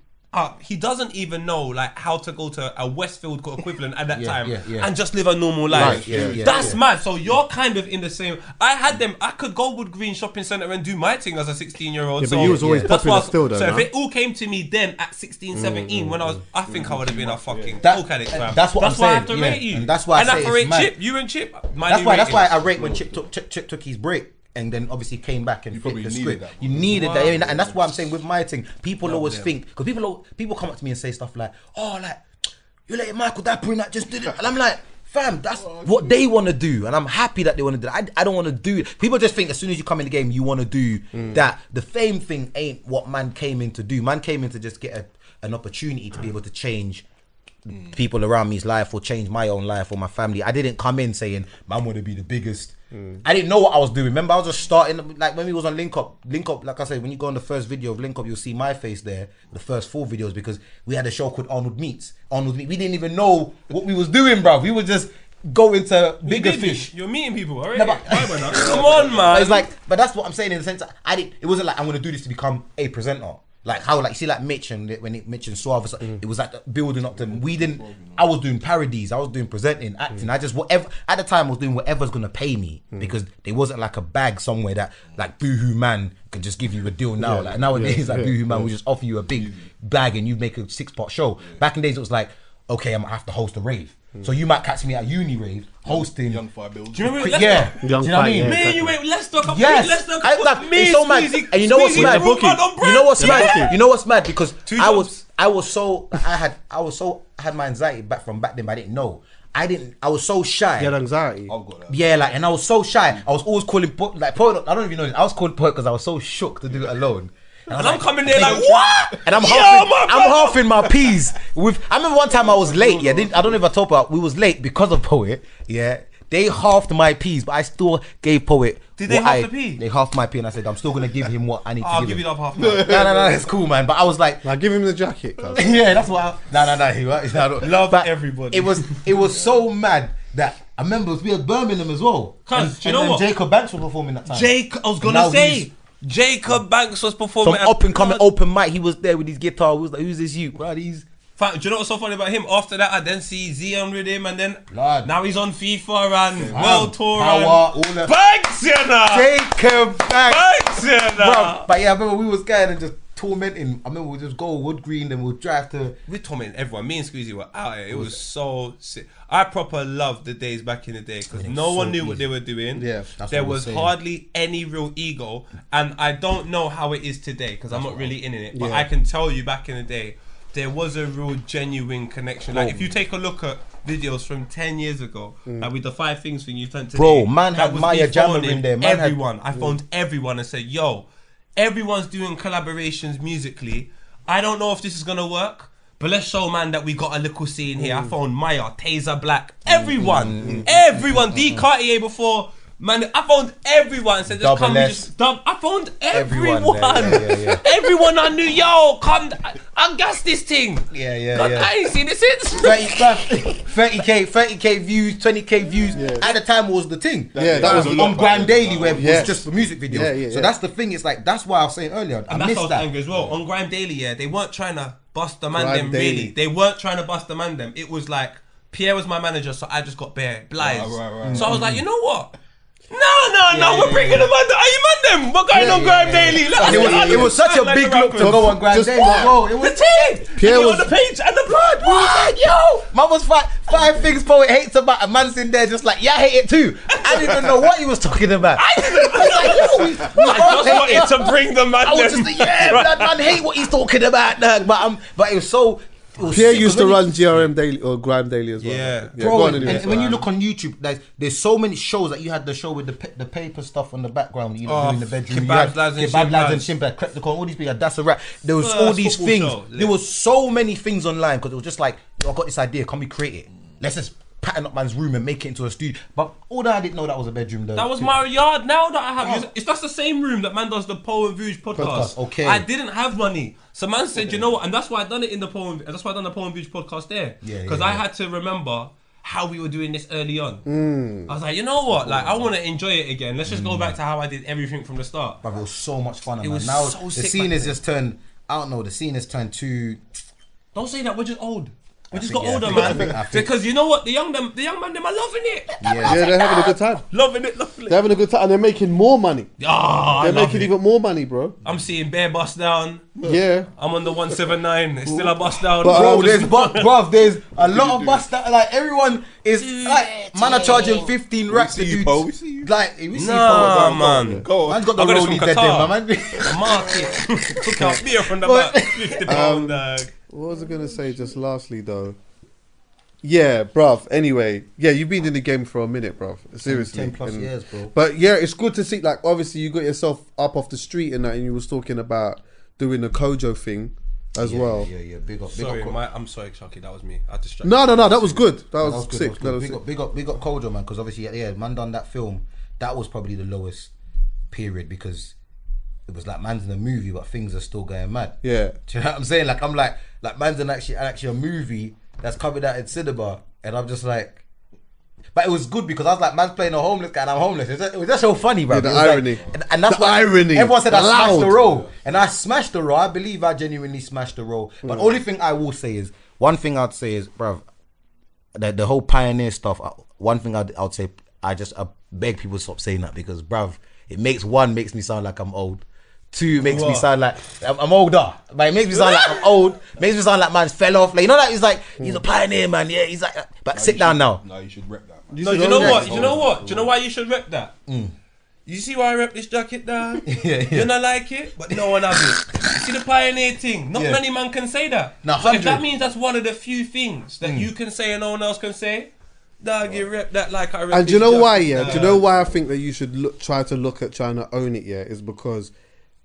he doesn't even know like how to go to a Westfield equivalent at that time and just live a normal life. That's mad. So you're kind of in the same. I could go Wood Green Shopping Centre and do my thing as a 16-year-old. Yeah, but you was always popular still though. So if it all came to me then at 16, 17 when I was, I think I would have been a fucking coke addict, man. That's why I have to rate you. And that's why I rate Chip. You and Chip. That's why I rate when Chip took his break. And then obviously came back and fit the script. You needed that. I mean, and that's why I'm saying with my thing, people always think, because people come up to me and say stuff like, oh, like, you let Michael Dapper in that, just did it. And I'm like, fam, that's what they want to do. And I'm happy that they want to do that. I don't want to do it. People just think as soon as you come in the game, you want to do that. The fame thing ain't what man came in to do. Man came in to just get an opportunity to be able to change people around me's life or change my own life or my family. I didn't come in saying, man, want to be the biggest. I didn't know what I was doing. Remember, I was just starting, like when we was on Link Up, like I said, when you go on the first video of Link Up, you'll see my face there, the first 4 videos, because we had a show called Arnold Meets. We didn't even know what we was doing, bruv. We were just going to bigger fish. You're meeting people, all right? No, come on, man. It's like, but that's what I'm saying in the sense, it wasn't like I'm going to do this to become a presenter. Like how, like, see, like Mitch and Mitch and Suave, it was like building up to them. I was doing parodies, I was doing presenting, acting. I just, whatever, at the time I was doing whatever's gonna pay me because there wasn't like a bag somewhere that like Boohoo Man can just give you a deal now. Like nowadays, like Boohoo Man will just offer you a big bag and you make a 6-part show. Back in the days, it was like, okay, I'm gonna have to host a rave. So you might catch me at uni rave hosting Young Fire Building. Do you remember Leicester? Yeah. Young, do you know what I mean? Yeah, exactly. Me and you went Leicester. Yes. Leicester. It's so mad. And you know what's mad? You know what's mad? Because I had my anxiety back then, but I didn't know. I was so shy. You had anxiety. I've got that. Yeah, like, and I was so shy. I was always calling Poet. I don't even know. I was called Poet because I was so shook to do it alone. And I'm coming there like, what? And I'm halfing my peas. I remember one time I was late. I don't know if I told you, we was late because of Poet. Yeah. They halved my P's, but I still gave Poet. Did they half the P? They halved my P, and I said, I'm still going to give him what I need to give him. I'll give you the half. No, it's cool, man. But I was like... Now give him the jacket, cuz. Yeah, that's what I... Love but everybody. It was so mad that... I remember we had Birmingham as well. Cuz, do you know what? Jacob Banks was performing that time. Jacob Banks was performing... Some up-and-coming open mic. He was there with his guitar. He was like, who's this you? Bro, these... Do you know what's so funny about him? After that, I then see Zion with him, and then now he's on FIFA and World Tour. Banks, you know! Jacob Banks! You know! But yeah, I remember we was going and just tormenting. I remember we'd just go Wood Green, then we'd drive to... We tormented everyone. Me and Squeezy were out here. It was so sick. I proper loved the days back in the day because no one knew what they were doing. Yeah, there was hardly any real ego, and I don't know how it is today because I'm not really in it, but I can tell you back in the day, there was a real genuine connection. Like if you take a look at videos from 10 years ago, like with the 5 things thing you done today. Bro, man had Maya Jama in there. Man everyone. I phoned everyone and said, yo, everyone's doing collaborations musically. I don't know if this is going to work, but let's show man that we got a little scene here. I phoned Maya, Taser Black, everyone. D Cartier before. Man, I phoned everyone and said, just come and just dub. I phoned everyone. Everyone I knew, yo, come, I gassed this thing. God, I ain't seen it since. 30k views, 20k views. Yeah. At the time was the thing. That was on GRM Daily where it was just for music videos. So that's the thing, it's like, that's why I was saying earlier, I missed that. As well. On GRM Daily, they weren't trying to bust the man them, really. They weren't trying to bust the man them. It was like, Pierre was my manager, so I just got bare blinds. So I was like, you know what? No, we're bringing them under. Are you mad them? We're going on GRM Daily. It was such a big look to go on GRM Daily. It was the team. Pierre was on the page and the blood. What? Yo, man was 5 things Poet hates about a man's in there just like, yeah, I hate it too. I didn't know what he was talking about. I was like, yo, I just wanted to bring the man. I was just like, that man hate what he's talking about. But it was so... Pierre used to run GRM Daily or GRM Daily as well. Bro, and when you look on YouTube, like, there's so many shows that you had the show with the paper stuff on the background, you know, in the bedroom. Kebab Lads and Shimbad, Crept the Corn, all these people, That's a Wrap. There was all these things. There was so many things online because it was just like, I got this idea, can we create it? Let's just pattern up man's room and make it into a studio. But all that I didn't know that was a bedroom though. That was my yard. Now that I have that's the same room that man does the Poe and Vuj podcast. Okay. I didn't have money. So man said, you know what, and that's why I done it in the Poe and Vuj podcast there. Because I had to remember how we were doing this early on. I was like, you know what, like I want to enjoy it again. Let's just go back to how I did everything from the start. But it was so much fun. It was now so sick. The scene has just turned, I don't know, the scene has turned too... Don't say that, we're just old. We just got older, man. Because you know what, the young man, them are loving it. They're having a good time. Loving it. They're having a good time, and they're making more money. They're making even more money, bro. I'm seeing bare bust down. I'm on the 179. It's still a bust down. Bro, there's a lot of bust down. Like everyone is like, man are charging 15 racks to you. Like we see Poe, man. Go. Man's got the roadie dead, man. Market. Took out beer from the back. £50 dog. What was I going to say just lastly, though? Yeah, bruv. Anyway, yeah, you've been in the game for a minute, bruv. Seriously. 10+ years, bro. But yeah, it's good to see, like, obviously you got yourself up off the street and that, and you was talking about doing the Kojo thing as well. Big up. I'm sorry, Chucky, that was me. I distracted. No, that was good. That was sick. Big up Kojo, man, because obviously, man done that film. That was probably the lowest period because... It was like man's in a movie, but things are still going mad. Do you know what I'm saying? Like I'm like man's in actually a movie that's coming out in cinema, and I'm just like. But it was good because I was like, man's playing a homeless guy, and I'm homeless. It was just so funny, bro. The irony, like, and that's the irony. Everyone said I smashed the role, and I smashed the role. I believe I genuinely smashed the role. But only thing I will say is one thing I'd say is, bro, the whole pioneer stuff. One thing I'd say, I beg people to stop saying that because, bro, it makes me sound like I'm old. 2 makes me sound like I'm older. But it makes me sound like I'm old. Makes me sound like man's fell off. Like, you know that he's like he's a pioneer, man. Yeah, he's like. But no, sit down now. No, you should rep that. Man. No, you know what? Do you know why you should rep that? You see why I rep this jacket, down? You're not like it, but no one has it. You see the pioneer thing. Not many man can say that. No, so if that means that's one of the few things that you can say and no one else can say. Dog, you rep that like I rep. And do you know why? Do you know why I think that you should try to look at trying to own it? Is because.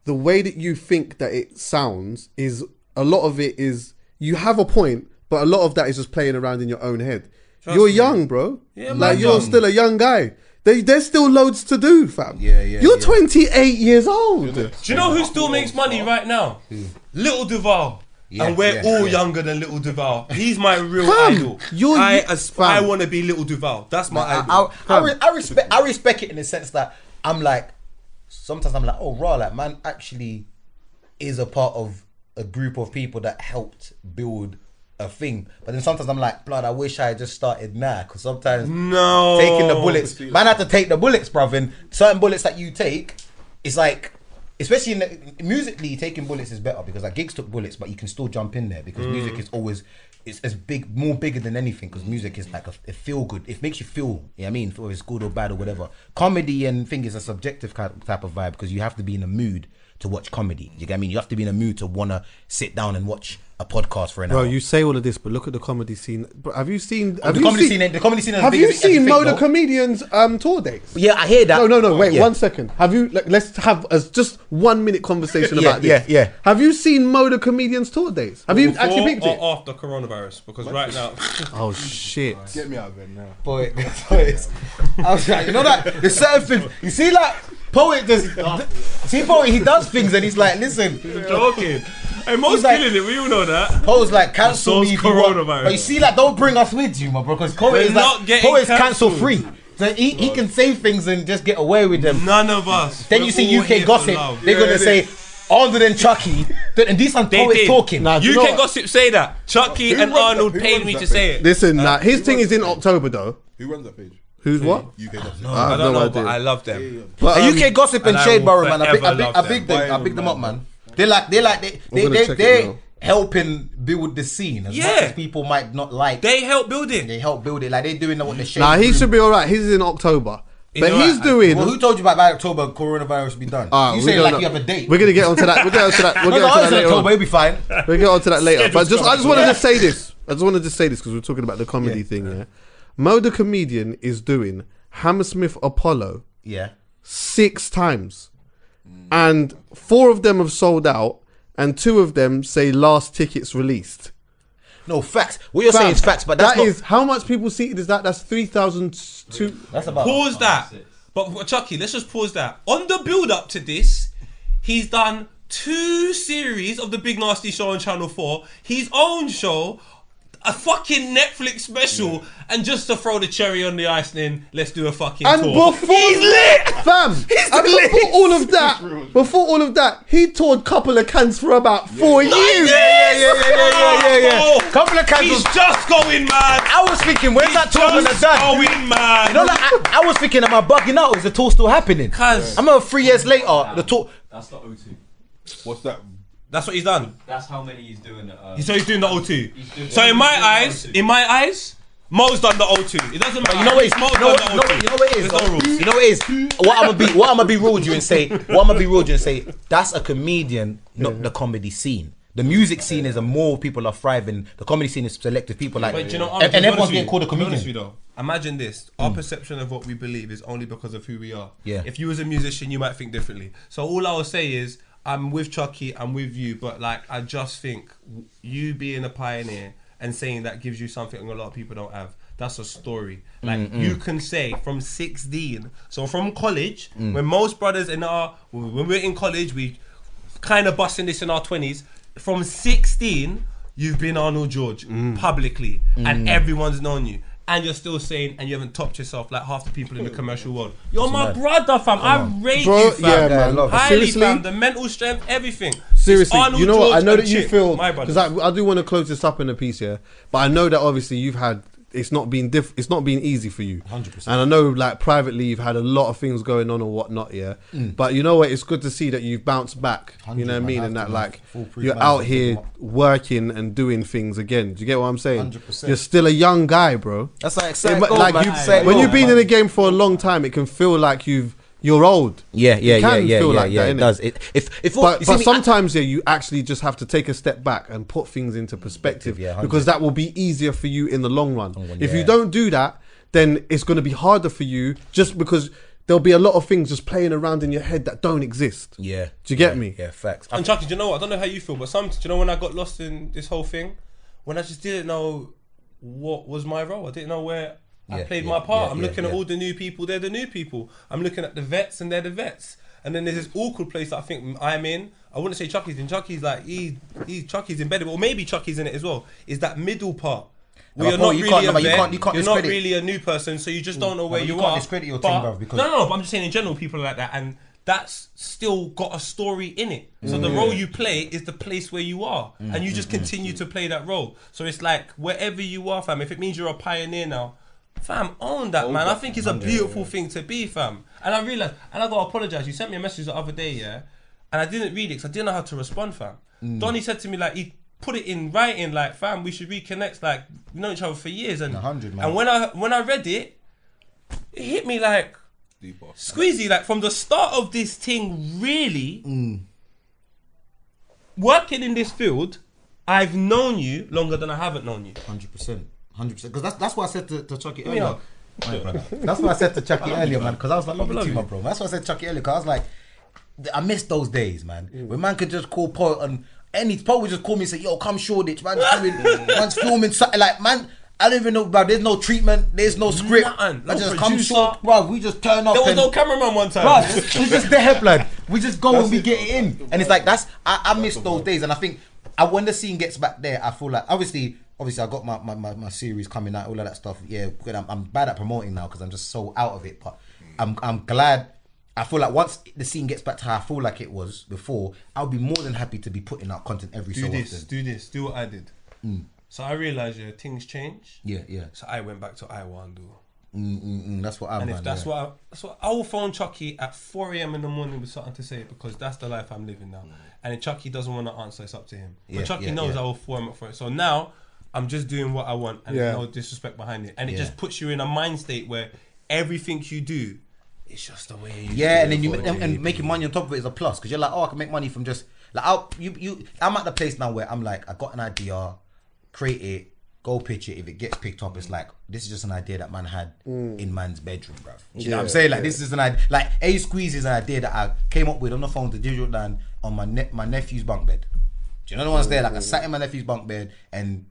The way that you think that it sounds is, a lot of it is, you have a point, but a lot of that is just playing around in your own head. Trust me, you're young, bro. Yeah, like you're still a young guy. There's still loads to do, fam. You're 28 years old. Do you know who still makes money right now? Who? Little Duval. Yeah, and we're all younger than Little Duval. He's my real idol. I want to be Little Duval. That's my idol. I respect it in the sense that I'm like, sometimes I'm like, oh, raw, like, man actually is a part of a group of people that helped build a thing. But then sometimes I'm like, blood, I wish I had just started now. Because sometimes taking the bullets, man, I have to take the bullets, bruv. And certain bullets that you take, it's like, especially in the, musically, taking bullets is better because like gigs took bullets, but you can still jump in there because music is always, it's as big, more bigger than anything, because music is like a feel good. It makes you feel, you know what I mean? Whether it's good or bad or whatever. Comedy and thing is a subjective type of vibe because you have to be in a mood to watch comedy. You get what I mean? You have to be in a mood to want to sit down and watch a podcast for an hour. Bro, you say all of this, but look at the comedy scene. Bro, have you seen... Have you seen Moda Comedians tour dates? Yeah, I hear that. No, wait, 1 second. Have you... Like, let's have a just 1 minute conversation about this. Yeah. Have you seen Moda Comedians tour dates? Have you actually picked it? Or after coronavirus? Because right now... Oh, shit. Get me out of it now. Boy, I was like, you know that? There's certain things... You see, like... Poet does. See, Poet, he does things and he's like, listen. He's joking. Hey, Mo's like, killing it, we all know that. Poet's like, cancel me. Coronavirus. But you see, like, don't bring us with you, my bro, because Poet is like, Poet's cancel free. So he can say things and just get away with them. None of us. Then you see UK gossip, they're going to say, Arnold and Chuckie, and these are Poets talking. Nah, UK gossip say that. Chuckie and Arnold paid me to say it. Listen, his thing is in October, though. Who runs that page? Who's what? UK gossip. No, I don't know, but I love them. Yeah. But, UK gossip and Shade Barrow, man. I big them up, man. They're helping build the scene as much as people might not like. They help build it. Like they're doing what the Shade. Nah, he should be all right. He's in October. But he's doing. Well, who told you about by October coronavirus will be done? You say like you have a date. We're gonna get onto that. We'll be fine. We'll get onto that later. But I just wanted to say this because we're talking about the comedy thing. Yeah. Moda Comedian is doing Hammersmith Apollo 6 times. And 4 of them have sold out and 2 of them say last tickets released. No, facts. What you're saying is facts, but that's not... How much people seated is that? That's 3,002... That's about... Pause that. But Chuckie, let's just pause that. On the build-up to this, he's done 2 series of The Big Nasty Show on Channel 4, his own show... A fucking Netflix special, and just to throw the cherry on the icing, let's do a fucking tour. He's lit, fam. Before all of that, he toured Couple of Cans for about 4 years. Yeah. Couple of Cans. He's just going mad. I was thinking, where's that tour gonna done? Going mad. You know, like I was thinking, am I bugging out? Is the tour still happening? Cause I remember 3 years later, the tour. That's the O2. What's that? That's what he's done. That's how many he's doing. So he's doing the O2. So in my eyes, Mo's done the O2. It doesn't matter. You know what it is? What I'm gonna be rude and say that's a comedian, not the comedy scene. The music scene is more people are thriving. The comedy scene is selective people like. But you know, and everyone's getting called a comedian. Imagine this, our perception of what we believe is only because of who we are. Yeah. If you was a musician, you might think differently. So all I will say is, I'm with Chuckie, I'm with you, but like I just think you being a pioneer and saying that gives you something a lot of people don't have. That's a story. Like you can say from 16, so from college, when most brothers when we're in college, we kind of busting this in our 20s. From 16, you've been Arnold Jorge publicly, and everyone's known you. And you're still saying, and you haven't topped yourself like half the people in the commercial world. You're my brother, fam. I rate you, fam. Yeah, man. I love it. Seriously, fam. The mental strength, everything. Seriously, you know what? I know that you feel, because I do want to close this up in a piece here, but I know that obviously you've had. It's not been easy for you. 100%. And I know, like privately, you've had a lot of things going on or whatnot, yeah. But you know what? It's good to see that you've bounced back. You know what I mean? And that, like, you're out here working and doing things again. Do you get what I'm saying? 100%. You're still a young guy, bro. That's like exciting. When you've been in the game for a long time, it can feel like you're old. It does. But sometimes you actually just have to take a step back and put things into perspective, because that will be easier for you in the long run. If you don't do that, then it's going to be harder for you, just because there'll be a lot of things just playing around in your head that don't exist. Yeah. Do you get me? Yeah, facts. And Chuckie, do you know what? I don't know how you feel, but do you know when I got lost in this whole thing? When I just didn't know what was my role? I didn't know where I played my part. I'm looking at all the new people, they're the new people. I'm looking at the vets and they're the vets. And then there's this awkward place that I think I'm in. I wouldn't say Chuckie's in. Chuckie's like, Chuckie's in bed, or maybe Chuckie's in it as well. Is that middle part. Well, no, you're not really a vet, you're not really a new person, so you just don't know where you are. You can't discredit your team, bruv, because... No, but I'm just saying in general, people are like that, and that's still got a story in it. So the role you play is the place where you are, and you just continue to play that role. So it's like, wherever you are, fam, if it means you're a pioneer now, fam, own that, man. I think it's a beautiful thing to be, fam. And I realised, and I got to apologise, you sent me a message the other day, yeah? And I didn't read it because I didn't know how to respond, fam. Donnie said to me, like, he put it in writing, like, fam, we should reconnect, like, we've known each other for years. And 100, man. And when I read it, it hit me like, squeezy, like, from the start of this thing, really, working in this field, I've known you longer than I haven't known you. 100%. 100%. Because that's what I said to Chuckie earlier. That's what I said to Chuckie earlier, man. Because I was like, love you, my bro. That's what I said to Chuckie earlier. Because I was like, I miss those days, man. When man could just call Poet and any Poet would just call me and say, yo, come Shoreditch, man. Man's filming something like, man. I don't even know, bro. There's no treatment. There's no script. Nothing. No, I just come short, bro. We just turn up. There was no cameraman one time. Bro, it's just the headline. We just go and we get it in, and it's like I miss those days, and I think when the scene gets back there, I feel like obviously I got my series coming out, all of that stuff. Yeah, I'm bad at promoting now because I'm just so out of it, but I'm glad. I feel like once the scene gets back to how I feel like it was before, I'll be more than happy to be putting out content every so often. Do what I did. So I realised, things change. Yeah. So I went back to Iwando. That's what I'm doing. And that's what I will phone Chuckie at 4 a.m. in the morning with something to say, because that's the life I'm living now. And if Chuckie doesn't want to answer, it's up to him. But Chuckie knows I will phone him up for it. So now I'm just doing what I want, and there's no disrespect behind it. And it just puts you in a mind state where everything you do, it's just the way you do and then you making money on top of it is a plus, because you're like, oh, I can make money from just like I'm at the place now where I'm like, I got an idea. Create it, go pitch it. If it gets picked up, it's like, this is just an idea that man had in man's bedroom, bruv. Do you know what I'm saying? Like, this is an idea. Like, A Squeeze is an idea that I came up with on the phone to DigitalDan on my nephew's bunk bed. Do you know the ones there? Like, I sat in my nephew's bunk bed and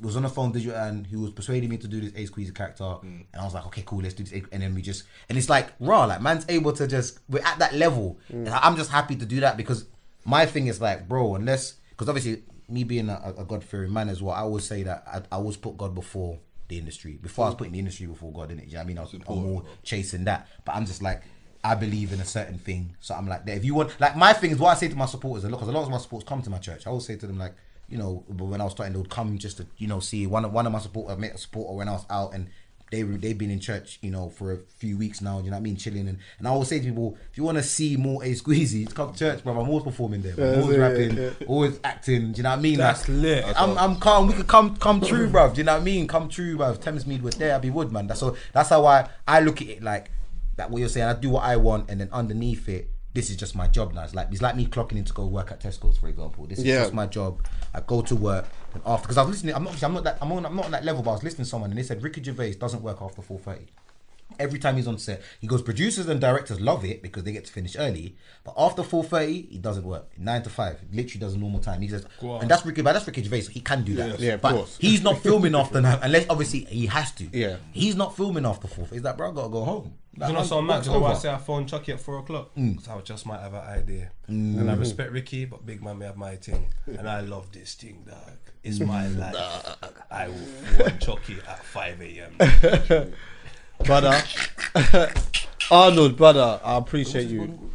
was on the phone to DigitalDan, who was persuading me to do this A Squeeze character. And I was like, okay, cool, let's do this. And then and it's like, raw, like, man's able to just, we're at that level. And I'm just happy to do that, because my thing is like, bro, because obviously, me being a God-fearing man as well, I always say that I always put God before the industry. Before I was putting the industry before God, innit? You know what I mean? I'm more chasing that. But I'm just like, I believe in a certain thing. So I'm like, if you want, like, my thing is what I say to my supporters, because a lot of my supporters come to my church. I always say to them, like, you know, when I was starting, they would come just to, you know, see one of my supporters. I met a supporter when I was out, and they've been in church, you know, for a few weeks now, you know what I mean, chilling, and I always say to people, if you want to see more A Squeezy, come to church, bro. I'm always performing there, I'm always rapping, always acting, do you know what I mean? That's like, lit. I'm calm, we could come true, bro. Do you know what I mean? Come true, bro. If Thamesmead was there, I'd be wood, man. That's how I look at it, like, that what you're saying, I do what I want, and then underneath it, this is just my job now. It's like me clocking in to go work at Tesco's, for example. This is just my job. I go to work, and after, because I was listening. I'm not on that level, but I was listening to someone, and they said Ricky Gervais doesn't work after 4:30. Every time he's on set, he goes. Producers and directors love it because they get to finish early, but after 4:30, he doesn't work. 9 to 5, literally does a normal time. He says, and that's Ricky Gervais. So he can do that. Yeah, but of course. He's not filming after 9, unless obviously he has to. Yeah, he's not filming after 4:30. He's like, bro, I gotta go home. Like, you know, so I'm mad. I say I phone Chuckie at 4 o'clock because I just might have an idea, and I respect Ricky, but big man may have my thing, and I love this thing, dog. It's my life. I will phone Chuckie at 5 a.m. Brother, Arnold, brother, I appreciate you.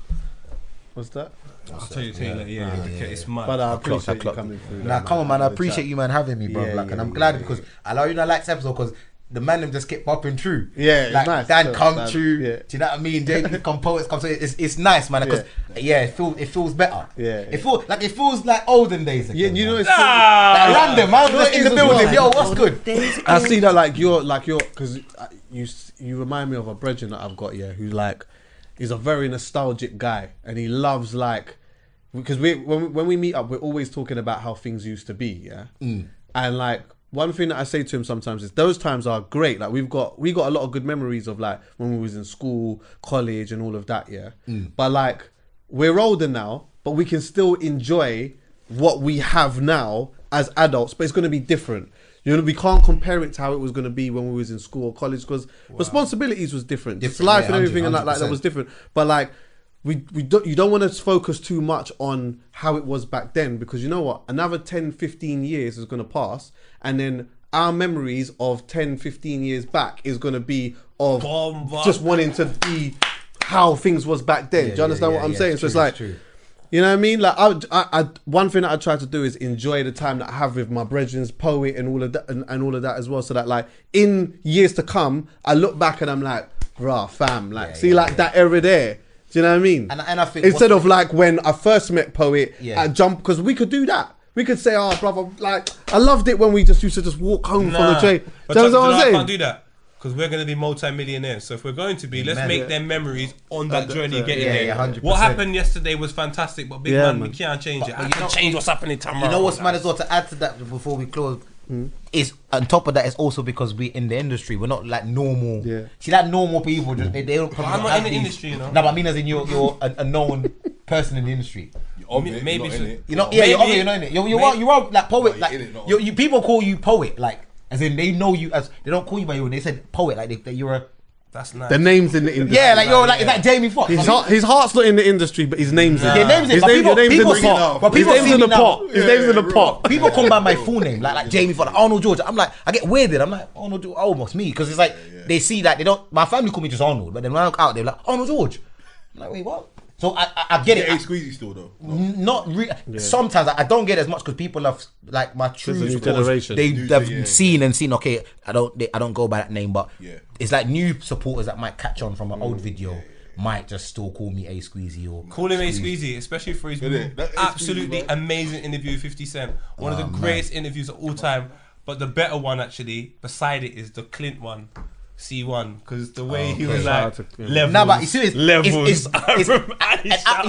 What's that? I'll tell you, Taylor. Yeah, it's mad. Brother, I appreciate you coming through. Nah, come on, man. I appreciate you, man, having me, bro. And I'm glad because I love you. I like this episode because. The man them just kept popping through. Yeah, like nice, Dan come through. Yeah. Do you know what I mean? They come Poets come through. It's nice, man. Because it feels better. It feels like olden days. Again, you know, it's like random. Man, just in the building. Yo, what's good? I see that like you're because you remind me of a brethren that I've got here who like is a very nostalgic guy, and he loves like because when we meet up, we're always talking about how things used to be. Yeah, and like. One thing that I say to him sometimes is those times are great. Like we got a lot of good memories of like when we was in school, college, and all of that. Yeah, but like we're older now, but we can still enjoy what we have now as adults. But it's going to be different. You know, we can't compare it to how it was going to be when we was in school or college, because responsibilities was different. Life and everything 100%. And like that was different. But like, you don't want to focus too much on how it was back then, because you know what? Another 10, 15 years is going to pass, and then our memories of 10, 15 years back is going to be of just wanting to be how things was back then. Do you understand what I'm saying? It's so true, it's like... You know what I mean? Like, I one thing that I try to do is enjoy the time that I have with my brethren's poet and all of that, and all of that as well. So that, like, in years to come, I look back and I'm like, bruh, fam, like, that era there. Do you know what I mean? And I think instead of like when I first met Poet, I jump, because we could do that. We could say, oh, brother, like, I loved it when we just used to just walk home from the train. But that's what I'm saying. I can't do that, because we're going to be multi-millionaires. So if we're going to be, let's make their memories on that journey getting there. Yeah, 100%. What happened yesterday was fantastic, but big man, we can't change it. I can't change what's happening tomorrow. You know what's mad as well, to add to that before we close, is on top of that, it's also because we're in the industry. We're not like normal. Yeah. See, like normal people, just, they don't come. I'm not in the industry, you know. No, but I mean as in you're a known person in the industry. Maybe you're not. Yeah, you're not in it. You are like Poet. Like you, people call you Poet, like. As in, they know you as, they don't call you by your name. They said Poet, like that you're a. That's nice. The name's in the industry. Yeah, like you're like, is that Jamie Foxx? His heart's not in the industry, but his name's in. Yeah, name's in. His name's in the pot. People call me by my full name, like Jamie Foxx, like Arnold Jorge. I'm like, I get weirded. I'm like Arnold Jorge, almost me, because it's like they see that they don't. My family call me just Arnold, but then when I look out, they're like Arnold Jorge. I'm like, wait, what? So I get it. Squeezy still though. Not really. Yeah. Sometimes I don't get it as much because people have like my true generation. They've seen. Okay, I don't go by that name, but it's like new supporters that might catch on from an old video. Yeah. Might just still call me A Squeezy or call him A Squeezy, especially for his absolutely amazing interview with 50 Cent. One of the greatest interviews of all time, but the better one actually beside it is the Clint one. C1, because the way he was like levels. Nah, but you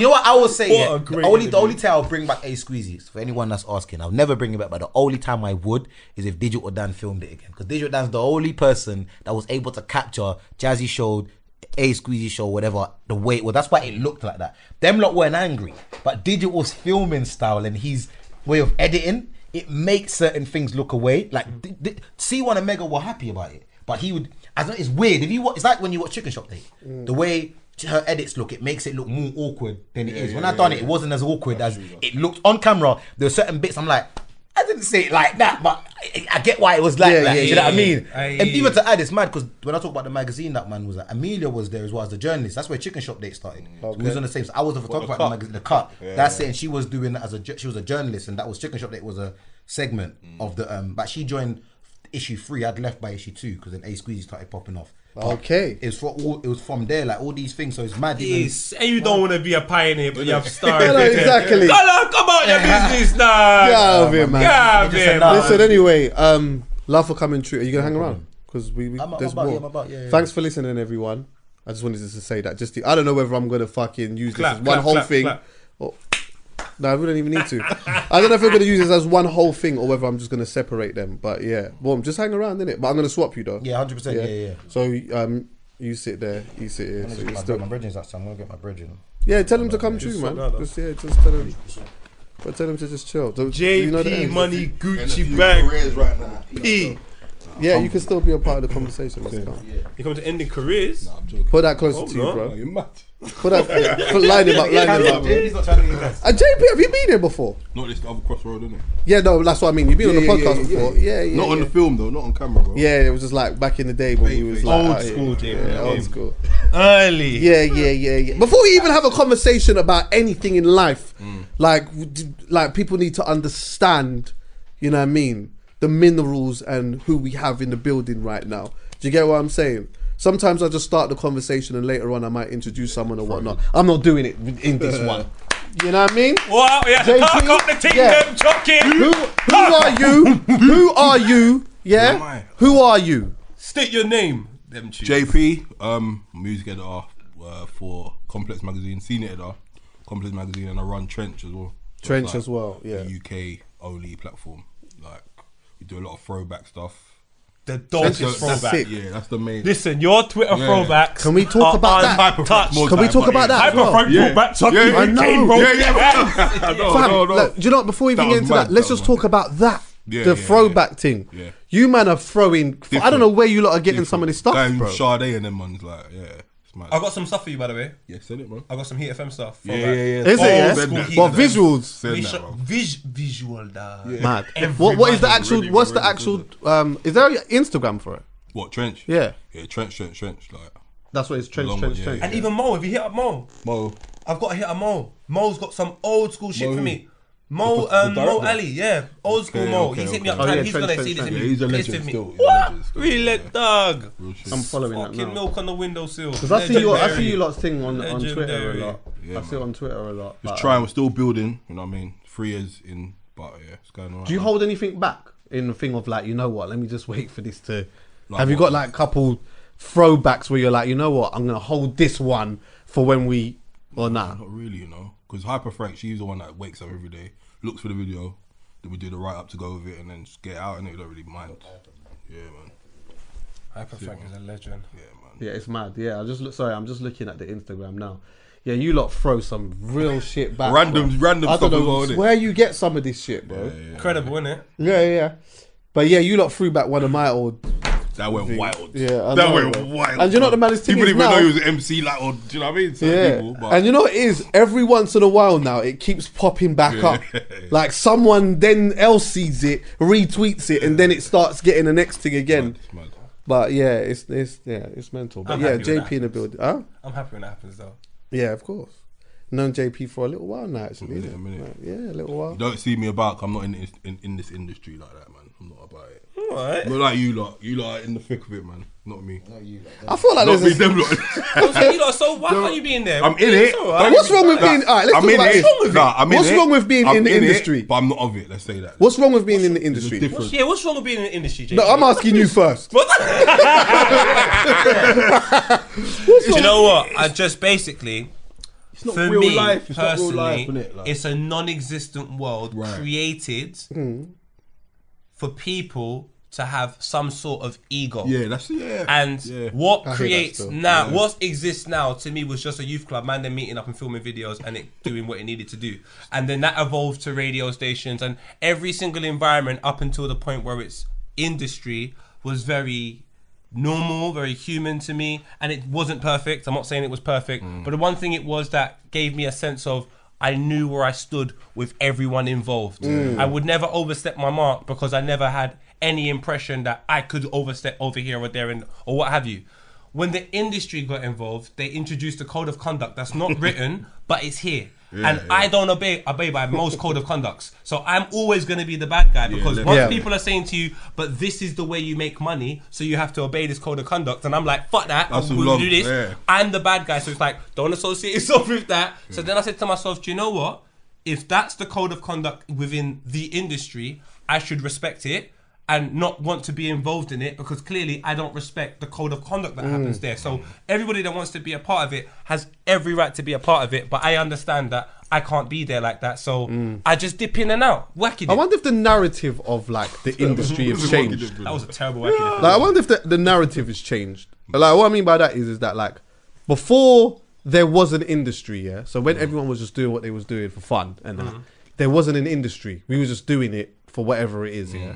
know what I will say? Yeah, the only time I'll bring back A Squeezy for anyone that's asking. I'll never bring it back, but the only time I would is if Digital Dan filmed it again, because Digital Dan's the only person that was able to capture Jazzy showed A Squeezy show, whatever the way. Well, that's why it looked like that. Them lot weren't angry, but Digital's filming style and his way of editing, it makes certain things look away. Like C1 and Mega were happy about it, but he would. It's weird. If you watch, it's like when you watch Chicken Shop Day. The way her edits look, it makes it look more awkward than it is. When I done it, it wasn't as awkward as it looked on camera. There were certain bits I'm like, I didn't say it like that, but I get why it was like that. You know what I mean? And even to add, it's mad because when I talk about the magazine, that man was like, Amelia was there as well as the journalist. That's where Chicken Shop Day started. Okay. We was on the same. So I was the photographer at the magazine, the cut. Yeah, that's it. And she was doing that as a she was a journalist, and that was Chicken Shop Day. It was a segment of the. But she joined. Issue 3, I'd left by issue 2 because then A Squeezy started popping off. Okay, it was from there, like all these things. So it's mad. And you don't want to be a pioneer, but you have started. No, exactly. Come out your business now. Get out of here, man. Listen, anyway, love for coming through. Are you gonna hang around? Because there's more. Thanks for listening, everyone. I just wanted to say that. Just I don't know whether I'm gonna fucking use this as one whole thing. No, I wouldn't even need to. I don't know if I'm going to use this as one whole thing or whether I'm just going to separate them. But yeah, well, just hang around, innit? But I'm going to swap you, though. Yeah, 100%. Yeah. So you sit there, you sit here. My bread is that, so I'm going to get my bread in. Yeah, tell him to come through, man. Just tell him. But tell him to just chill. JP, you know money, Gucci bag. Right now. P. Yeah, you can still be a part of the conversation. You come to ending careers? Nah, I'm joking. Put that closer to you, bro. You're mad. Put that, line him up. JP's not trying to invest. JP, have you been here before? Not this other crossroad, isn't it? Yeah, no, that's what I mean. You've been on the podcast before. Yeah. Not on the film though, not on camera, bro. Yeah, it was just like back in the day when he was like old school, JP. Old school. Early. Yeah. Before we even have a conversation about anything in life, like people need to understand, you know what I mean, the minerals and who we have in the building right now. Do you get what I'm saying? Sometimes I just start the conversation and later on I might introduce someone or whatnot. I'm not doing it in this one. You know what I mean? Wow, yeah. Talk up the kingdom, Chucky. Who are you? Who are you? Yeah? Who are you? State your name. Them two. JP, music editor for Complex Magazine, senior editor, Complex Magazine, and I run Trench as well. So Trench like as well, yeah. The UK only platform. Like, we do a lot of throwback stuff. The dopest throwback. That's that's the main. Listen, your Twitter throwbacks. Can we talk about that? Can we talk about that? Hyper throwback. I know. Do you know? Before we even get into that, let's just talk about that. The throwback thing. Yeah. You man are throwing. I don't know where you lot are getting some of this stuff, bro. Sade and them ones, like, yeah. I got some stuff for you, by the way. Yeah, send it, bro. I got some Heat FM stuff. Yeah. Is it? Yeah. Well, visuals. Visual, dog. Yeah. Mad. What is the actual? Really, what's the actual? Is there an Instagram for it? What, Trench? Yeah. Yeah, Trench. Like. That's what it's Trench. And even Mo, if you hit up Mo, I've got to hit up Mo. Mo's got some old school shit for me. Mo Ali, yeah, old school Mo. He's hit me up. He's gonna see this. He's a legend still. What? Really, dog. I'm following that now. Fucking milk on the windowsill. Because I see you lot's thing on Twitter a lot. I see it on Twitter a lot. Just trying. We're still building. You know what I mean? 3 years in, but yeah, it's going on. Do you hold anything back in the thing of like, you know what? Let me just wait for this to. Have you got like a couple throwbacks where you're like, you know what? I'm gonna hold this one for when we or nah? Not really, you know. Because Hyper Frank, she's the one that wakes up every day, looks for the video, then we do the write-up to go with it, and then just get out, and they don't really mind. Yeah, man. Hyper Frank is a legend. Yeah, man. Yeah, it's mad. Yeah, I'm just looking at the Instagram now. Yeah, you lot throw some real shit back. Random stuff. I don't know where you get some of this shit, bro. Yeah. Incredible, innit? Yeah. But yeah, you lot threw back one of my old... That went wild. Yeah, that went wild. And you know what the man is thinking now? People didn't even know he was an MC, like, or, do you know what I mean? And you know what it is? Every once in a while now, it keeps popping back up. Like someone then else sees it, retweets it, and then it starts getting the next thing again. It's mad. But yeah, it's mental. But yeah, JP in the building. Huh? I'm happy when that happens though. Yeah, of course. Known JP for a little while now, actually. A minute. Like, yeah, a little while. You don't see me about. I'm not in this industry like that, man. I'm not about it. Alright. Not like you lot. You lot are in the thick of it, man. Not me. Not you lot. I feel like not there's... Not me, them lot. You lot, so why can't you be in there? I'm in it. What's wrong with being... Alright, let's talk about it. What's wrong with being in the industry? But I'm not of it, let's say that. What's wrong with being in the industry? Yeah, what's wrong with being in the industry, JP? No, I'm asking you first. You know what? I just basically... It's not for real me, life. It's personally, not real life, isn't it? Like, it's a non-existent world created for people to have some sort of ego. Yeah, that's it. Yeah. And what creates now, what exists now to me was just a youth club, man, they're meeting up and filming videos and it doing what it needed to do. And then that evolved to radio stations and every single environment up until the point where it's industry was very... normal, very human to me, and it wasn't perfect. I'm not saying it was perfect, but the one thing it was that gave me a sense of I knew where I stood with everyone involved. I would never overstep my mark because I never had any impression that I could overstep over here or there and or what have you. When the industry got involved, they introduced a code of conduct that's not written, but it's here. Yeah. I don't obey by most code of conducts. So I'm always going to be the bad guy because once people are saying to you, but this is the way you make money, so you have to obey this code of conduct. And I'm like, fuck that. We'll do this. Yeah. I'm the bad guy. So it's like, don't associate yourself with that. Yeah. So then I said to myself, do you know what? If that's the code of conduct within the industry, I should respect it and not want to be involved in it because clearly I don't respect the code of conduct that happens there. So everybody that wants to be a part of it has every right to be a part of it, but I understand that I can't be there like that, so I just dip in and out, whacking it. I wonder if the narrative of like the industry has changed. That was a terrible whacking. Like, I wonder if the narrative has changed. Like, what I mean by that is that like before there was an industry, yeah? So when everyone was just doing what they was doing for fun and that, there wasn't an industry. We were just doing it for whatever it is, yeah?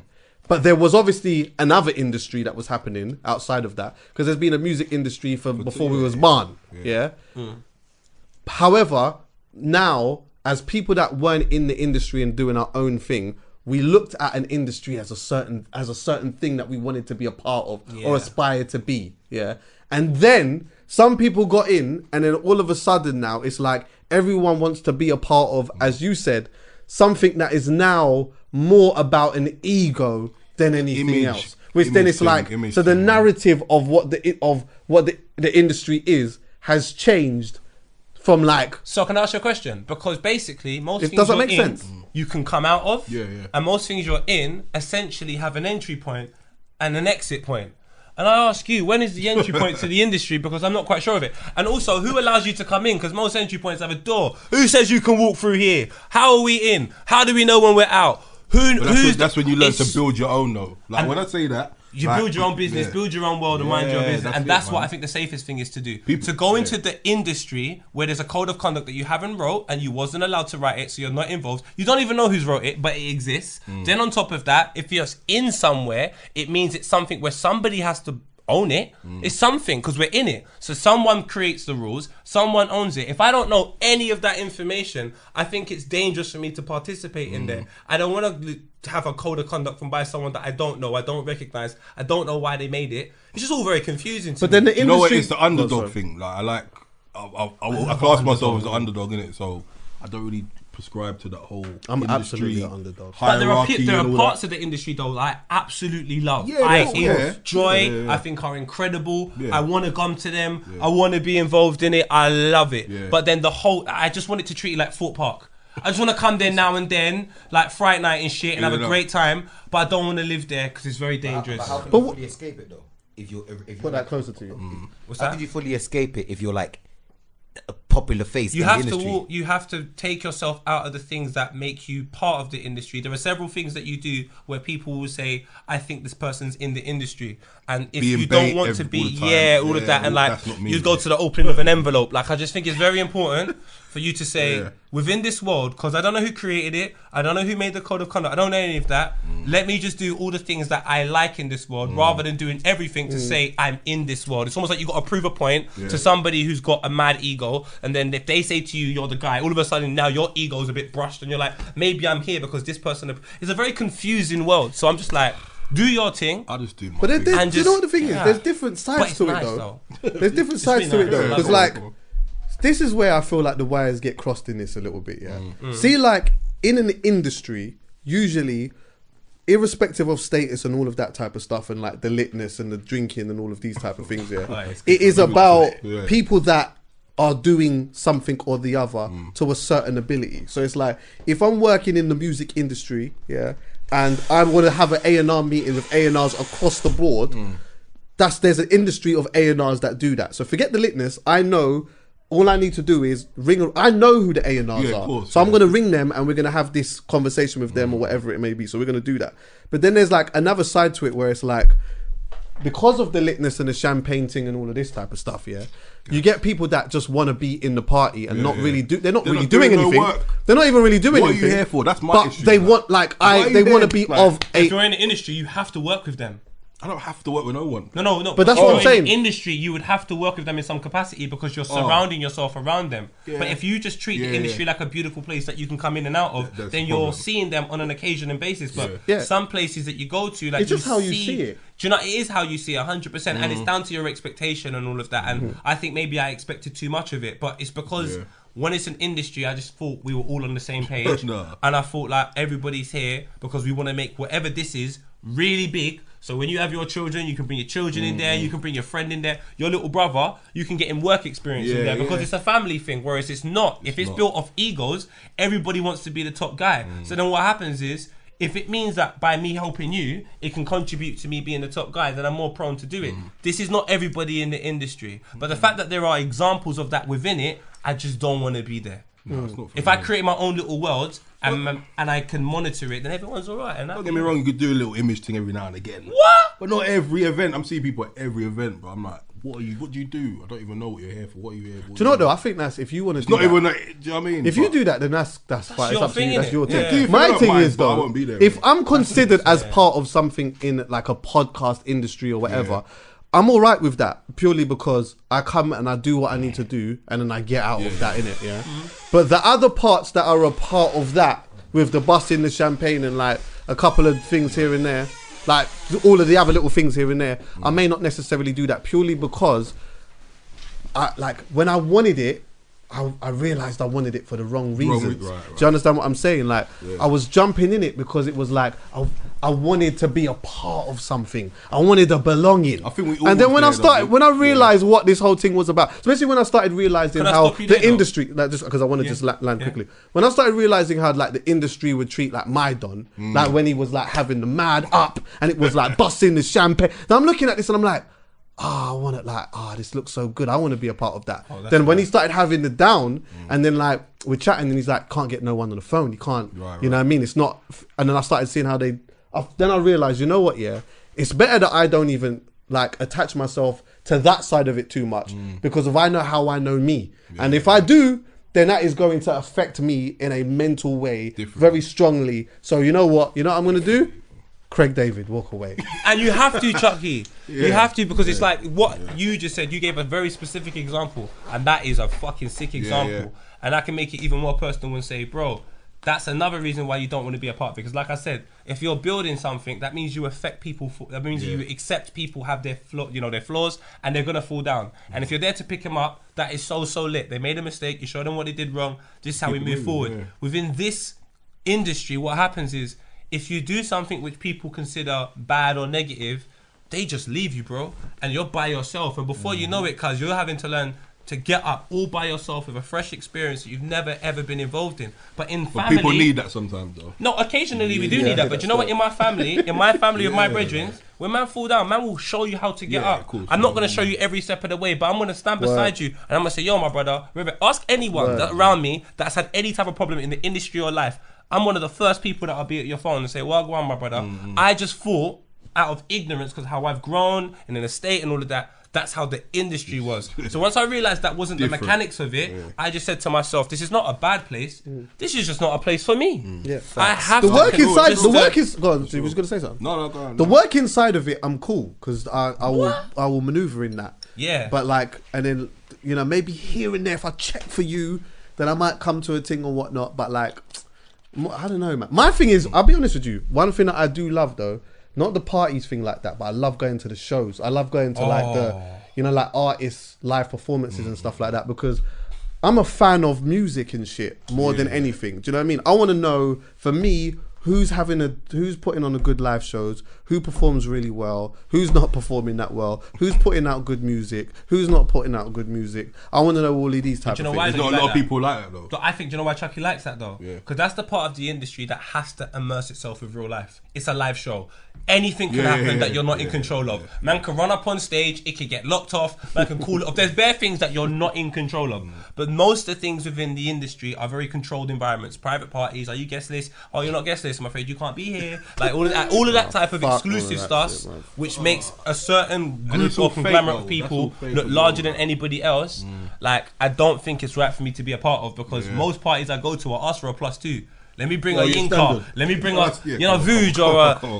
But there was obviously another industry that was happening outside of that because there's been a music industry for before we was born. Yeah. However, now as people that weren't in the industry and doing our own thing, we looked at an industry as a certain thing that we wanted to be a part of or aspire to be. Yeah. And then some people got in, and then all of a sudden now it's like everyone wants to be a part of, as you said, something that is now more about an ego than anything else. Which then it's like, so the narrative of what the industry is has changed from like... So can I ask you a question? Because basically most things doesn't make sense. You can come out of, and most things you're in essentially have an entry point and an exit point. And I ask you, when is the entry point to the industry? Because I'm not quite sure of it. And also, who allows you to come in? Because most entry points have a door. Who says you can walk through here? How are we in? How do we know when we're out? Who's that's when you learn to build your own, though. Like, when I say that, You build your own business, build your own world, and mind your own business. And that's what I think the safest thing is to do. To go into the industry where there's a code of conduct that you haven't wrote and you wasn't allowed to write it, so you're not involved. You don't even know who's wrote it, but it exists. Then on top of that, if you're in somewhere, it means it's something where somebody has to own it. It's something because we're in it. So someone creates the rules, someone owns it. If I don't know any of that information, I think it's dangerous for me to participate in there. I don't want to have a code of conduct from by someone that I don't know, I don't recognize, I don't know why they made it. It's just all very confusing to me. But then the industry, you know what, it's the underdog thing. Like I class myself as an underdog in it, so I don't really subscribe to that whole industry underdog. But there are parts of the industry though that I absolutely love. I enjoy. I think are incredible. I want to come to them. I want to be involved in it. I love it. But then the whole, I just want it to treat it like Fort Park. I just want to come there now and then, like Friday night and shit, and have a great time. But I don't want to live there because it's very dangerous. But how can you fully escape it though? If you put that closer to you. What's that? How can you fully escape it if you're like a popular face in the industry? You have to take yourself out of the things that make you part of the industry. There are several things that you do where people will say, I think this person's in the industry, and if you don't want to be of that, and like you go to the opening of an envelope, like I just think it's very important for you to say within this world, because I don't know who created it, I don't know who made the code of conduct, I don't know any of that. Let me just do all the things that I like in this world rather than doing everything to say I'm in this world. It's almost like you got to prove a point to somebody who's got a mad ego, and then if they say to you you're the guy, all of a sudden now your ego's a bit brushed and you're like, maybe I'm here because this person. It's a very confusing world. So I'm just like, do your thing. I just do my thing. But you know what the thing is? There's different sides to it though. There's different sides to it though. Because like, this is where I feel like the wires get crossed in this a little bit, yeah? See, like, in an industry, usually, irrespective of status and all of that type of stuff, and like the litness and the drinking and all of these type of things, yeah? It is about people that are doing something or the other to a certain ability. So it's like, if I'm working in the music industry, yeah, and I want to have an A&R meeting with A&Rs across the board, there's an industry of A&Rs that do that. So forget the litness, I know. All I need to do is ring. I know who the A&Rs are. Course, so I'm going to ring them and we're going to have this conversation with them or whatever it may be. So we're going to do that. But then there's like another side to it where it's like, because of the litness and the champagne-ting and all of this type of stuff, you get people that just want to be in the party and not really do. They're not really doing anything. No work. They're not even really doing anything. What are you here for? That's my issue. But they want, like, they want to be like, of a. If you're in the industry, you have to work with them. I don't have to work with no one. No. But that's what I'm saying. In the industry, you would have to work with them in some capacity because you're surrounding yourself around them. Yeah. But if you just treat the industry like a beautiful place that you can come in and out of, then you're seeing them on an occasional basis. But some places that you go to, like, it's just how you see it. Do you know, it is how you see it, 100%. And it's down to your expectation and all of that. And I think maybe I expected too much of it. But it's because when it's an industry, I just thought we were all on the same page. And I thought, like, everybody's here because we want to make whatever this is really big. So when you have your children, you can bring your children in there, you can bring your friend in there, your little brother, you can get him work experience in there because it's a family thing, whereas it's not. If it's built off egos, everybody wants to be the top guy. So then what happens is, if it means that by me helping you, it can contribute to me being the top guy, then I'm more prone to do it. This is not everybody in the industry. But the fact that there are examples of that within it, I just don't want to be there. No, if I create my own little world and I can monitor it, then everyone's all right. And don't get me wrong, you could do a little image thing every now and again. What? But not every event. I'm seeing people at every event, but I'm like, what do you do? I don't even know what you're here for. What are you here for? Do you know what though? I think that's, if you want to do that. It's not even like, do you know what I mean? If you do that, then that's fine. It's up to you. That's your thing. Yeah. My thing is though, I won't be there, if I'm considered as part of something in like a podcast industry or whatever, I'm all right with that purely because I come and I do what I need to do and then I get out of that innit, yeah? But the other parts that are a part of that, with the busting, the champagne and like a couple of things here and there, like all of the other little things here and there, I may not necessarily do that purely because I, like, when I wanted it, I realised I wanted it for the wrong reasons. Right. Do you understand what I'm saying? Like, I was jumping in it because it was like, I wanted to be a part of something. I wanted a belonging. I think we all, and then when I realised what this whole thing was about, especially when I started realising how the industry, like, just because I want to just land quickly. When I started realising how like the industry would treat like my Don, like when he was like having the mad up and it was like busting the champagne. Now I'm looking at this and I'm like, I want it, like, this looks so good. I want to be a part of that. Then when he started having the down and then like we're chatting and he's like, can't get no one on the phone. He can't, you know what I mean? It's not, and then I started seeing how they, then I realized, you know what, it's better that I don't even like attach myself to that side of it too much, because if I know how I know me, and if I do, then that is going to affect me in a mental way very strongly. So you know what? You know what I'm going to do? Craig David, walk away. And you have to, Chuckie. Yeah. You have to, because it's like what you just said. You gave a very specific example, and that is a fucking sick example. Yeah, yeah. And I can make it even more personal and say, bro, that's another reason why you don't want to be a part of it. Because like I said, if you're building something, that means you affect people. That means you accept people have their their flaws, and they're going to fall down. And if you're there to pick them up, that is so lit. They made a mistake. You show them what they did wrong. This is how we move forward. Yeah. Within this industry, what happens is, if you do something which people consider bad or negative, they just leave you, bro. And you're by yourself. And before you know it, cuz you're having to learn to get up all by yourself with a fresh experience that you've never, ever been involved in. But in family... But people need that sometimes, though. No, occasionally we do need that. But you know what? In my family, with my brethren, when man fall down, man will show you how to get up. Cool, I'm not going to show you every step of the way, but I'm going to stand beside you and I'm going to say, yo, my brother, remember, ask anyone around me that's had any type of problem in the industry or life. I'm one of the first people that'll be at your phone and say, well, go on, my brother. I just thought, out of ignorance, because how I've grown and in the state and all of that, that's how the industry was. So once I realised that wasn't the mechanics of it, I just said to myself, this is not a bad place. This is just not a place for me. I have the work inside. The work is. Go on, you was gonna say something. No, go on. The work inside of it, I'm cool because I will manoeuvre in that. Yeah. But like, and then you know maybe here and there, if I check for you, then I might come to a thing or whatnot. But like, I don't know, man. My thing is, I'll be honest with you. One thing that I do love though. Not the parties thing like that, but I love going to the shows. I love going to like the artists' live performances and stuff like that, because I'm a fan of music and shit more than anything. Do you know what I mean? I want to know, for me, who's putting on a good live shows, who performs really well, who's not performing that well, who's putting out good music, who's not putting out good music. I want to know all of these types of things. There's not a lot of people like that though. But I think, do you know why Chuckie likes that though? Because that's the part of the industry that has to immerse itself with real life. It's a live show. Anything can happen that you're not in control of. Man can run up on stage, it can get locked off, man can call it off. There's bare things that you're not in control of. But most of the things within the industry are very controlled environments. Private parties, are you guest list? Oh, you're not guest list, I'm afraid you can't be here. Like all of that type of exclusive stuff, which makes a certain group or conglomerate of people look larger than anybody else. Like, I don't think it's right for me to be a part of, because most parties I go to, I ask for a +2. Let me bring a Link Up. Let me bring Vuj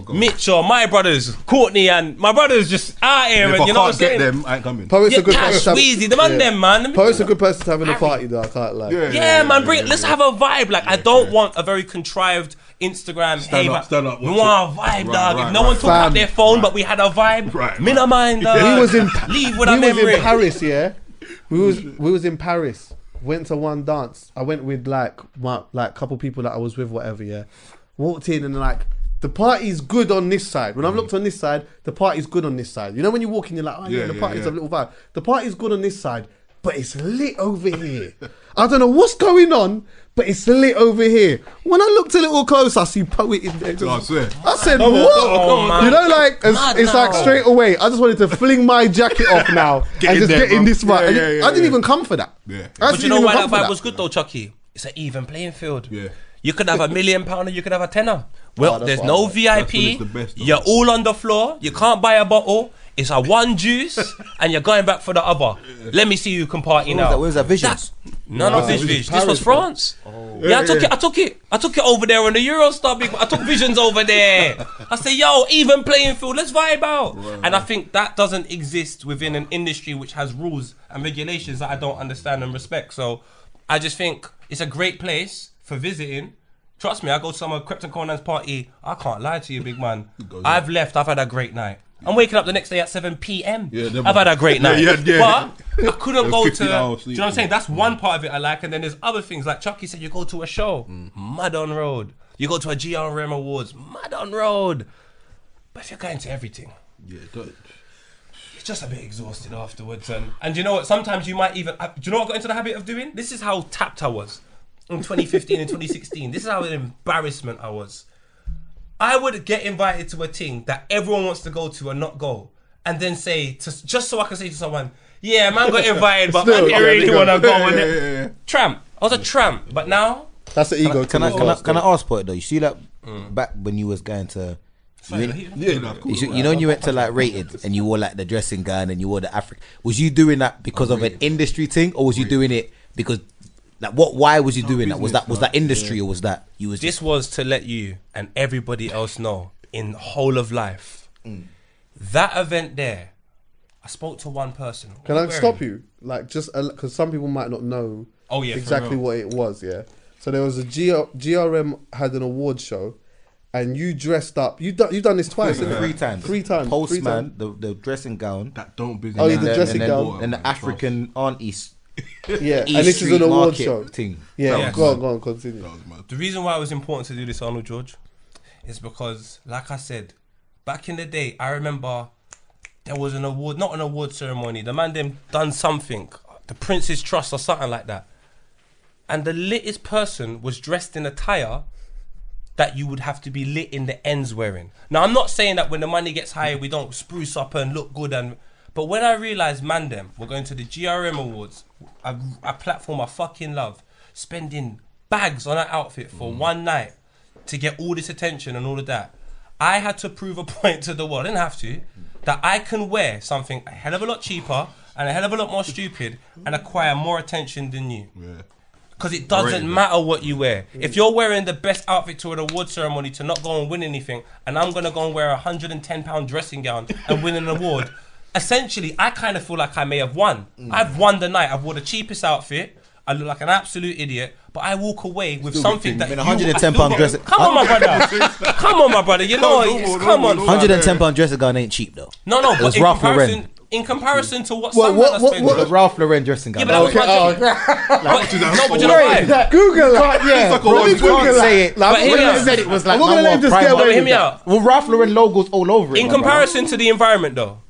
or Mitch or my brothers, Courtney and my brothers just out here. And if I can't get them, I ain't coming. Poet's a good person. Sweezy, them and them, man. Poet's a good person to have in a party though, I can't lie. Yeah, man, bring it. Let's have a vibe. Like, I don't want a very contrived Instagram. Stand up. We want a vibe, dog. If no one took out their phone, but we had a vibe. Mina mind, dog. Leave with a memory. We was in Paris, yeah? We was in Paris. Went to one dance. I went with like couple people that I was with, whatever. Yeah, walked in and like the party's good on this side. When I've looked on this side, the party's good on this side. You know when you walk in, you're like, oh yeah, the party's a little vibe. The party's good on this side, but it's lit over here. I don't know what's going on, but it's lit over here. When I looked a little closer, I see Poet in there. I said, what? Oh, you know, like, it's like straight away, I just wanted to fling my jacket off now and just get in this vibe. I didn't even come for that. But you know why that vibe was good though, Chuckie? It's an even playing field. Yeah. You could have £1 million, you could have a tenner. Well, there's no VIP. You're all on the floor. You can't buy a bottle. It's a one juice, and you're going back for the other. Let me see you can party now. Where's that vision? No, Vision. This was France. Oh. Yeah, I took it. I took it over there on the Eurostar Big. I took Visions over there. I say, yo, even playing field. Let's vibe out. Right. And I think that doesn't exist within an industry which has rules and regulations that I don't understand and respect. So I just think it's a great place for visiting. Trust me, I go to some of Krypton Conan's party. I can't lie to you, big man. I've left. I've had a great night. I'm waking up the next day at 7 p.m. I've had a great night. But I couldn't go to... Hours, do you know what I'm saying? That's one part of it I like. And then there's other things. Like Chuckie said, you go to a show. Mad on road. You go to a GRM Awards. Mad on road. But if you're going to everything... You're just a bit exhausted afterwards. And you know what? Sometimes you might even... do you know what I got into the habit of doing? This is how tapped I was in 2015 and 2016. This is how an embarrassment I was. I would get invited to a thing that everyone wants to go to and not go, and then say, just so I can say to someone, yeah, man got invited, but I didn't really want to go. Tramp. I was a tramp, but now... That's the ego. Can I ask for it though? You see that back when you was going to You went to like Rated and you wore like the dressing gown and you wore the African. Was you doing that because of an industry thing, or was you doing it because like what? Why was you doing that? Was that industry or was that you was? This was to let you and everybody else know in whole of life that event there. I spoke to one person. Can I stop you? Like just because some people might not know. Oh, yeah, exactly what it was. Yeah. So there was a GRM had an award show. And you dressed up. You done this twice. Three times. Postman, the dressing gown. That don't business. Oh, yeah, the dressing gown. And the African auntie. Yeah, and this is an award show thing. Yeah, go on, continue. The reason why it was important to do this, Arnold Jorge, is because, like I said, back in the day, I remember there was an award, not an award ceremony. The man them done something, the Prince's Trust or something like that. And the littest person was dressed in attire that you would have to be lit in the ends wearing. Now, I'm not saying that when the money gets higher, we don't spruce up and look good. But when I realised, man, them, we're going to the GRM Awards, a platform I fucking love, spending bags on an outfit for one night to get all this attention and all of that, I had to prove a point to the world, I didn't have to, that I can wear something a hell of a lot cheaper and a hell of a lot more stupid and acquire more attention than you. Yeah. Because it doesn't matter what you wear. If you're wearing the best outfit to an award ceremony to not go and win anything, and I'm going to go and wear a £110 dressing gown and win an award, essentially, I kind of feel like I may have won. I've won the night. I've wore the cheapest outfit. I look like an absolute idiot, but I walk away with something that... £110 dressing... Come on, my brother. You know, come on. £110 dressing gown ain't cheap, though. No, but in comparison... In comparison to what some men are spending. What the Ralph Lauren dressing gown. Yeah, but you know why? Google it. Yeah, we can't say it. Like, when you said it was like, no more private. Well, Ralph Lauren logos all over it. In comparison to the environment, though.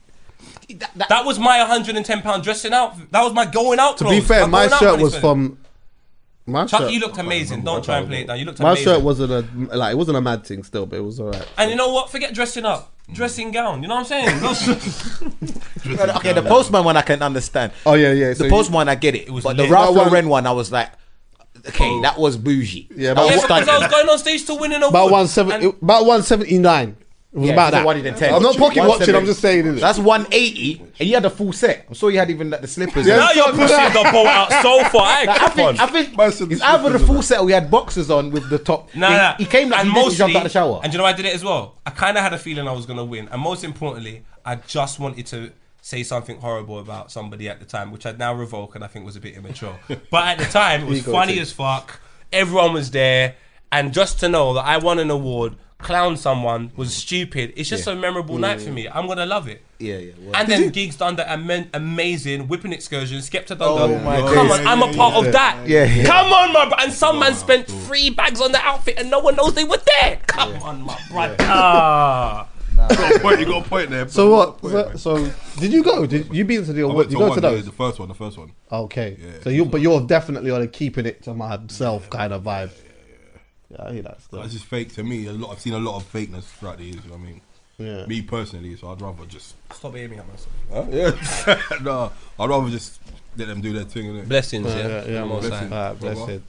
That was my £110 dressing out. That was my going out clothes. To be fair, my shirt was from... Chuck, you looked amazing. Don't try and play it down. You looked amazing. My shirt wasn't a mad thing still, but it was all right. And you know what? Forget dressing up. Dressing gown, you know what I'm saying? Okay, the postman one I can understand. Oh yeah. The postman, I get it. The Ralph Lauren one, I was like, okay, that was bougie. Yeah, because I was going on stage to win an award. About 179. It was about that. 110. I'm not pocket watching. I'm just saying. That's 180, and you had the full set. I'm sure you had even the slippers. Now you're pushing the boat out so far. I think it's either the full set or we had boxers on with the top. Nah. He came like he jumped out the shower. And you know I did it as well. I kind of had a feeling I was gonna win, and most importantly, I just wanted to say something horrible about somebody at the time, which I'd now revoke, and I think was a bit immature. But at the time, it was funny as fuck. Everyone was there, and just to know that I won an award. Clown someone was stupid. It's just a memorable night for me. I'm gonna love it. Well, and then gigs done that amazing whipping excursion. Skepta done Come on, I'm a part of that. Come on, my brother. And some man spent three bags on the outfit, and no one knows they were there. Come on, my brother. You got a point there. So what? So did you go? Did you been to the? You go to those? The first one. Okay. Yeah, so you're definitely on a keeping it to myself kind of vibe. Yeah, I hear that stuff. That's just fake to me. I've seen a lot of fakeness throughout the years, you know what I mean? Yeah. Me personally, so I'd rather just... Stop hearing me up, man. Huh? Yeah. No, I'd rather just let them do their thing, innit? Blessings, blessings.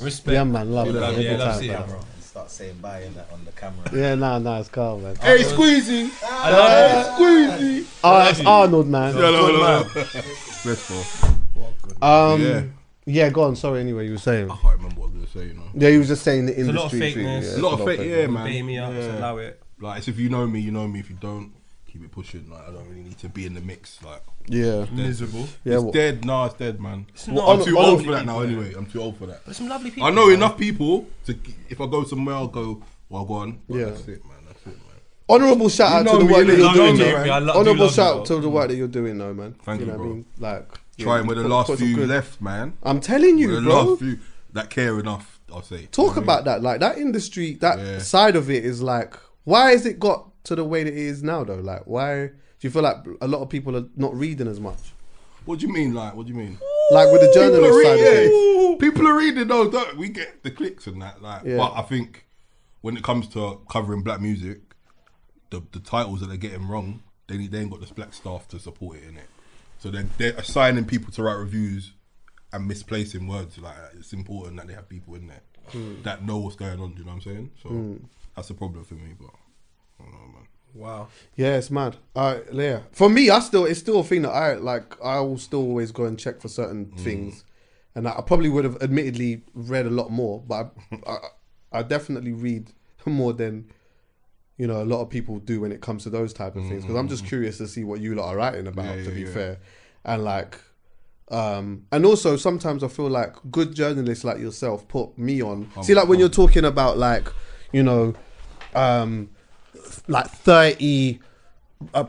Respect. Yeah, man, love it. Love seeing you, bro. Start saying bye in that on the camera. Yeah, nah, it's calm, man. Hey, Squeezy! Squeezy! Oh, that's Arnold, man. No. Restful. Yeah, go on. Sorry, anyway, you were saying. I can't remember what I was going to say, you know. Yeah, he was just saying the industry thing. It's a lot of fakeness. A lot of fake, man. Bait me up, just allow it. Like, it's if you know me, you know me. If you don't, keep it pushing. Like, I don't really need to be in the mix. Like, miserable. Yeah, it's dead. Nah, it's dead, man. I'm too old for that now, anyway. I'm too old for that. But some lovely people. I know enough people to, if I go somewhere, I'll go, well, go on. But that's it, man. Honourable shout out to the work that you're doing, man. Honourable shout out to the work that you're doing, though, man. Thank you, bro. Like, trying with the last few left, man. I'm telling you, with the last few that care enough, I'll say. Talk about that, like that industry, that side of it is like, why has it got to the way that it is now, though? Like, why do you feel like a lot of people are not reading as much? What do you mean, like? What do you mean? Like with the journalist side of it, people are reading though. Don't we get the clicks and that? Like, but I think when it comes to covering black music, the titles that they're getting wrong, they ain't got the black staff to support it in it. So they're assigning people to write reviews and misplacing words. Like, it's important that they have people in there that know what's going on, do you know what I'm saying? So that's a problem for me, but going on, man. Wow. Yeah, it's mad. Yeah. For me, it's still a thing that I will still always go and check for certain things. And I probably would have admittedly read a lot more, but I definitely read more than, you know, a lot of people do when it comes to those type of things. Because I'm just curious to see what you lot are writing about, to be fair. And and also sometimes I feel like good journalists like yourself put me on. See, like when you're talking about like 30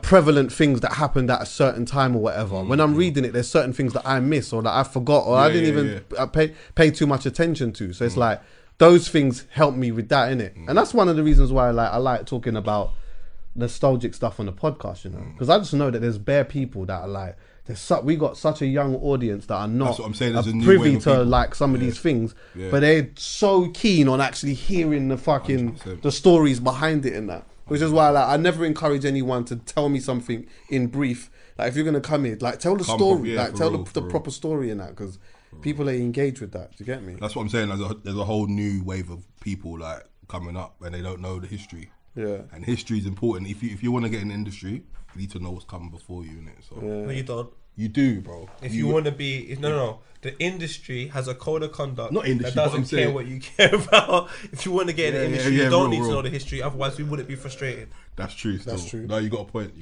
prevalent things that happened at a certain time or whatever. When I'm reading it, there's certain things that I miss or that I forgot or I didn't even pay too much attention to. So it's like those things help me with that, innit? And that's one of the reasons why I like talking about nostalgic stuff on the podcast, you know, because I just know that there's bare people that are like, we got such a young audience that are not privy to like some of these things, but they're so keen on actually hearing the fucking 100%. The stories behind it and that. Which is why, I never encourage anyone to tell me something in brief. Like, if you're gonna come here, tell the story, tell the proper story and that, because people ain't engaged with that. Do you get me? That's what I'm saying. There's a whole new wave of people coming up, and they don't know the history. Yeah, and history is important. If you want to get in the industry, you need to know what's coming before you, innit? So no, you don't. You do, bro. If you want to be... The industry has a code of conduct that doesn't care what you care about. If you want to get in the industry, you don't need to know the history. Otherwise, we wouldn't be frustrated. That's true. Still. That's true. No, you got a point.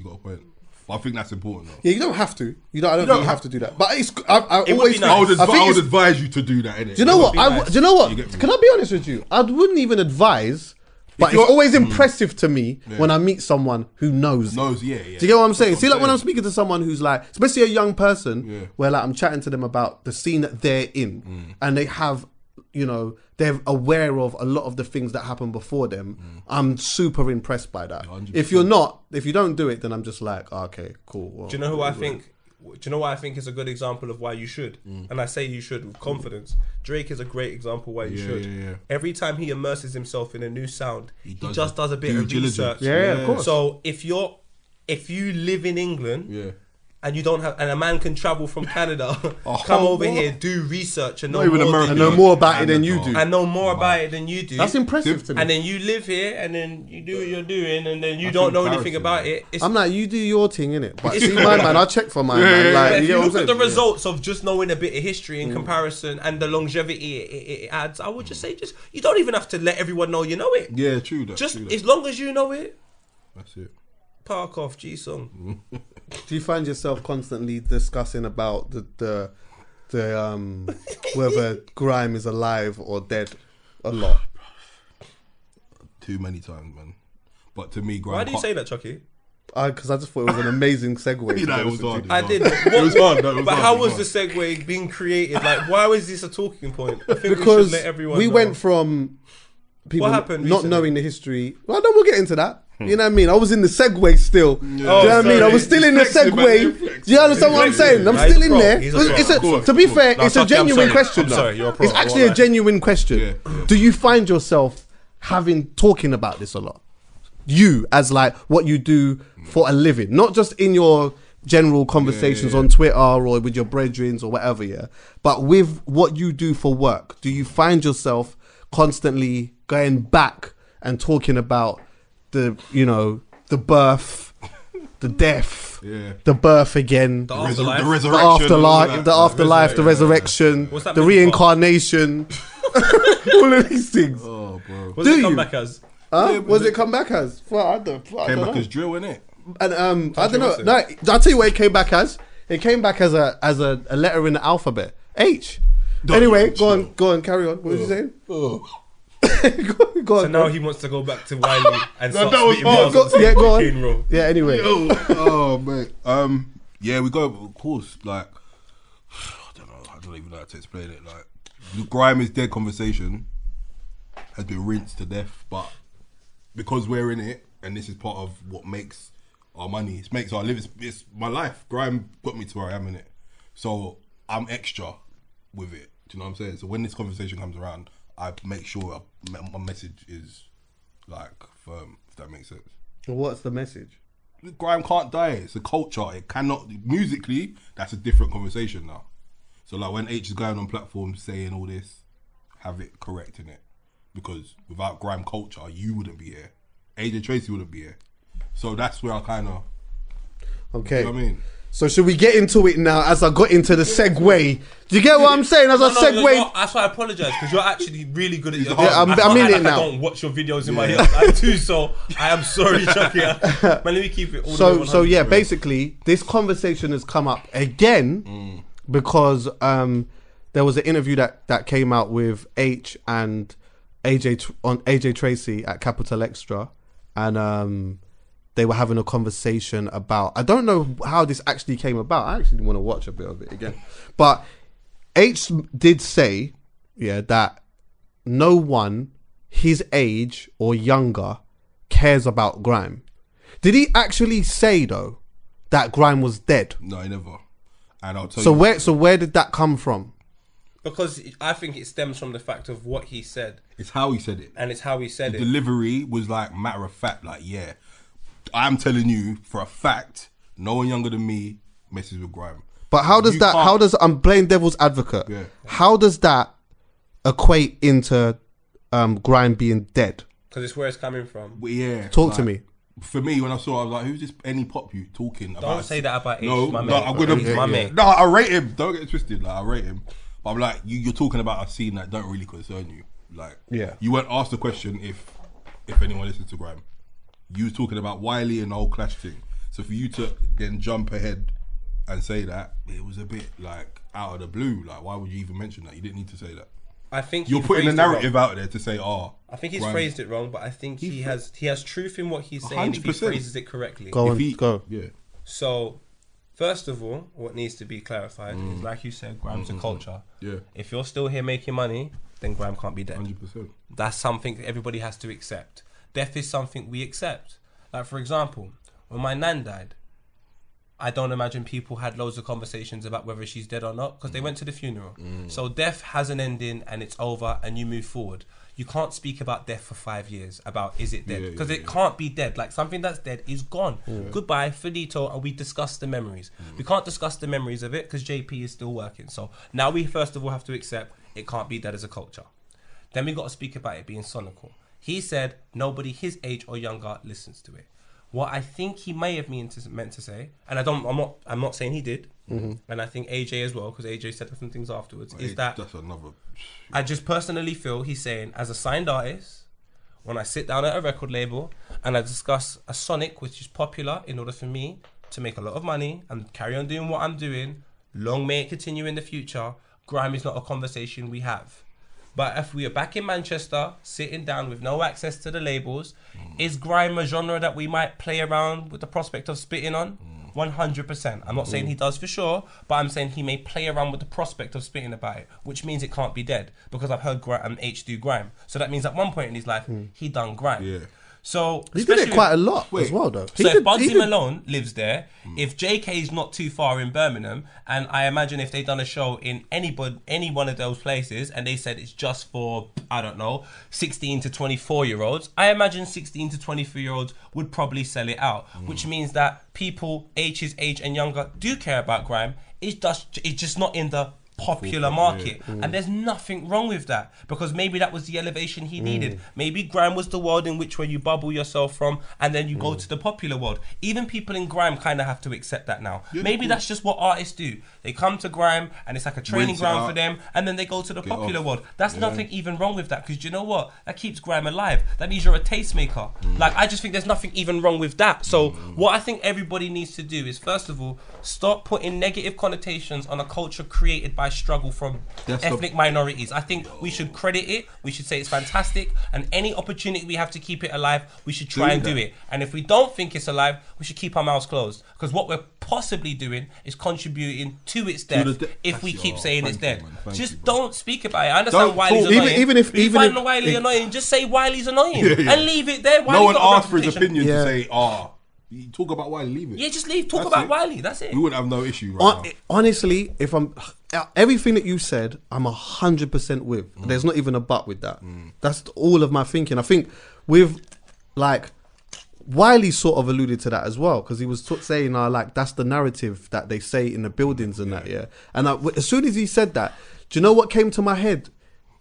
I think that's important, though. Yeah, you don't have to. You don't have to do that. But I would advise you to do that, innit? Do you know what? Can I be honest with you? I wouldn't even advise... But it's always impressive to me when I meet someone who knows. Do you get what I'm saying? When I'm speaking to someone who's especially a young person, where I'm chatting to them about the scene that they're in, and they have, they're aware of a lot of the things that happened before them. I'm super impressed by that. 100%. If you don't do it, then I'm just like, okay, cool. Well, do you know who I think? Do you know why I think is a good example of why you should? And I say you should with confidence. Drake is a great example why you should. Every time he immerses himself in a new sound, he just does a bit of research. Yeah, of course. So if you live in England and you don't have, and a man can travel from Canada, come over here, do research and know more about it than you do. That's impressive to me. And then you live here and then you do what you're doing and then you don't know anything about it. I'm like, you do your thing, innit? But see, my man, I check for mine, man. You look at the results of just knowing a bit of history in comparison and the longevity it adds, I would just say, you don't even have to let everyone know you know it. Yeah, true. Just as long as you know it. That's it. Park off, G-Song. Do you find yourself constantly discussing about the whether grime is alive or dead a lot? Too many times, man. But to me, grime... Why do you say that, Chuckie? Because I just thought it was an amazing segue. But how was the segue being created? Why was this a talking point? I think because we went from people not recently? Knowing the history... Well, no, we'll get into that. You know what I mean? I was in the segue still. Do you know what I mean? I was still in the segue. Do you understand what I'm saying? I'm still in there. To be fair, it's a genuine question. It's actually a genuine question. Do you find yourself talking about this a lot? You, as what you do for a living, not just in your general conversations on Twitter or with your brethren or whatever, but with what you do for work, do you find yourself constantly going back and talking about the birth, the death, the birth again, the afterlife, the resurrection, the reincarnation, all of these things. Oh, bro. What does it come back as? What does it come back as? Well, I don't know. As drill, innit? And I don't know. No, I'll tell you what it came back as. It came back as a letter in the alphabet. H. Anyway, go on, carry on. What was you saying? Go on, now he wants to go back to Wiley and start speaking go on. Yeah, anyway. Oh, mate. We go, of course, I don't even know how to explain it. The grime is dead conversation has been rinsed to death, but because we're in it, and this is part of what makes our money, it makes our living, it's my life. Grime got me to where I am in it. So I'm extra with it. Do you know what I'm saying? So when this conversation comes around, I make sure my message is firm, if that makes sense. What's the message? Grime can't die. It's a culture. It cannot. Musically, that's a different conversation now. So when Aitch is going on platforms saying all this, have it correct in it, because without grime culture, you wouldn't be here. AJ Tracy wouldn't be here. So that's where I kind of... Okay. You know what I mean? So should we get into it now as I got into the segue? Do you get what I'm saying? As no, I segue... That's why I apologise, because you're actually really good at your... Yeah, I'm in it now. I don't watch your videos in my head. I do, so I am sorry, Chucky. But let me keep it all the way. So yeah, basically, this conversation has come up again because there was an interview that came out with Aitch and AJ on AJ Tracy at Capital Extra, and they were having a conversation about, I don't know how this actually came about. I actually want to watch a bit of it again. But H did say, yeah, that no one his age or younger cares about grime. Did he actually say though that grime was dead? No, he never. And I'll tell you. So where did that come from? Because I think it stems from the fact of what he said. It's how he said it. And it's how he said it. The delivery was like matter of fact, like, yeah. I'm telling you for a fact, no one younger than me messes with grime. But how does that, how does, I'm playing devil's advocate. Yeah. How does that equate into grime being dead? Because it's where it's coming from. Well, yeah. Talk to me. For me, when I saw it, I was like, who's this any pop you talking about? Don't say that about Aitch, my mate. I'm gonna, my mate. No, I rate him. Don't get it twisted. Like, I rate him. But I'm like, you're talking about a scene that don't really concern you. Like, yeah. You weren't asked the question if anyone listens to grime. You were talking about Wiley and the whole Clash thing. So for you to then jump ahead and say that, it was a bit like out of the blue. Like, why would you even mention that? You didn't need to say that. I think you're putting a narrative out there to say, oh. I think he's phrased it wrong, but I think he has truth in what he's saying 100%. If he phrases it correctly. Go on. Yeah. So, first of all, what needs to be clarified is, like you said, grime's a culture. Yeah. If you're still here making money, then grime can't be dead. 100%. That's something everybody has to accept. Death is something we accept. Like, for example, when my nan died, I don't imagine people had loads of conversations about whether she's dead or not because they went to the funeral. So death has an ending and it's over and you move forward. You can't speak about death for 5 years, about is it dead? Because it can't be dead. Like, something that's dead is gone. Yeah. Goodbye, finito, and we discuss the memories. We can't discuss the memories of it because JP is still working. So now we first of all have to accept it can't be dead as a culture. Then we got to speak about it being sonical. He said nobody his age or younger listens to it. What I think he may have meant to say, and I'm not saying he did, and I think AJ as well, because AJ said some things afterwards, is that that's another. I just personally feel he's saying, as a signed artist, when I sit down at a record label and I discuss a sonic which is popular in order for me to make a lot of money and carry on doing what I'm doing, long may it continue in the future, grime is not a conversation we have. But if we are back in Manchester, sitting down with no access to the labels, is grime a genre that we might play around with the prospect of spitting on? 100%. I'm not saying he does for sure, but I'm saying he may play around with the prospect of spitting about it, which means it can't be dead because I've heard H do grime. So that means at one point in his life, he done grime. Yeah. So he did it quite a lot as well, though. So if Bugsy Malone lives there, if JK's not too far in Birmingham, and I imagine if they done a show in any one of those places, and they said it's just for, I don't know, 16 to 24-year-olds, I imagine 16 to 24-year-olds would probably sell it out, which means that people H's age and younger do care about grime. It's just not in the popular market, and there's nothing wrong with that, because maybe that was the elevation he needed. Maybe grime was the world in which where you bubble yourself from, and then you go to the popular world. Even people in grime kind of have to accept that now. Yeah, maybe that's just what artists do. They come to grime and it's like a training ground for them, and then they go to the popular world. That's nothing even wrong with that, because do you know what? That keeps grime alive. That means you're a tastemaker. Like, I just think there's nothing even wrong with that. So what I think everybody needs to do is, first of all, stop putting negative connotations on a culture created by struggle from ethnic minorities. I think we should credit it. We should say it's fantastic, and any opportunity we have to keep it alive, we should try and do it. And if we don't think it's alive, we should keep our mouths closed, because what we're possibly doing is contributing to its death if we keep saying it's dead. Just don't speak about it. I understand Wiley's annoying. Even if you find Wiley annoying, just say Wiley's annoying and leave it there. No one asked for his opinion to say, you talk about Wiley, leave it. Yeah, just leave. Talk about Wiley. That's it. We wouldn't have no issue right now. Honestly, if I'm... Everything that you said, I'm 100% with. There's not even a but with that. That's all of my thinking. I think with, like, Wiley sort of alluded to that as well, because he was saying, like, that's the narrative that they say in the buildings and that, yeah. And as soon as he said that, do you know what came to my head?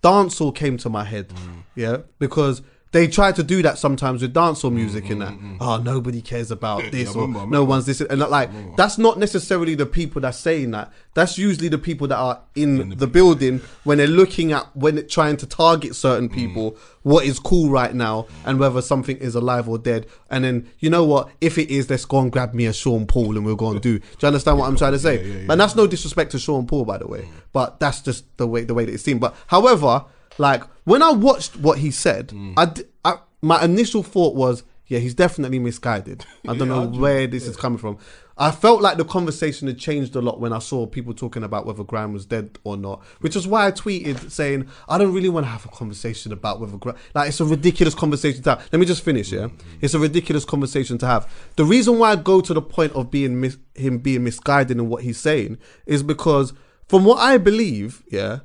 Dancehall came to my head, yeah? Because They try to do that sometimes with dancehall music and that. Oh, nobody cares about this, or no one's this. And like, that's not necessarily the people that's saying that. That's usually the people that are in the building when they're looking at, when they're trying to target certain people, what is cool right now and whether something is alive or dead. And then, you know what? If it is, let's go and grab me a Sean Paul and we'll go and do. Do you understand what I'm trying to say? Yeah, yeah, yeah. And that's no disrespect to Sean Paul, by the way. But that's just the way that it's seen. But however, like, when I watched what he said, my initial thought was, yeah, he's definitely misguided. I don't know where this is coming from. I felt like the conversation had changed a lot when I saw people talking about whether Graham was dead or not, which is why I tweeted saying, I don't really want to have a conversation about whether Graham... Like, it's a ridiculous conversation to have. Let me just finish, yeah? It's a ridiculous conversation to have. The reason why I go to the point of being him being misguided in what he's saying is because, from what I believe, yeah...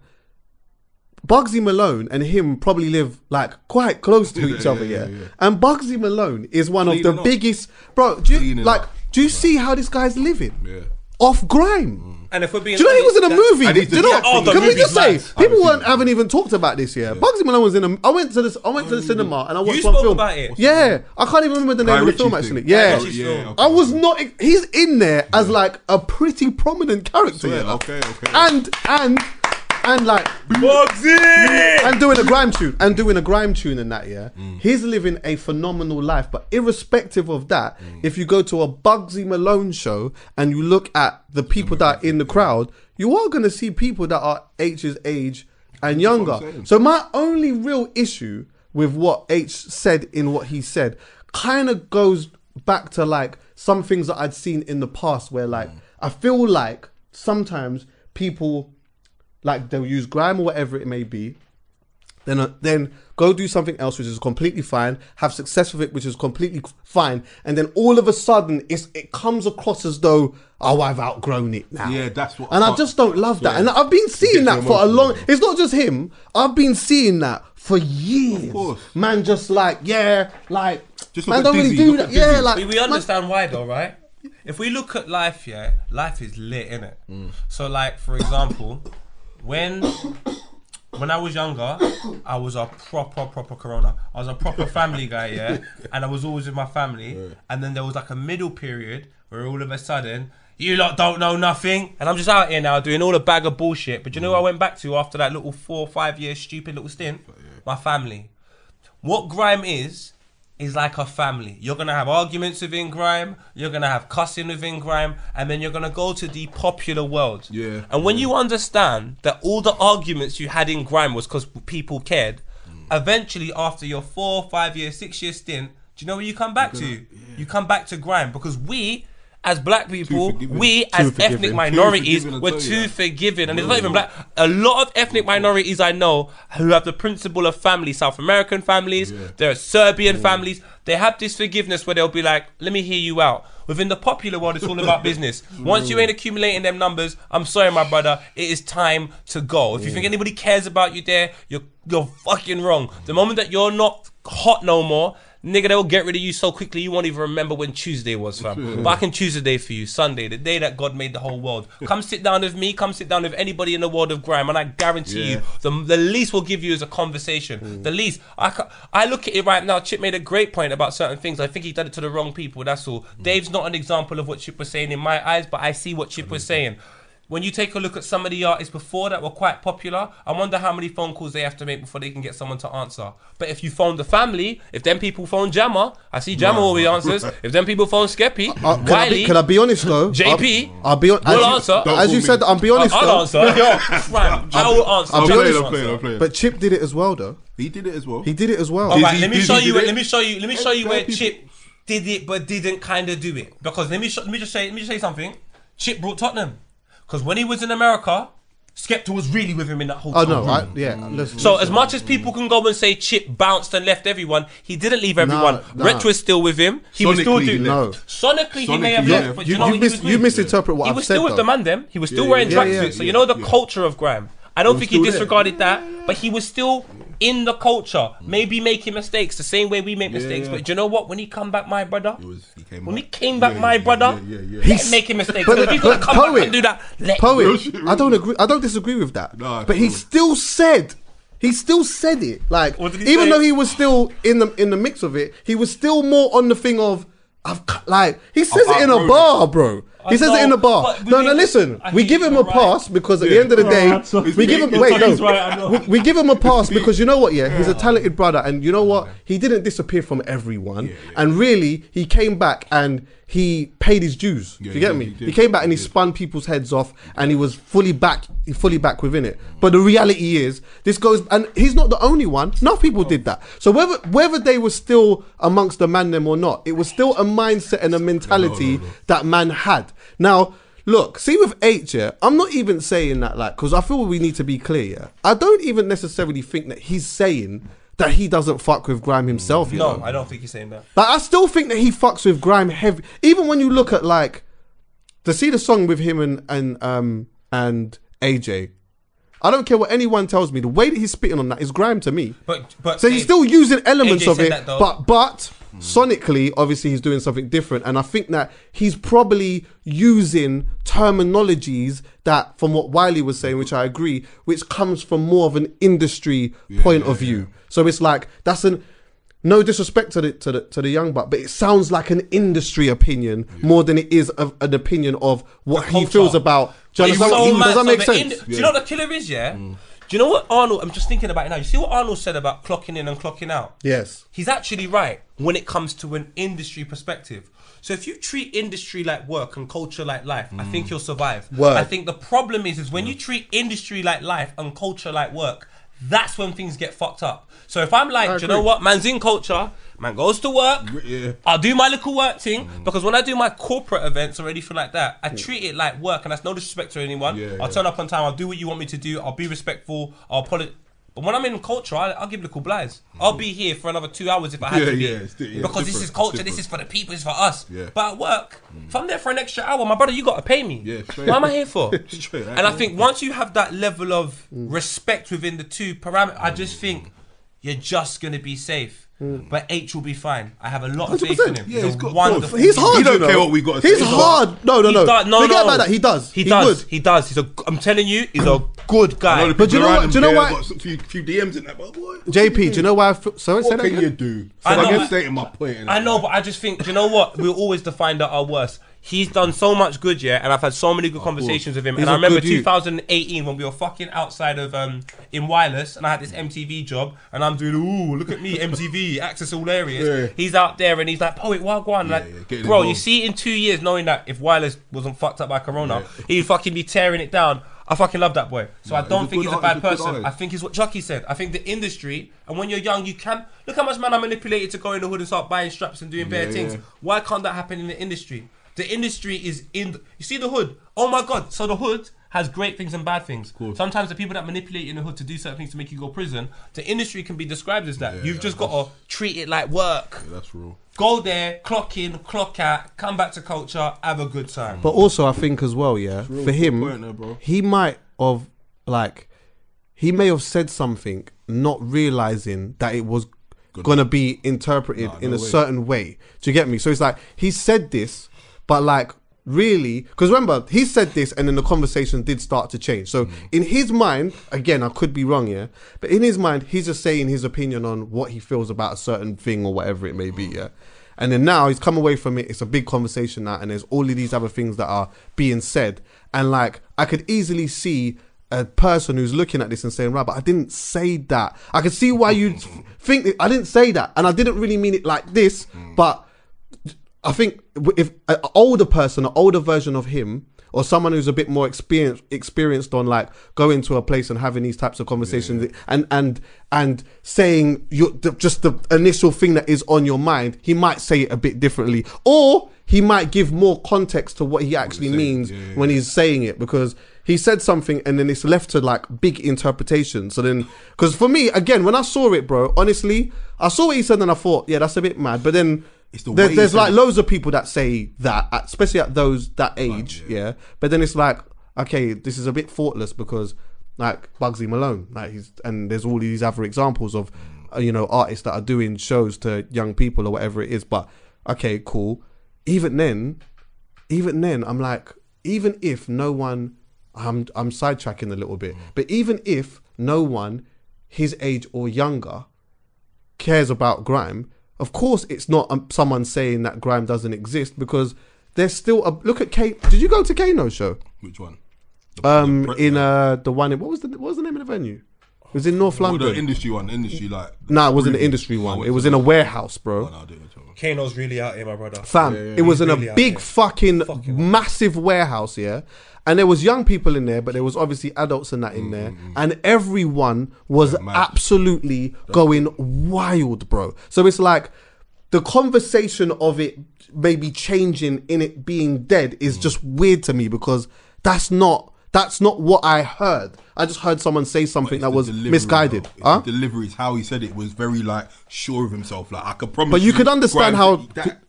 Bugsy Malone and him probably live like quite close to each other, yeah. And Bugsy Malone is one of the biggest, bro. Do you see how this guy's living? Yeah. Off grime. And if we're being, do you know he was in a movie? Do you know? Can we just say people haven't even talked about this yet? Yeah. Bugsy Malone was in a. I went to the cinema and I watched one film. About it. Yeah, I can't even remember the name of the film actually. Yeah, I was not. He's in there as like a pretty prominent character. Yeah. Okay. And like Bugsy! And doing a grime tune and that, yeah. He's living a phenomenal life, but irrespective of that, if you go to a Bugsy Malone show and you look at the people that are in the crowd, you are going to see people that are Aitch's age and younger. So my only real issue with what Aitch said in what he said kind of goes back to like some things that I'd seen in the past where like I feel like sometimes people... Like they'll use grime or whatever it may be, then go do something else which is completely fine, have success with it which is completely fine, and then all of a sudden it comes across as though, oh, I've outgrown it now. Yeah, that's what. And I just don't love that. Yeah. And I've been seeing that for a long. It's not just him. I've been seeing that for years. Of course. Man, just like just man don't really do that. Yeah, like we understand why though, right? If we look at life, yeah, life is lit, innit? So like for example. When I was younger, I was a proper Corona. I was a proper family guy, yeah? And I was always with my family. Yeah. And then there was like a middle period where all of a sudden, you lot don't know nothing. And I'm just out here now doing all a bag of bullshit. But you know who I went back to after that little 4 or 5 year stupid little stint? Yeah. My family. What grime is like a family. You're gonna have arguments within grime, you're gonna have cussing within grime, and then you're gonna go to the popular world. Yeah. And when you understand that all the arguments you had in grime was because people cared, eventually after your 4, 5 year, 6 year stint, do you know where you come back to? You come back to grime because we, as black people, ethnic minorities, we're too forgiving. And it's not even black. A lot of ethnic minorities I know who have the principle of family, South American families, there are Serbian families, they have this forgiveness where they'll be like, let me hear you out. Within the popular world, it's all about business. Once you ain't accumulating them numbers, I'm sorry, my brother, it is time to go. If you think anybody cares about you there, you're fucking wrong. The moment that you're not hot no more, nigga, they'll get rid of you so quickly you won't even remember when Tuesday was, fam. But I can choose a day for you, Sunday, the day that God made the whole world. Come sit down with me, come sit down with anybody in the world of grime, and I guarantee you, the least we'll give you is a conversation. The least. I look at it right now, Chip made a great point about certain things. I think he done it to the wrong people, that's all. Dave's not an example of what Chip was saying in my eyes, but I see what Chip was saying. When you take a look at some of the artists before that were quite popular, I wonder how many phone calls they have to make before they can get someone to answer. But if you phone the family, if them people phone Jammer, I see Jammer always answers. If them people phone Skeppy, Wiley... Can I be honest though? JP, we'll answer. As you said, I'll be honest I'll though. I'll answer. I will answer. I'll play. But Chip did it as well though. He did it as well. All right, let me show you where Chip did it but didn't kind of do it. Because let me just say something. Chip brought Tottenham. Because when he was in America, Skepta was really with him in that whole time. Oh, no, So as much as people can go and say Chip bounced and left everyone, he didn't leave everyone. Nah. Rich was still with him. He was still doing it. Sonically, he may have left, but you misinterpret what I've said, though. He was still with the man, then. He was still wearing tracksuits. So you know the culture of grime. I don't think he disregarded that, but he was still in the culture, maybe making mistakes the same way we make mistakes. But do you know what? When he come back, my brother, he's making mistakes. But he's gonna come back and do that. I don't agree. I don't disagree with that. But he still said He still said it. Like, even though he was still in the mix of it, he was still more on the thing of, he says it in a bar, bro. He says it in a bar. No, listen. We give him a pass because at the end of the day, we give him a pass because you know what, yeah? He's a talented brother and you know what? He didn't disappear from everyone. And really, he came back and he paid his dues. Do you get me? He came back and he spun people's heads off and he was fully back within it. But the reality is, this goes, and he's not the only one. Enough people did that. So whether they were still amongst the man them or not, it was still a mindset and a mentality that man had. Now, look, see with Aitch, yeah, I'm not even saying that, like, because I feel we need to be clear, yeah? I don't even necessarily think that he's saying that he doesn't fuck with grime himself, you know? No, I don't think he's saying that. Like, I still think that he fucks with grime heavy. Even when you look at, like, to see the song with him and AJ, I don't care what anyone tells me, the way that he's spitting on that is grime to me. So he's still using elements of it, but sonically, obviously, he's doing something different. And I think that he's probably using terminologies that, from what Wiley was saying, which I agree, which comes from more of an industry point of view. Yeah. So it's like, that's an... No disrespect to the young buck, but it sounds like an industry opinion more than it is an opinion of what he feels about. Does that make sense? Do you know what the killer is, yeah? Mm. Do you know what Arnold... I'm just thinking about it now. You see what Arnold said about clocking in and clocking out? Yes. He's actually right when it comes to an industry perspective. So if you treat industry like work and culture like life, I think you'll survive. Word. I think the problem is when you treat industry like life and culture like work, that's when things get fucked up. So if I'm like, do you know what? Man's in culture, man goes to work, I'll do my little work thing, because when I do my corporate events or anything like that, I treat it like work, and that's no disrespect to anyone. I'll turn up on time, I'll do what you want me to do, I'll be respectful, I'll apologize. But when I'm in culture, I'll give little blighs. I'll be here for another 2 hours if I had to be. Because this is culture, this is for the people, this is for us. Yeah. But at work, if I'm there for an extra hour, my brother, you got to pay me. What am I here for? And I think once you have that level of respect within the two parameters, I just think you're just going to be safe. But H will be fine. I have a lot of faith in him. Yeah, he's wonderful. He's hard. He don't care what we got. He's hard. No. Forget about that. He does. He does. He's a. I'm telling you, he's a good guy. But you know what? Do you know why? Got a few DMs in that. JP, do you know why? Sorry, say that again. What can you do? I'm just stating my point. I know, but I just think, do you know what? We're always defined at our worst. He's done so much good, yeah, and I've had so many good conversations with him. He's and I remember 2018 when we were fucking outside of in Wireless, and I had this MTV job, and I'm doing, ooh, look at me, MTV, access all areas. Yeah. He's out there, and he's like, Poet, well, go on. Bro, you see in 2 years, knowing that if Wireless wasn't fucked up by Corona, he'd fucking be tearing it down. I fucking love that boy. So I don't think he's a bad person. I think it's what Chuckie said. I think the industry, and when you're young, you can... Look how much man I'm manipulated to go in the hood and start buying straps and doing bare things. Why can't that happen in the industry? The industry is in... You see the hood? Oh my God. So the hood has great things and bad things. Cool. Sometimes the people that manipulate in the hood to do certain things to make you go prison, the industry can be described as that. You've just got to treat it like work. Yeah, that's real. Go there, clock in, clock out, come back to culture, have a good time. But also I think as well, yeah, for him, he might have, like, he may have said something not realising that it was going to be interpreted in a certain way. Do you get me? So it's like, he said this... But like, really, because remember, he said this and then the conversation did start to change. So in his mind, again, I could be wrong, yeah? But in his mind, he's just saying his opinion on what he feels about a certain thing or whatever it may be, yeah? And then now he's come away from it. It's a big conversation now and there's all of these other things that are being said. And like, I could easily see a person who's looking at this and saying, right, but I didn't say that. I could see why you think that I didn't say that. And I didn't really mean it like this, but... I think if an older person, an older version of him, or someone who's a bit more experienced on like going to a place and having these types of conversations and saying just the initial thing that is on your mind, he might say it a bit differently, or he might give more context to what he actually means when he's saying it, because he said something and then it's left to like big interpretation. So then, because for me, again, when I saw it, bro, honestly, I saw what he said and I thought, yeah, that's a bit mad, but then. There's like loads of people that say that, especially at those that age, yeah. But then it's like, okay, this is a bit thoughtless because, like Bugsy Malone, like and there's all these other examples of, you know, artists that are doing shows to young people or whatever it is. But okay, cool. Even then, I'm like, even if no one, I'm sidetracking a little bit, but even if no one his age or younger cares about grime, of course it's not someone saying that grime doesn't exist, because there's still a look at Kate. Did you go to Kano's show? Which one? The one in, what was the name of the venue? It was in North London. The industry one, it wasn't the industry one. It was in a warehouse, bro. Kano's really out here, my brother. Fam, yeah, it was in really a big fucking massive warehouse, yeah? And there was young people in there, but there was obviously adults and that in there. And everyone was absolutely going wild, bro. So it's like the conversation of it maybe changing in it being dead is just weird to me, because that's not what I heard. I just heard someone say something that was misguided. Huh? Deliveries, how he said it was very like sure of himself. Like I could promise. But you could understand how.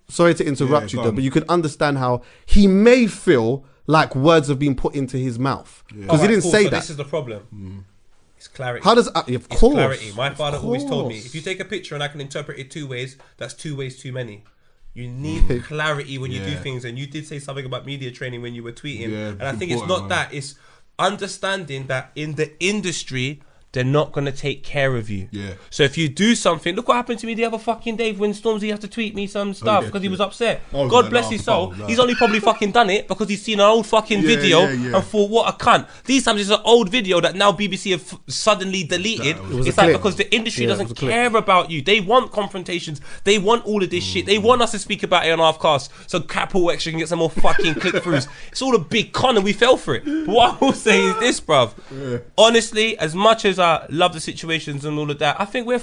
Sorry to interrupt you, though. But you could understand how he may feel like words have been put into his mouth because he didn't say that. This is the problem. It's clarity. How does clarity? My father always told me, if you take a picture and I can interpret it two ways, that's two ways too many. You need clarity when you do things. And you did say something about media training when you were tweeting. Yeah, and I think it's not that. It's understanding that in the industry, they're not going to take care of you. Yeah. So if you do something, look what happened to me the other fucking day when Stormzy had to tweet me some stuff because he was upset. God bless his soul. He's only probably fucking done it because he's seen an old fucking video and thought, what a cunt. These times it's an old video that now BBC have suddenly deleted. It's like because the industry doesn't care about you. They want confrontations. They want all of this shit. They want us to speak about it on Halfcast so Capital Extra can get some more fucking click-throughs. It's all a big con and we fell for it. But what I will say is this, bruv. Yeah. Honestly, as much as I love the situations and all of that, I think we're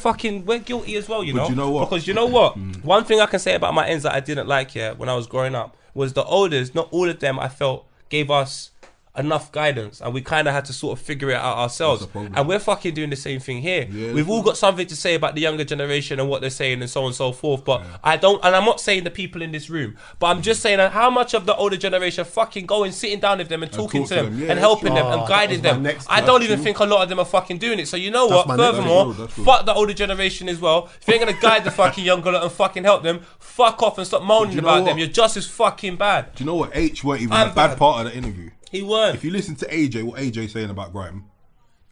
guilty as well, but you know what? Because you know what? One thing I can say about my ends that I didn't like when I was growing up was the elders, not all of them I felt gave us enough guidance, and we kind of had to sort of figure it out ourselves. And we're fucking doing the same thing here. Yeah, we've all got something to say about the younger generation and what they're saying and so on and so forth, but I'm not saying the people in this room, but I'm just saying how much of the older generation fucking going, sitting down with them and talking to them and helping them and guiding them. I don't even think a lot of them are fucking doing it. So you know what? Furthermore, fuck the older generation as well. If you're going to guide the fucking younger lot and fucking help them, fuck off and stop moaning about them. You're just as fucking bad. Do you know what? Aitch weren't even a bad part of the interview. He won. If you listen to AJ, what AJ saying about grime,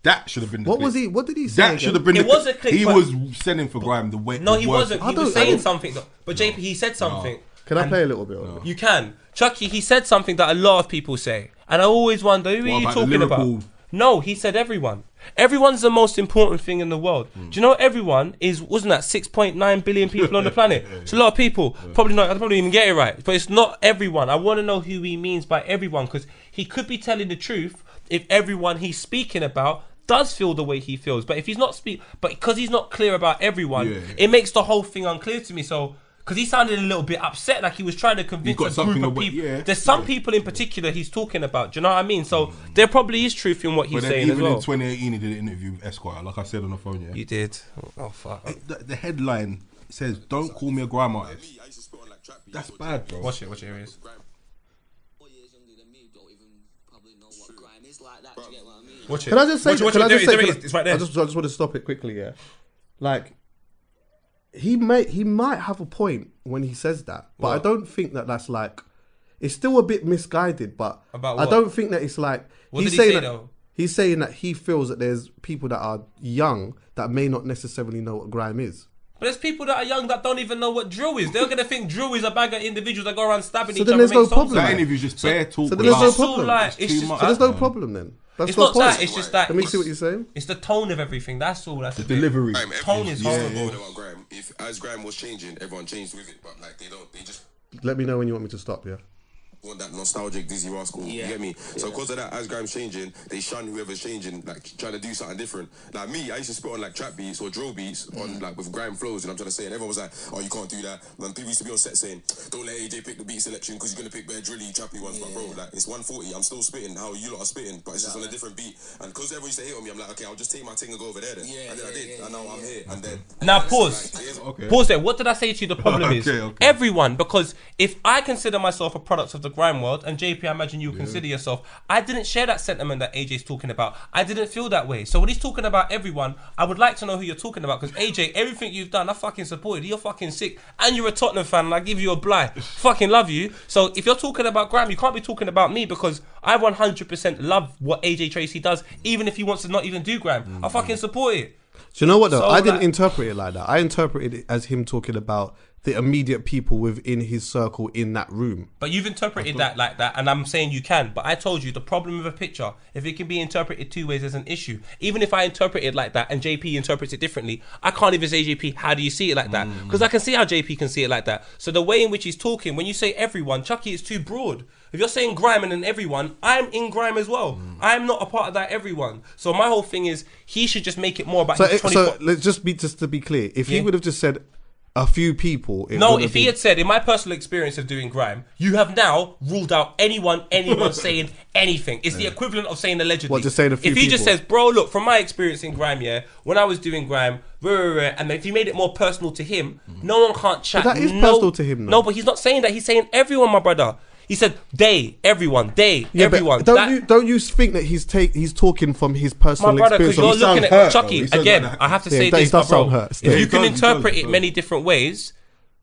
that should have been the clip. Was he? What did he say? That should have been. It was a clip. He was sending for grime. The way. No, he wasn't. He was saying something. But JP, he said something. Can I play a little bit? No. You can, Chuckie. He said something that a lot of people say, and I always wonder who are you talking about. No, he said everyone. Everyone's the most important thing in the world. Do you know everyone wasn't that 6.9 billion people on the planet? It's a lot of people. Probably not, I probably even get it right. But it's not everyone. I want to know who he means by everyone, because he could be telling the truth if everyone he's speaking about does feel the way he feels. But if he's not because he's not clear about everyone, it makes the whole thing unclear to me. So because he sounded a little bit upset, like he was trying to convince a group of people. Yeah, there's some people in particular he's talking about. Do you know what I mean? So there probably is truth in what he's saying as well. Even in 2018, he did an interview with Esquire, like I said on the phone, yeah? You did. Oh, fuck. The headline says, don't call me a grime artist. That's bad, bro. Watch it, here it is. 4 years younger than me don't even probably know what grime is like that, do you get what I mean? Watch it. Can I just say, it's right there. I just want to stop it quickly, yeah? Like, he might have a point when he says that, but I don't think that's like, it's still a bit misguided. But I don't think that it's like, he's saying that he feels that there's people that are young that may not necessarily know what grime is. But there's people that are young that don't even know what drill is. They're gonna think drill is a bag of individuals that go around stabbing each other. There's no problem. That interview's just bare talk. So there's no problem. So there's no problem then. That's it's not that. It's just that. Let me see what you're saying. It's the tone of everything. That's all. That's the delivery. Grime, tone is horrible. About grime. As grime was changing, everyone changed with it. But like they don't. They just. Let me know when you want me to stop. Yeah. Want that nostalgic Dizzy Rascal, you get me? So because of that, as grime's changing, they shun whoever's changing, like trying to do something different. Like me, I used to spit on like trap beats or drill beats on like with grime flows, and I'm trying to say, and everyone was like, oh, you can't do that. And people used to be on set saying, don't let AJ pick the beat selection because he's going to pick bare drilly, trappy ones. But bro, like it's 140, I'm still spitting how you lot are spitting, but it's just on a different beat. And because everyone used to hate on me, I'm like, okay, I'll just take my thing and go over there then. Yeah, and then I did, and now I'm here. And then now pause. Pause there. What did I say to you? The problem is everyone, because if I consider myself a product of the grime world, and JP, I imagine you consider yourself, I didn't share that sentiment that AJ's talking about. I didn't feel that way. So when he's talking about everyone, I would like to know who you're talking about, because AJ, everything you've done, I fucking supported. You're fucking sick, and you're a Tottenham fan, and I give you a blight. Fucking love you. So if you're talking about grime, you can't be talking about me, because I 100% love what AJ Tracy does, even if he wants to not even do grime. I fucking support it. Do you know what though? So, I didn't interpret it like that. I interpreted it as him talking about the immediate people within his circle in that room. But you've interpreted that like that, and I'm saying you can. But I told you the problem with a picture, if it can be interpreted two ways, there's an issue. Even if I interpret it like that and JP interprets it differently, I can't even say, JP, how do you see it like that? Because I can see how JP can see it like that. So the way in which he's talking, when you say everyone, Chuckie, is too broad. If you're saying grime and then everyone, I'm in grime as well. I'm not a part of that everyone. So my whole thing is he should just make it more about his 24. So let's just to be clear, if he would have just said a few people. No, if he had said, in my personal experience of doing grime, you have now ruled out anyone saying anything. It's the equivalent of saying allegedly. Well, just saying a few people. If he just says, bro, look, from my experience in grime, yeah, when I was doing grime, and if you made it more personal to him, no one can't chat. But that is personal to him, though. No, but he's not saying that. He's saying everyone, my brother. He said everyone. But don't you think that he's talking from his personal experience? My brother, because you're looking at Chuckie again. I have to say this, bro. If you can interpret it many different ways,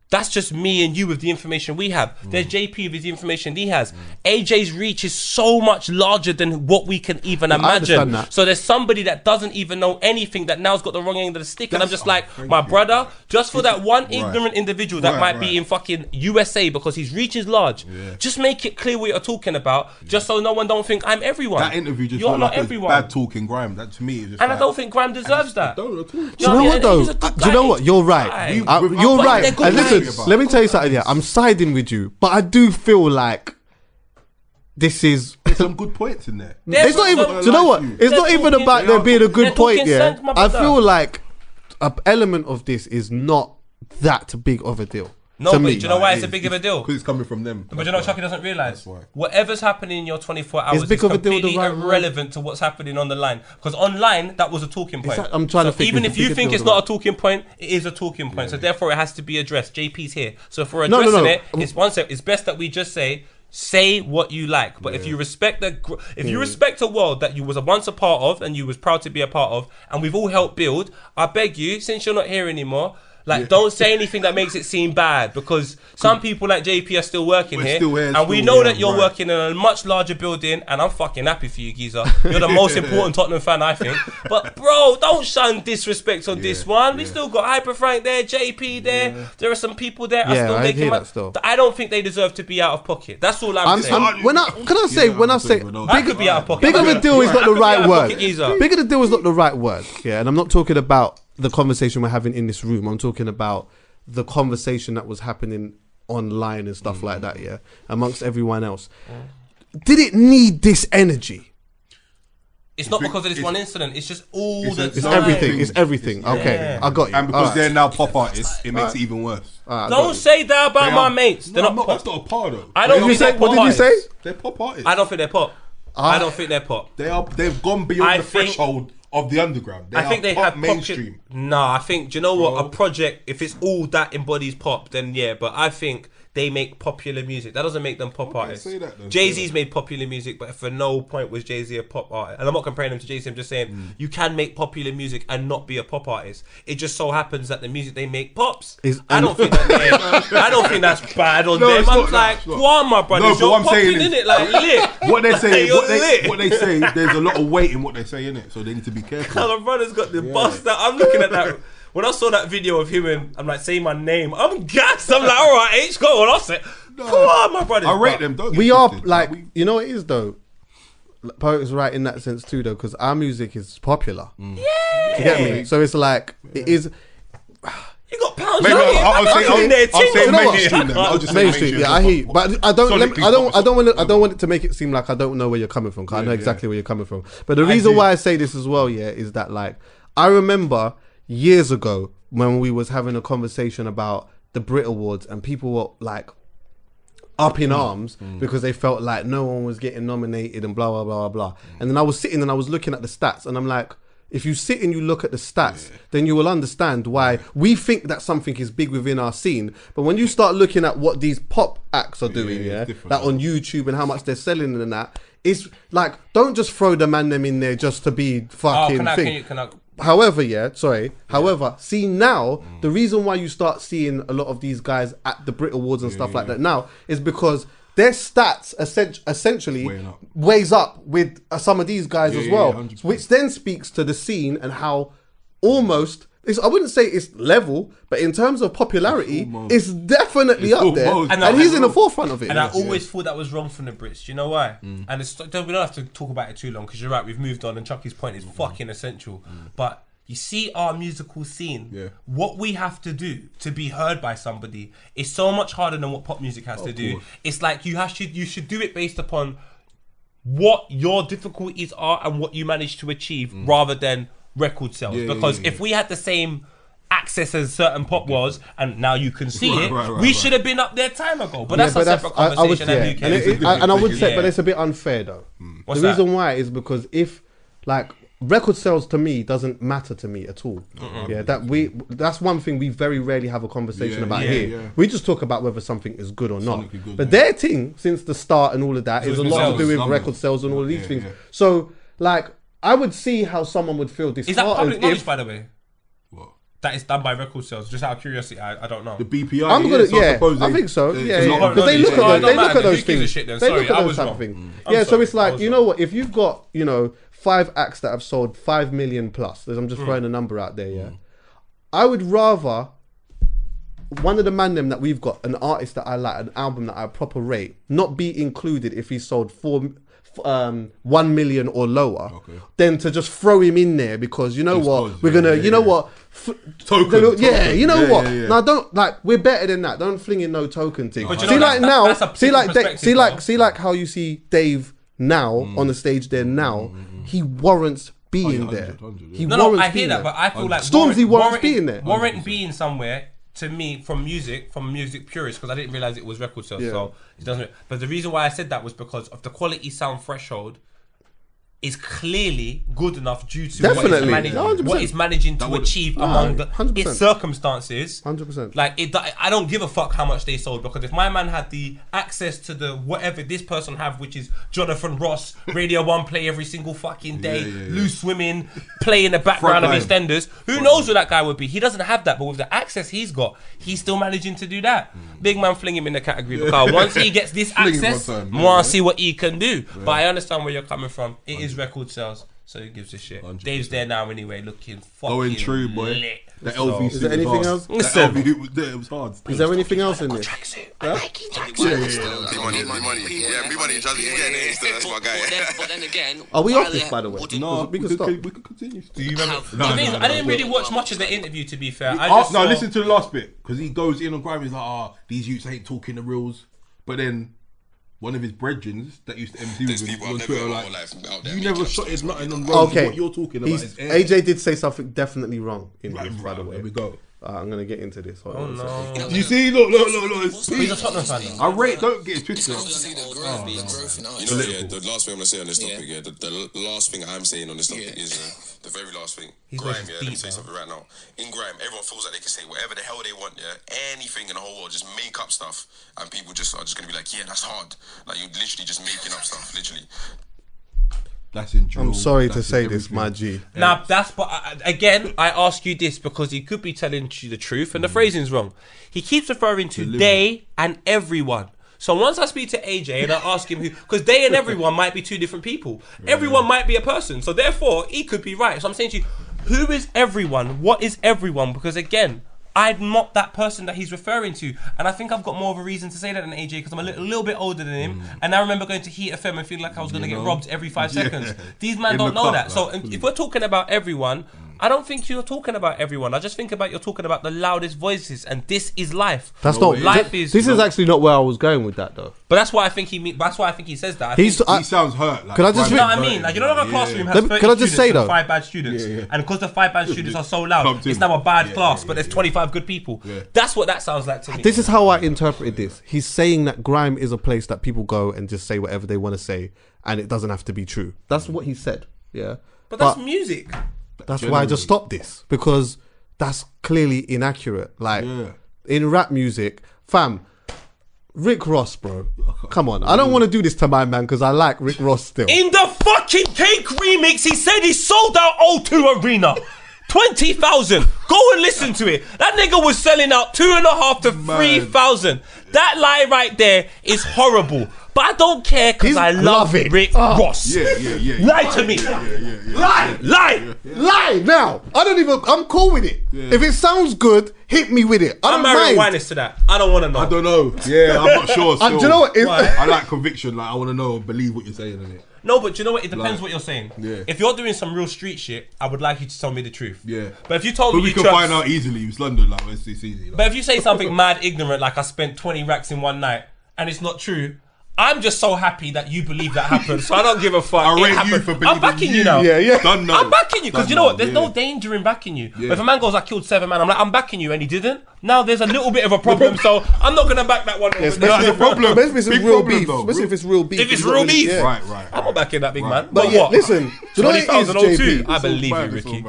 that's just me and you with the information we have. There's JP with the information he has. AJ's reach is so much larger than what we can even imagine. So there's somebody that doesn't even know anything that now's got the wrong end of the stick. And I'm just like, my brother, just for that one ignorant individual that might be in fucking USA because his reach is large, just make it clear what you're talking about, just so no one don't think I'm everyone. That interview just you're not everyone. Bad talking grime. That to me is just. And like, I don't think grime deserves that. I don't at all. Do you know what? You're right. You're right. And listen. Let me tell you something. Yeah, I'm siding with you, but I do feel like this is. There's some good points in there. It's not even. Do you know what? It's not even about there being a good point. Yeah, I feel like an element of this is not that big of a deal. No, but do you know why it's a big of a deal? Because it's coming from them. But you know, Chuckie doesn't realise whatever's happening in your 24 hours is completely irrelevant to what's happening on the line. Because online, that was a talking point. I'm trying to think. Even if you think it's not a talking point, it is a talking point. So therefore, it has to be addressed. JP's here, so if we're addressing it, it's one step. It's best that we just say what you like. But if you respect a world that you was once a part of and you was proud to be a part of, and we've all helped build, I beg you, since you're not here anymore. Like, don't say anything that makes it seem bad, because some people like JP are still working here, and we know that you're working in a much larger building, and I'm fucking happy for you, geezer. You're the most important Tottenham fan, I think. But, bro, don't shun disrespect on this one. We still got Hyper Frank there, JP there. Yeah. There are some people there. I don't think they deserve to be out of pocket. That's all I'm saying. I could be out of pocket. Big of a deal is not the right word. Big of a deal is not the right word. Yeah, and I'm not talking about the conversation we're having in this room. I'm talking about the conversation that was happening online and stuff like that, yeah, amongst everyone else. Did it need this energy? It's not because of this one incident. It's just everything. Okay, I got you. And because they're now pop artists, it makes it even worse. Don't say that about my mates. They're not pop. That's not a part of it. I don't think they're pop artists. What did you say? They're pop artists. I don't think they're pop. I don't think they're pop. They've gone beyond the threshold of the underground. I think they have mainstream. No, I think, do you know what? A project, if it's all that embodies pop, then yeah. But I think they make popular music. That doesn't make them pop artists. Jay-Z's made popular music, but for no point was Jay-Z a pop artist. And I'm not comparing them to Jay-Z. I'm just saying you can make popular music and not be a pop artist. It just so happens that the music they make pops. I don't think that's bad on them. I'm like, go on, my brother. No, you're popping in it like lit. What they say, there's a lot of weight in what they say in it, so they need to be careful. My brother's got the bust that I'm looking at that. When I saw that video of him and I'm like, say my name, I'm gassed. I'm like, all right, Aitch, go on. I'll say, come on, my brother. I rate them, don't we? You know what it is, though? Poet is right in that sense, too, though, because our music is popular. Yeah. You get me? So it's like, it is. You got pounds. I don't want it to make it seem like I don't know where you're coming from, because I know exactly where you're coming from. But the reason why I say this as well, yeah, is that, like, I remember years ago when we was having a conversation about the Brit Awards and people were like up in arms because they felt like no one was getting nominated and blah, blah, blah, blah. And then I was sitting and I was looking at the stats and I'm like, if you sit and you look at the stats, then you will understand why we think that something is big within our scene. But when you start looking at what these pop acts are doing, that on YouTube and how much they're selling and that, it's like, don't just throw the man them in there just to be fucking see now, the reason why you start seeing a lot of these guys at the Brit Awards and stuff like that now is because their stats essentially weighs up with some of these guys as well, which then speaks to the scene and how almost... I wouldn't say it's level, but in terms of popularity, it's definitely up there. And he's in the forefront of it. And I always thought that was wrong from the Brits. Do you know why? And it's, we don't have to talk about it too long, because you're right, we've moved on, and Chuckie's point is fucking essential. But you see our musical scene, what we have to do to be heard by somebody is so much harder than what pop music has to do. It's like you should do it based upon what your difficulties are and what you manage to achieve, rather than record sales, because if we had the same access as certain pop was, and now you can see we should have been up there time ago. But that's a separate conversation, and I would say, but it's a bit unfair though. The reason why is because if like record sales to me doesn't matter to me at all. That's one thing we very rarely have a conversation about here. We just talk about whether something is good or not. But their thing since the start and all of that is a lot to do with record sales and all of these things. So like, I would see how someone would feel disheartened. Is that public knowledge, by the way? What? That is done by record sales. Just out of curiosity, I don't know. The BPI. I think so. Because they look at those things. They look at those something. Yeah, so it's like, you know what? If you've got, you know, 5 acts that have sold 5 million plus, I'm just throwing a number out there. Yeah, I would rather one of the man them that we've got, an artist that I like, an album that I proper rate, not be included if he sold 1 million or lower, than to just throw him in there because you know what, we're gonna, you know what, token. Now don't, like, we're better than that. Don't fling in no token thing. See, like now, see like how you see Dave now on the stage there now, he warrants being there. I hear that, but I feel like Stormzy warrants being there. Warrant being somewhere. To me, from music purists, because I didn't realize it was record sales, so it doesn't. But the reason why I said that was because of the quality sound threshold is clearly good enough due to what it's managing to achieve among its circumstances. 100%. Like, I don't give a fuck how much they sold, because if my man had the access to the whatever this person have, which is Jonathan Ross, Radio 1 play every single fucking day, Loose Women, play in the background of EastEnders, who knows who that guy would be? He doesn't have that, but with the access he's got, he's still managing to do that. Big man, fling him in the category, because once he gets this access, we'll see what he can do. But I understand where you're coming from. It is record sales, so who gives a shit? 100%. Dave's there now anyway, looking fucking lit. The LV suit was hard. Is there anything else in there? Are we off this, by the way? No, we can stop. We can continue. Do you remember? I didn't really watch much of the interview, to be fair. No, listen to the last bit, because he goes in on Grime, he's like, these youths ain't talking the reals. But then one of his brethren that used to MC with him on Twitter, like, you never shot his nothing on road. What you're talking about is air. AJ did say something definitely wrong in this, by the way. There we go. I'm going to get into this. Hold on. You see? Look. He's a Tottenham fan. I rate, don't get it twisted. The last thing I'm going to say on this topic, the last thing I'm saying on this topic is the very last thing. Grime, let me say something right now. In Grime, everyone feels like they can say whatever the hell they want, anything in the whole world, just make up stuff. And people are just going to be like, yeah, that's hard. Like, you're literally just making up stuff, literally. That's in drill. I'm sorry to say this, my G. Now, that's, but again, I ask you this because he could be telling you the truth and the phrasing's wrong. He keeps referring to they and everyone. So once I speak to AJ and I ask him who, because they and everyone might be two different people. Everyone might be a person. So therefore, he could be right. So I'm saying to you, who is everyone? What is everyone? Because again, I'm not that person that he's referring to. And I think I've got more of a reason to say that than AJ, because I'm a little bit older than him. And I remember going to Heat FM and feeling like I was going to get robbed every 5 seconds. These men don't know that. So if we're talking about everyone, I don't think you're talking about everyone. I just think about you're talking about the loudest voices, and this is life. That's This is actually not where I was going with that, though. But that's why I think he says that. He sounds hurt. Like, you know what I mean? Like, you know, like a classroom has 30 students and 5 bad students, and because the 5 bad students are so loud, it's now a bad class. But there's 25 good people. That's what that sounds like to me. This is how I interpreted this. He's saying that Grime is a place that people go and just say whatever they want to say, and it doesn't have to be true. That's what he said. Yeah, but that's music. That's why I just stopped this, because that's clearly inaccurate. Like, in rap music, fam, Rick Ross, bro. Come on. I don't want to do this to my man because I like Rick Ross still. In the fucking Cake remix, he said he sold out O2 Arena. 20,000. Go and listen to it. That nigga was selling out 2,500 to 3,000. That lie right there is horrible. But I don't care because I love it. Rick Ross. Yeah. Lie to me. Lie now. I don't even, I'm cool with it. Yeah. If it sounds good, hit me with it. I don't mind. I'm married to that. I don't want to know. I don't know. Yeah, I'm not sure. So do you know what? I like conviction. Like, I want to know and believe what you're saying in it. No, but do you know what? It depends what you're saying. Yeah. If you're doing some real street shit, I would like you to tell me the truth. Yeah. But if you told me, we can find out easily. It's London, like it's easy. Like. But if you say something mad ignorant, like I spent 20 racks in one night, and it's not true, I'm just so happy that you believe that happened. So I don't give a fuck. I rate you for believing. I'm backing you now. Yeah. I'm backing you because you know what? There's no danger in backing you. Yeah. But if a man goes, I killed 7 men, I'm like, I'm backing you, and he didn't. Now there's a little bit of a problem, so I'm not gonna back that one. Yes, there's a problem. Especially if it's real beef. Especially if it's real beef. If it's real beef, right. I'm not backing that big man. But yeah, listen. You know what it is, JP? I believe you, Ricky.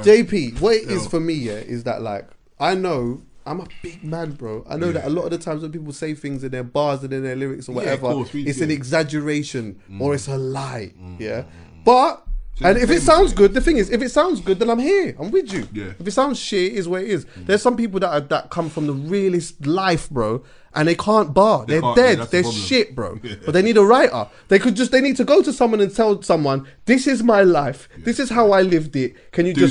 JP, what it is for me, yeah, is that like I know. I'm a big man, bro. I know that a lot of the times when people say things in their bars and in their lyrics or whatever, it's an exaggeration or it's a lie. Yeah. But, and if it sounds good, the thing is, if it sounds good, then I'm here. I'm with you. Yeah. If it sounds shit, is where it is. There's some people that come from the realest life, bro, and they can't bar. They're dead. They're shit, bro. Yeah. But they need a writer. They need to go to someone and tell someone, this is my life. Yeah. This is how I lived it. Can you do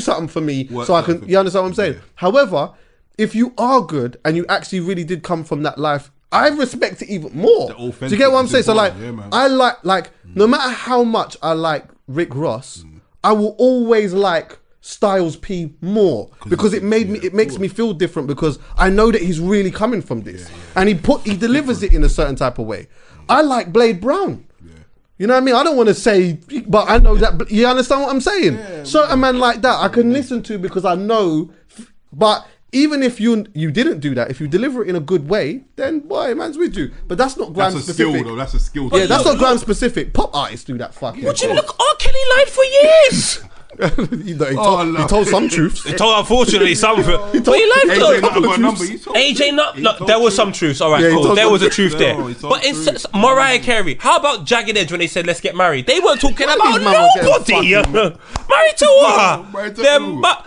something for me so I can, you understand what I'm saying? Yeah. However, if you are good and you actually really did come from that life, I respect it even more. Do you get what I'm saying? So like, I like no matter how much I like Rick Ross, I will always like Styles P more because it makes me feel different because I know that he's really coming from this and he delivers it in a certain type of way. I like Blade Brown. You know what I mean? I don't want to say, but I know that, you understand what I'm saying? Yeah, certain man like that, I can listen to because I know, but even if you didn't do that, if you deliver it in a good way, then boy, man's with you. But that's not gram specific. That's a skill, though. That's a skill. Yeah, that's not gram specific. Pop artists do that fucking. Would you look? R. Kelly lied for years. He told some truths. He told, unfortunately, some. AJ, not. Look, there were some truths. All right, cool. There was a truth there. But it's Mariah Carey. How about Jagged Edge when they said let's get married? They weren't talking about nobody. Married to what?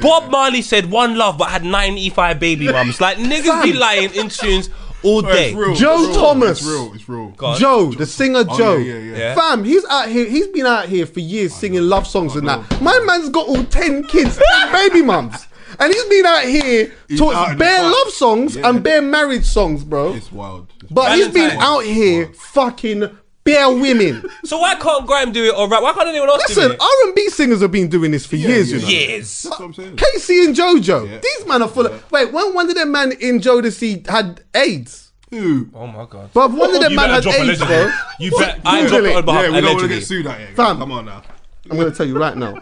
Bob Marley said one love, but had 95 baby mums. Like niggas be lying in tunes all day. Real, Joe Thomas. It's real. Joe, the singer Joe. Yeah. Fam, he's out here. He's been out here for years singing love songs and that. My man's got all 10 kids, 10 baby mums. And he's been out here talking bare love songs and bare marriage songs, bro. It's wild. But he's been out here fucking bare women. So why can't Graham do it or rap? Why can't anyone else do it? Listen, R&B singers have been doing this for years. Years. That's what I'm saying. Casey and JoJo. Yeah. These men are full of... Wait, when one of them man in Jodeci had AIDS? Who? Oh my God. But one of them man had AIDS, bro. You bet. I dropped it on behalf of allegedly. Yeah, we don't want to get sued out here. Fam, come on now. I'm going to tell you right now.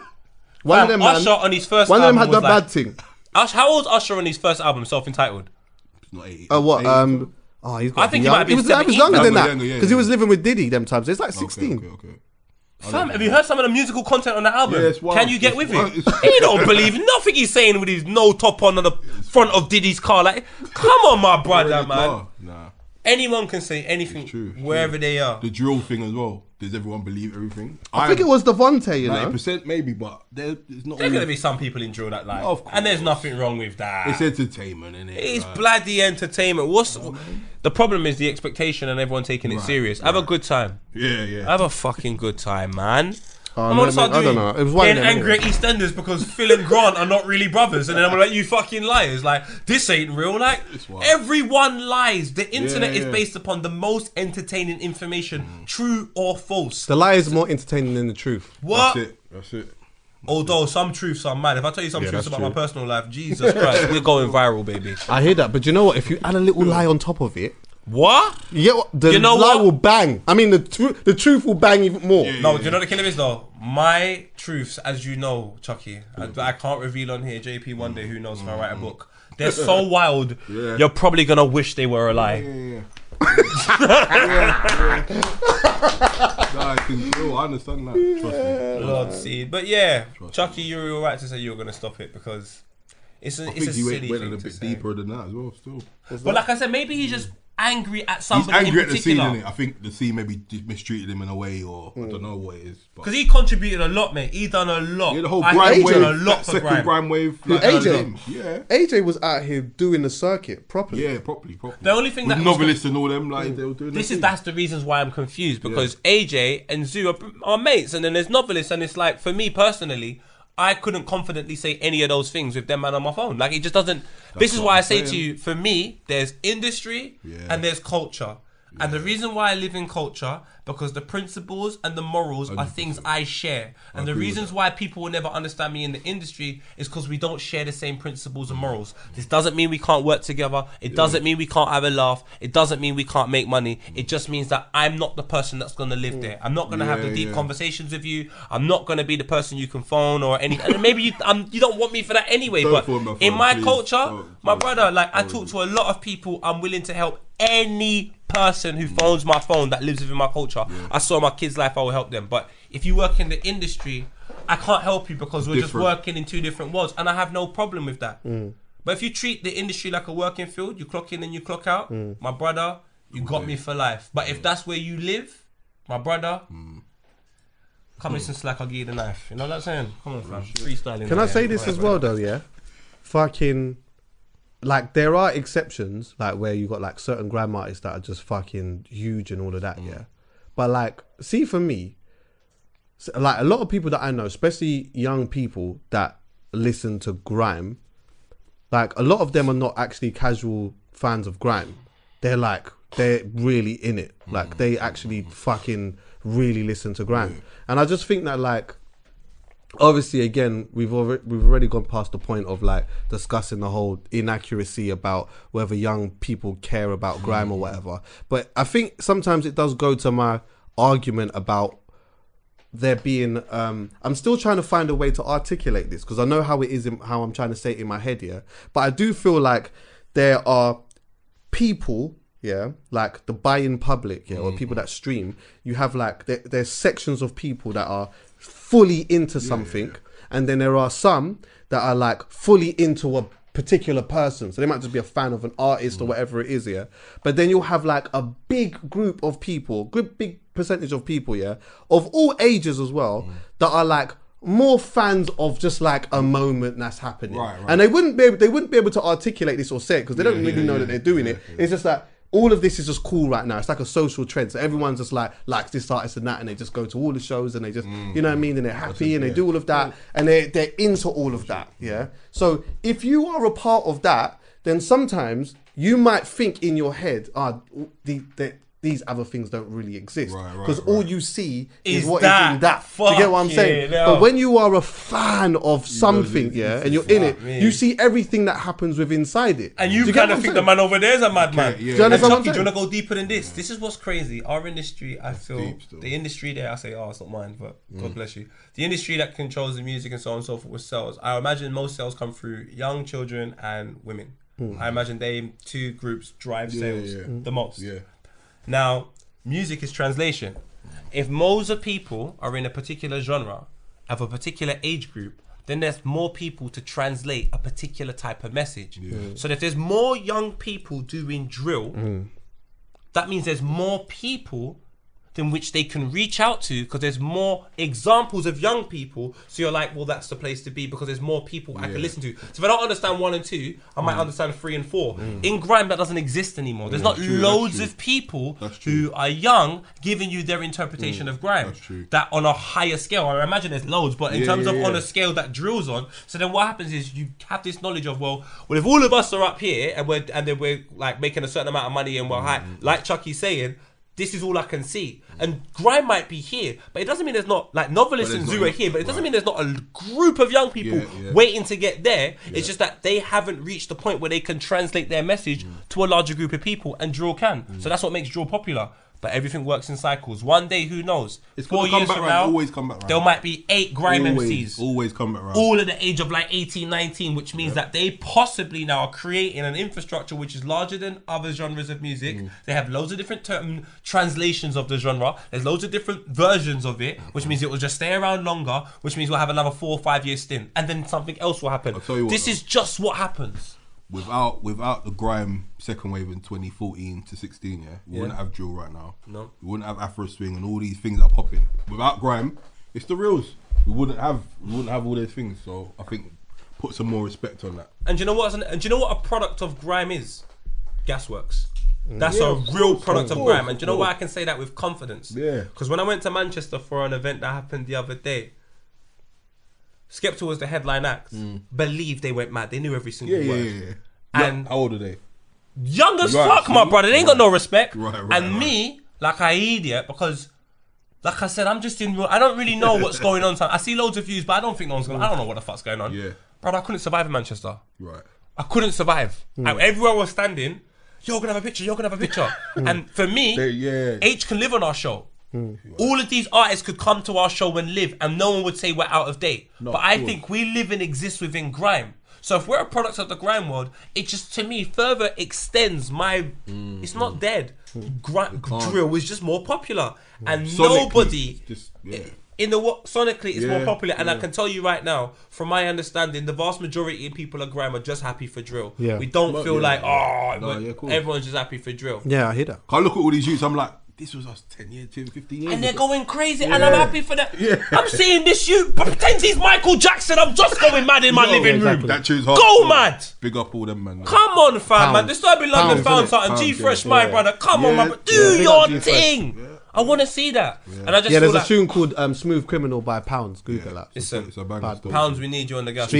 One of them man... Usher on his first album. One of them had that bad thing. How old was Usher on his first album, self-entitled? Not 80. What? Oh, he's got I think young. He might be. He was younger than that because he was living with Diddy them times. It's like 16. Okay. Fam, have you heard some of the musical content on the album? Yeah, can you get with it? He don't believe nothing he's saying with his no top on the front of Diddy's car. Like, come on, my brother, man. Nah. Anyone can say anything, wherever they are. The drill thing as well. Does everyone believe everything? I think it was Devontae, you know? 90% maybe, but there's not... There's going to be some people in drill that like... Of course. And there's nothing wrong with that. It's entertainment, isn't it? It's bloody entertainment. The problem is the expectation and everyone taking it serious. Have a good time. Yeah. Have a fucking good time, man. I'm going to start doing angry at EastEnders because Phil and Grant are not really brothers. And then I'm like, you fucking liars. Like, this ain't real. Like, everyone lies. The internet is based upon the most entertaining information, true or false. The lie is more entertaining than the truth. What? That's it. Although some truths are mad. If I tell you some truths about my personal life, Jesus Christ, we're going viral, baby. I hear that. But you know what? If you add a little lie on top of it, what? Yeah, the lie will bang. I mean, the truth will bang even more. No, do you know what the killer is though? My truths, as you know, Chucky, I can't reveal on here. JP one day, who knows, if I write a book. They're so wild, you're probably going to wish they were a lie. No, I understand that. Trust me. Lord seed. But yeah, Chucky, you were all right to say you were going to stop it because it's a silly thing to say. I think you went a bit deeper than that as well, still. But like I said, maybe he just... angry at somebody. He's angry in particular. At the scene, isn't it? I think the scene maybe mistreated him in a way, or I don't know what it is. Because he contributed a lot, mate. He done a lot. Yeah, the whole grime wave, a lot for second grime wave. Like, AJ, AJ was out here doing the circuit properly. Yeah, properly. The only thing with that novelists and all them, like they were doing. That's the reasons why I'm confused, because AJ and Zoo are mates, and then there's novelists, and it's like for me personally, I couldn't confidently say any of those things with them man on my phone. Like, it just doesn't... This is why I say to you, for me, there's industry and there's culture. Yeah. And the reason why I live in culture, because the principles and the morals 100%. Are things I share. And the reasons why people will never understand me in the industry is because we don't share the same principles and morals. This doesn't mean we can't work together. It doesn't mean we can't have a laugh. It doesn't mean we can't make money. It just means that I'm not the person that's going to live there. I'm not going to have the deep conversations with you. I'm not going to be the person you can phone or anything. And maybe you don't want me for that anyway. Don't but in my culture, my brother, like I talk to a lot of people. I'm willing to help any person who phones my phone that lives within my culture. I saw my kids' life, I will help them. But if you work in the industry, I can't help you because we're just working in two different worlds, and I have no problem with that. But if you treat the industry like a working field, you clock in and you clock out, my brother, you got me for life. But if that's where you live, my brother, come listen slack, I'll give you the knife. You know what I'm saying? Come on, fam. Freestyling. Can I say this as well though, yeah? Fucking... Like, there are exceptions, like, where you've got, like, certain grime artists that are just fucking huge and all of that, yeah? But, like, see, for me, like, a lot of people that I know, especially young people that listen to grime, like, a lot of them are not actually casual fans of grime. They're, like, they're really in it. Like, they actually fucking really listen to grime. And I just think that, like... Obviously, again, we've already gone past the point of like discussing the whole inaccuracy about whether young people care about grime or whatever. But I think sometimes it does go to my argument about there being. I'm still trying to find a way to articulate this because I know how it is, how I'm trying to say it in my head, yeah. But I do feel like there are people. Yeah, like the buy-in public, yeah, or people that stream. You have like there's sections of people that are fully into something, and then there are some that are like fully into a particular person. So they might just be a fan of an artist or whatever it is, yeah. But then you'll have like a big group of people, big percentage of people, yeah, of all ages as well, that are like more fans of just like a moment that's happening, and they wouldn't be able to articulate this or say it because they don't really know that they're doing it. It's just like. All of this is just cool right now. It's like a social trend. So everyone's just like, likes this artist and that, and they just go to all the shows and they just, you know what I mean? And they're happy and they do all of that and they're into all of that, yeah? So if you are a part of that, then sometimes you might think in your head, these other things don't really exist. Because all you see is what is in that. You get what I'm saying? No. But when you are a fan of something, and you're in it, you see everything that happens with inside it. And you kind of think the man over there is a madman. Okay, yeah. And Chuckie, do you want to go deeper than this? Yeah. This is what's crazy. Our industry, I feel, the industry there, I say, it's not mine, but God bless you. The industry that controls the music and so on and so forth with sales, I imagine most sales come through young children and women. I imagine they two groups drive sales the most. Yeah. Now, music is translation. If most of people are in a particular genre, of a particular age group, then there's more people to translate a particular type of message. Yeah. So if there's more young people doing drill, that means there's more people than which they can reach out to because there's more examples of young people. So you're like, well, that's the place to be because there's more people I can listen to. So if I don't understand 1 and 2, I might understand 3 and 4. In grime, that doesn't exist anymore. There's not loads of people who are young giving you their interpretation of grime. That on a higher scale, I imagine there's loads, but in terms of on a scale that drills on, so then what happens is you have this knowledge of, well, if all of us are up here and we're like making a certain amount of money and we're high, like Chuckie's saying, this is all I can see. And grime might be here, but it doesn't mean there's not, like novelists and zoo are here, but it doesn't mean there's not a group of young people waiting to get there. Yeah. It's just that they haven't reached the point where they can translate their message to a larger group of people, and drill can. So that's what makes drill popular. But everything works in cycles. One day, who knows? It's 4 years from now, there might be 8 grime MCs. Always come back round. All at the age of like 18, 19, which means that they possibly now are creating an infrastructure which is larger than other genres of music. They have loads of different translations of the genre. There's loads of different versions of it, which means it will just stay around longer, which means we'll have another 4 or 5 year stint. And then something else will happen. This is just what happens. without the grime second wave in 2014 to 16, we wouldn't have drill right now. No, we wouldn't have Afro swing and all these things that are popping. Without grime, it's the reels. We wouldn't have all those things. So I think put some more respect on that. And do you know what? And do you know what a product of grime is? Gasworks. That's a real product of grime. And do you know why I can say that with confidence? Yeah. Because when I went to Manchester for an event that happened the other day, Skepta was the headline act. Believe they went mad. They knew every single word. And how old are they? Young as fuck, my brother. They ain't got no respect. And me, like an idiot, because like I said, I'm just in real, I don't really know what's going on. I see loads of views, but I don't think no one's going to, I don't know what the fuck's going on. Yeah. Brother, I couldn't survive in Manchester. Right. I couldn't survive. Everywhere I was standing, you're going to have a picture, you're going to have a picture. And for me, Aitch can live on our show. All of these artists could come to our show and live, and no one would say we're out of date. No, but I think we live and exist within grime. So if we're a product of the grime world, it just, to me, further extends my... it's not dead. Drill is just more popular. And sonically, nobody... Just, in the sonically, it's more popular. And I can tell you right now, from my understanding, the vast majority of people at grime are just happy for drill. Yeah. We don't feel like, everyone's just happy for drill. Yeah, I hear that. I look at all these youths, I'm like, this was us 10 years, 15 years. And they're going crazy, and I'm happy for that. Yeah. I'm seeing this youth, pretend he's Michael Jackson, I'm just going mad in my living room. That tune's hard. Go mad. Big up all them, man. Come on, fam, man. Disturbing London found something. G-Fresh, my brother. Come on, my brother. Do your thing. Yeah. I want to see that. Yeah, and I just there's a tune called Smooth Criminal by Pounds. Google that. It's a banger story. Pounds, we need you on the gas. We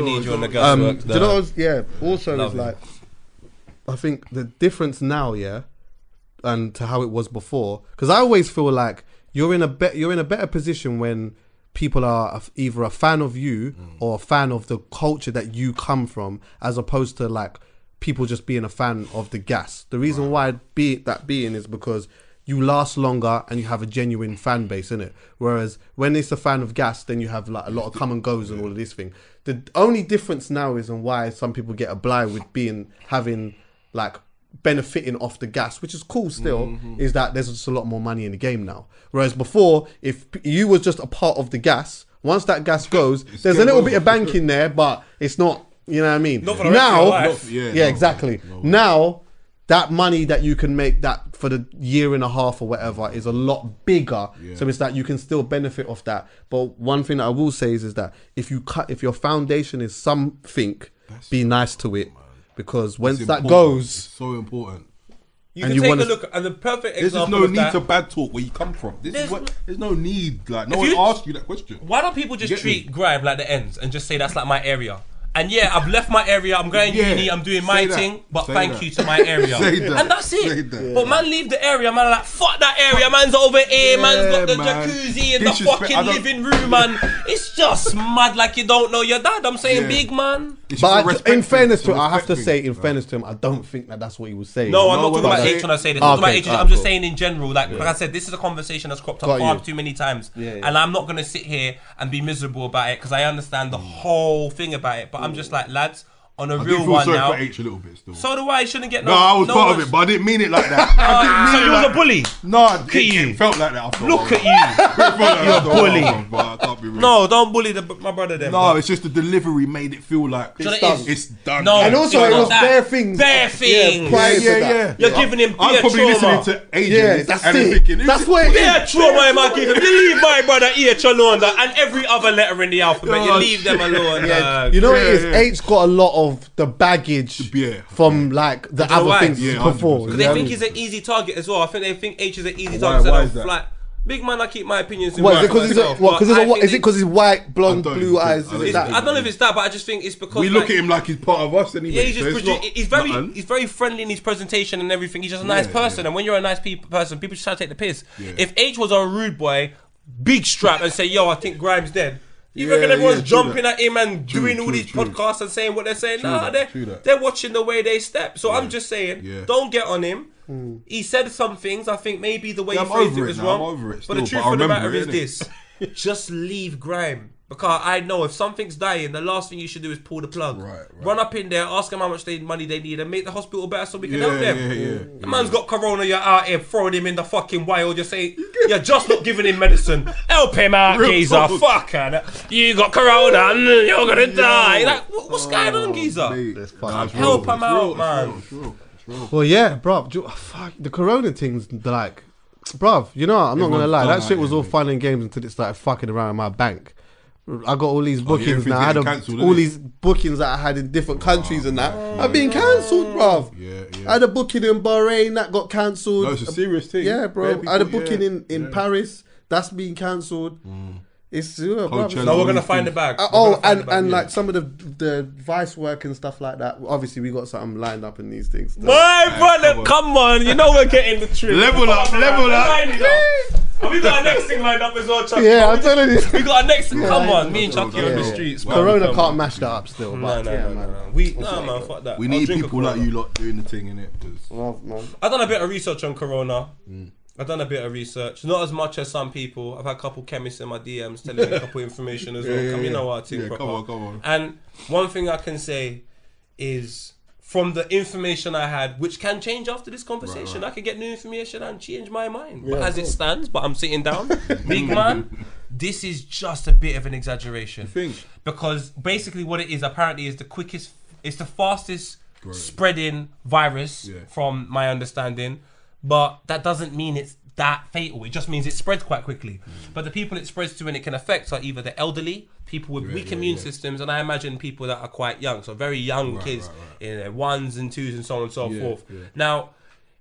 need you on the gas. Do you know what was, also it's like, I think the difference now, and to how it was before, because I always feel like you're in a better position when people are either a fan of you or a fan of the culture that you come from, as opposed to like people just being a fan of the gas. The reason why is because you last longer and you have a genuine fan base, innit? Whereas when it's a fan of gas, then you have like a lot of come and goes and all of this thing. The only difference now is on why some people get obliged with having like benefiting off the gas, which is cool still, is that there's just a lot more money in the game now. Whereas before, if you were just a part of the gas, once that gas goes, there's a little bit of bank in there, but it's not, you know what I mean? Not for the rest of your life. Exactly. Now, that money that you can make that for the year and a half or whatever is a lot bigger. Yeah. So it's that you can still benefit off that. But one thing that I will say is that if your foundation is something, be nice to it. Because once that goes... It's so important. You can take a look at the perfect example. There's no need to bad talk where you come from. There's no need. Like no one asked you that question. Why don't people just treat grime like the ends and just say that's like my area? And I've left my area, I'm going uni, I'm doing my thing, but thank you to my area. And that's it. But man, leave the area, man, like, fuck that area, man's over here, man's got the jacuzzi and the fucking living room, man. It's just mad like you don't know your dad, I'm saying big man. But in fairness to him, I have to say, in fairness to him, I don't think that's what he was saying. No, I'm not talking about Aitch when I say this. I'm talking about Aitch, I'm just saying in general, like I said, this is a conversation that's cropped up far too many times. And I'm not going to sit here and be miserable about it because I understand the whole thing about it, but I'm just like, lads, on a real one now. I do feel sorry for Aitch a little bit still. So do I. He shouldn't get no... No, I was part of it, but I didn't mean it like that. So you was a bully? No, it felt like that. Look at you. You're a bully. But I can't be real. No, don't bully my brother then. No, it's just the delivery made it feel like it's done. It's done. No, and also, it was bare things. Bare things. Yeah. You're giving him beer trauma. I'm probably listening to AJ. That's it. That's where it is. Beer trauma am I giving him. You leave my brother Aitch alone and every other letter in the alphabet. You leave them alone. You know what it is? Aitch got a lot of the baggage from like the other things before. Because they think he's an easy target as well. I think they think Aitch is an easy target. Why is that? Like, big man, I keep my opinions in mind. Is it because he's white, blonde, blue eyes? I don't know if it's that, but I just think it's because we look at him like he's part of us anyway. Yeah, he's very friendly in his presentation and everything. He's just a nice person, and when you're a nice person, people just try to take the piss. If Aitch was a rude boy, big strap, and say, "Yo, I think Grime's dead." You reckon everyone's jumping at him and doing all these podcasts and saying what they're saying? Nah, they're watching the way they step. So I'm just saying, don't get on him. He said some things. I think maybe the way he phrased it was wrong. But the truth of the matter is this. Just leave grime. Because I know if something's dying, the last thing you should do is pull the plug. Right. Run up in there, ask them how much money they need and make the hospital better so we can help them. The man's got corona, you're out here throwing him in the fucking wild. You're saying, you're just not giving him medicine. Help him out, geezer. Fucker. You got corona and you're going to die. Like, what's going on, geezer? Help him out, man. Well, yeah, bruv. Fuck, the corona thing's like, bruv, you know, I'm not going to lie. That shit was all fun and games until it started fucking around in my bank. I got all these bookings now. I had these bookings that I had in different countries and that are being cancelled, bruv. Yeah. I had a booking in Bahrain that got cancelled. No, it's a serious thing. Yeah, bro. I had a booking in Paris that's being cancelled. It's bruv. No, we're gonna find the bag. Like some of the vice work and stuff like that. Obviously, we got something lined up in these things. My brother, come on, you know we're getting the trip. Level up. Have we got our next thing lined up as well, Chucky? Yeah, I'm telling you. We got our next thing. Come on, me and Chucky on the streets. Man. Corona can't mash that up still. No, man, fuck that. We need people like you lot doing the thing, innit? I've done a bit of research on Corona. I've done a bit of research. Not as much as some people. I've had a couple chemists in my DMs telling me a couple information as well. You know what I think proper. Come on. And one thing I can say is, from the information I had, which can change after this conversation, I could get new information and change my mind. But as it stands, I'm sitting down, big man, this is just a bit of an exaggeration. Because basically what it is apparently is the fastest spreading virus from my understanding. But that doesn't mean it's that fatal. It just means it spreads quite quickly. But the people it spreads to and it can affect are either the elderly, people with weak immune systems, and I imagine people that are quite young, so very young kids in their ones and twos and so on and so forth. Now,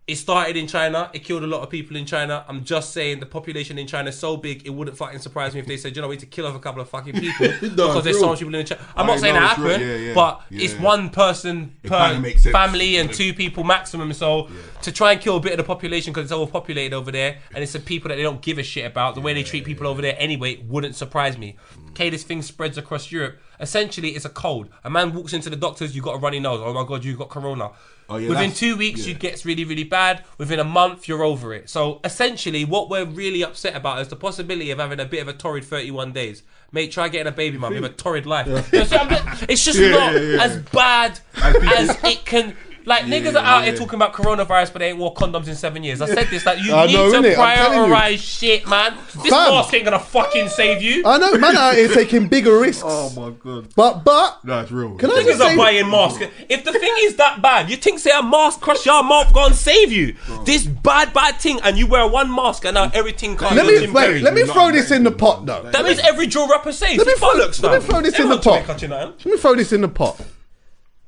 it started in China. It killed a lot of people in China. I'm just saying the population in China is so big, it wouldn't fucking surprise me if they said, you know, we need to kill off a couple of fucking people because there's so much people in China. I'm not saying that happened, but it's one person per family and two people maximum. So to try and kill a bit of the population because it's overpopulated over there and it's the people that they don't give a shit about, the way they treat people over there anyway, it wouldn't surprise me. Okay, this thing spreads across Europe. Essentially, it's a cold. A man walks into the doctors, you've got a runny nose. Oh my God, you've got corona. Within 2 weeks, it gets really, really bad. Within a month, you're over it. So essentially, what we're really upset about is the possibility of having a bit of a torrid 31 days. Mate, try getting a baby mum, have a torrid life. It's just not as bad as it can... Like, niggas are out here talking about coronavirus, but they ain't wore condoms in 7 years. I said this, like, you need to prioritise shit, man. This mask ain't gonna fucking save you. I know, man out here taking bigger risks. Oh my God. But. No, it's real. Niggas are buying masks. If the thing is that bad, you think, say, a mask crush your mouth, go and save you. Bro. This bad thing, and you wear one mask, and now everything comes in. Let me throw this in the pot, though. That means every drill rapper saves. Let me throw this in the pot. Let me throw this in the pot.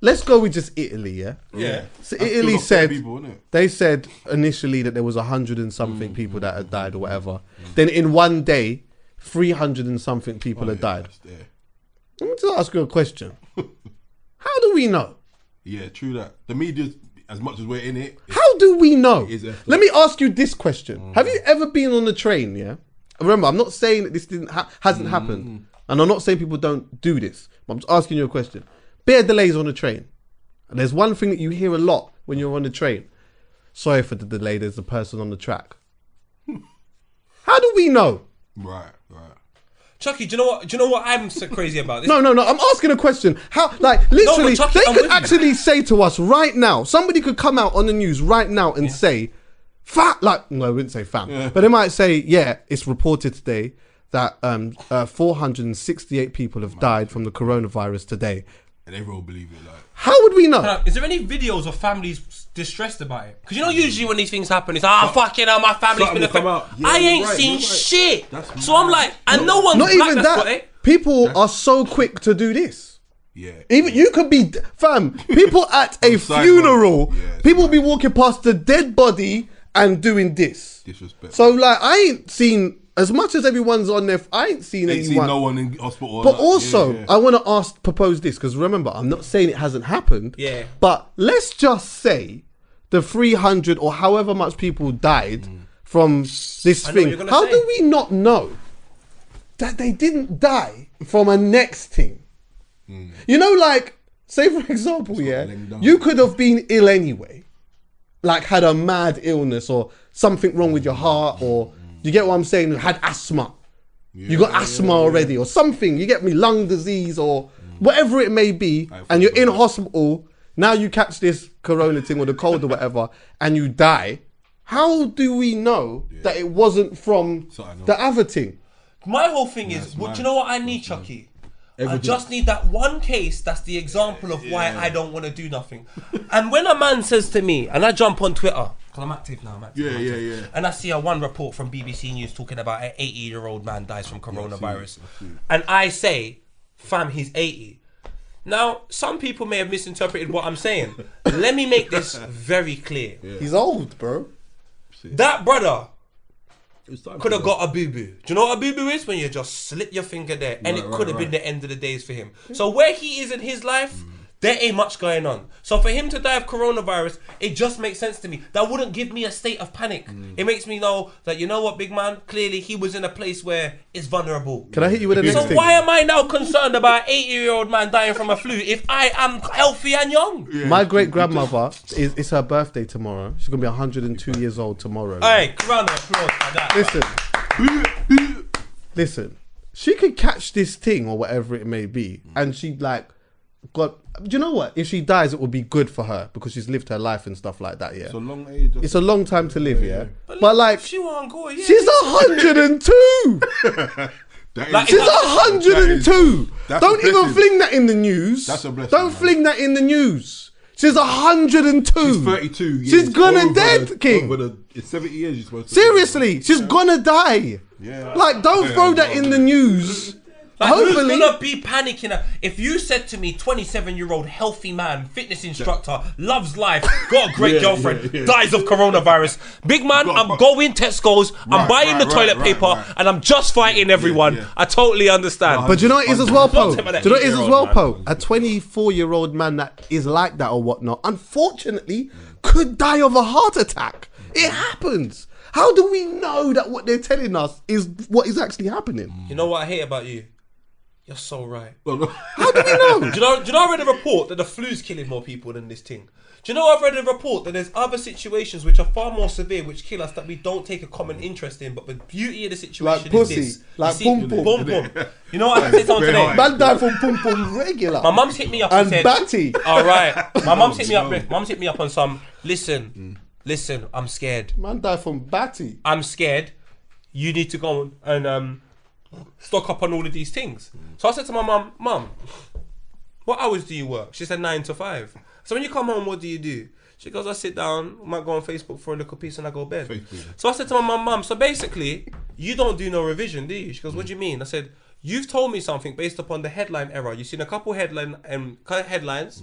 Let's go with just Italy, yeah? Yeah. So Italy said, they said initially that there was 100 and something people that had died or whatever. Then in one day, 300 and something people had died. Let me just ask you a question. How do we know? Yeah, true that. The media, as much as we're in it. How do we know? Let me ask you this question. Have you ever been on a train, yeah? Remember, I'm not saying that this hasn't happened. And I'm not saying people don't do this. But I'm just asking you a question. Bear delays on the train. And there's one thing that you hear a lot when you're on the train. Sorry for the delay, there's a person on the track. How do we know? Right. Chucky, do you know what I'm so crazy about? This? No, I'm asking a question. How, like, literally, no, Chucky, they could actually say to us right now, somebody could come out on the news right now and say, no, I wouldn't say fam, but they might say, it's reported today that 468 people have died from the coronavirus today. And everyone will believe it. Like, how would we know? Is there any videos of families distressed about it? Because you know, usually when these things happen, it's fucking hell, my family's been affected. I ain't seen shit. So I'm like, and no one's not even that. People are so quick to do this. Yeah. Even you could be, fam. People at a funeral. People will be walking past the dead body and doing this. Disrespect. So like, I ain't seen. As much as everyone's on there, I ain't seen anyone. Seen no one in hospital. But also, I want to propose this, because remember, I'm not saying it hasn't happened. Yeah. But let's just say the 300 or however much people died from this thing. How do we not know that they didn't die from a next thing? You know, like, say for example, you could have been ill anyway. Like had a mad illness or something wrong with your heart or... You get what I'm saying? Had asthma. You got asthma already or something. You get me, lung disease or whatever it may be, and you're in hospital. Now you catch this corona thing or the cold or whatever, and you die. How do we know that it wasn't from the other thing? My whole thing is, well, do you know what I need, Chuckie? Everything. I just need that one case that's the example of why I don't want to do nothing. And when a man says to me, and I jump on Twitter, because I'm active now, I'm active. And I see one report from BBC News talking about an 80-year-old man dies from coronavirus. And I say, fam, he's 80. Now, some people may have misinterpreted what I'm saying. Let me make this very clear. Yeah. He's old, bro. That brother could have got a boo-boo. Do you know what a boo-boo is? When you just slip your finger there, and it could have been the end of the days for him. So where he is in his life, there ain't much going on. So for him to die of coronavirus, it just makes sense to me. That wouldn't give me a state of panic. It makes me know that, you know what, big man, clearly he was in a place where it's vulnerable. Can I hit you with a next thing? So why am I now concerned about an 80-year-old man dying from a flu if I am healthy and young? Yeah. My great-grandmother, it's her birthday tomorrow. She's going to be 102 years old tomorrow. Hey, round of applause for that. Listen, she could catch this thing or whatever it may be, and she'd like, God, do you know what? If she dies, it will be good for her because she's lived her life and stuff like that. Yeah, it's a long age. It's a long time to live. Yeah, but like, she won't go, she's 102. She's 102. Don't even fling that in the news. That's a blessing. Don't fling that in the news. She's 102. She's 32. Years. She's gonna dead, King. It's 70 years. You're supposed to. Seriously, she's gonna die. Yeah. Like, don't throw that in the news. Like, hopefully. Who's gonna be panicking? If you said to me, 27-year-old healthy man, fitness instructor, loves life, got a great girlfriend, dies of coronavirus, big man, I'm going Tesco's, I'm buying the toilet paper, and I'm just fighting everyone. I totally understand. But do you know what it is as well, Po? Do you know what it is as well, Po? A 24-year-old man that is like that or whatnot, unfortunately, could die of a heart attack. It happens. How do we know that what they're telling us is what is actually happening? You know what I hate about you? You're so right. How do we know? Do you know I read a report that the flu's killing more people than this thing? Do you know I've read a report that there's other situations which are far more severe which kill us that we don't take a common interest in, but the beauty of the situation like pussy, is this. Like boom, boom, boom. You know what I said something today? Man died from boom, boom regular. My mum's hit me up and said... Batty. All right. My mum's hit me up. Mum's hit me up on some, listen, I'm scared. Man died from batty. I'm scared. You need to go and... stock up on all of these things. So I said to my mum, Mum, what hours do you work? She said 9 to 5. So when you come home, what do you do? She goes, I sit down, I might go on Facebook for a little piece and I go to bed. So I said to my mum, Mum, so basically, you don't do no revision, do you? She goes, what do you mean? I said, you've told me something based upon the headline error. You've seen a couple headlines,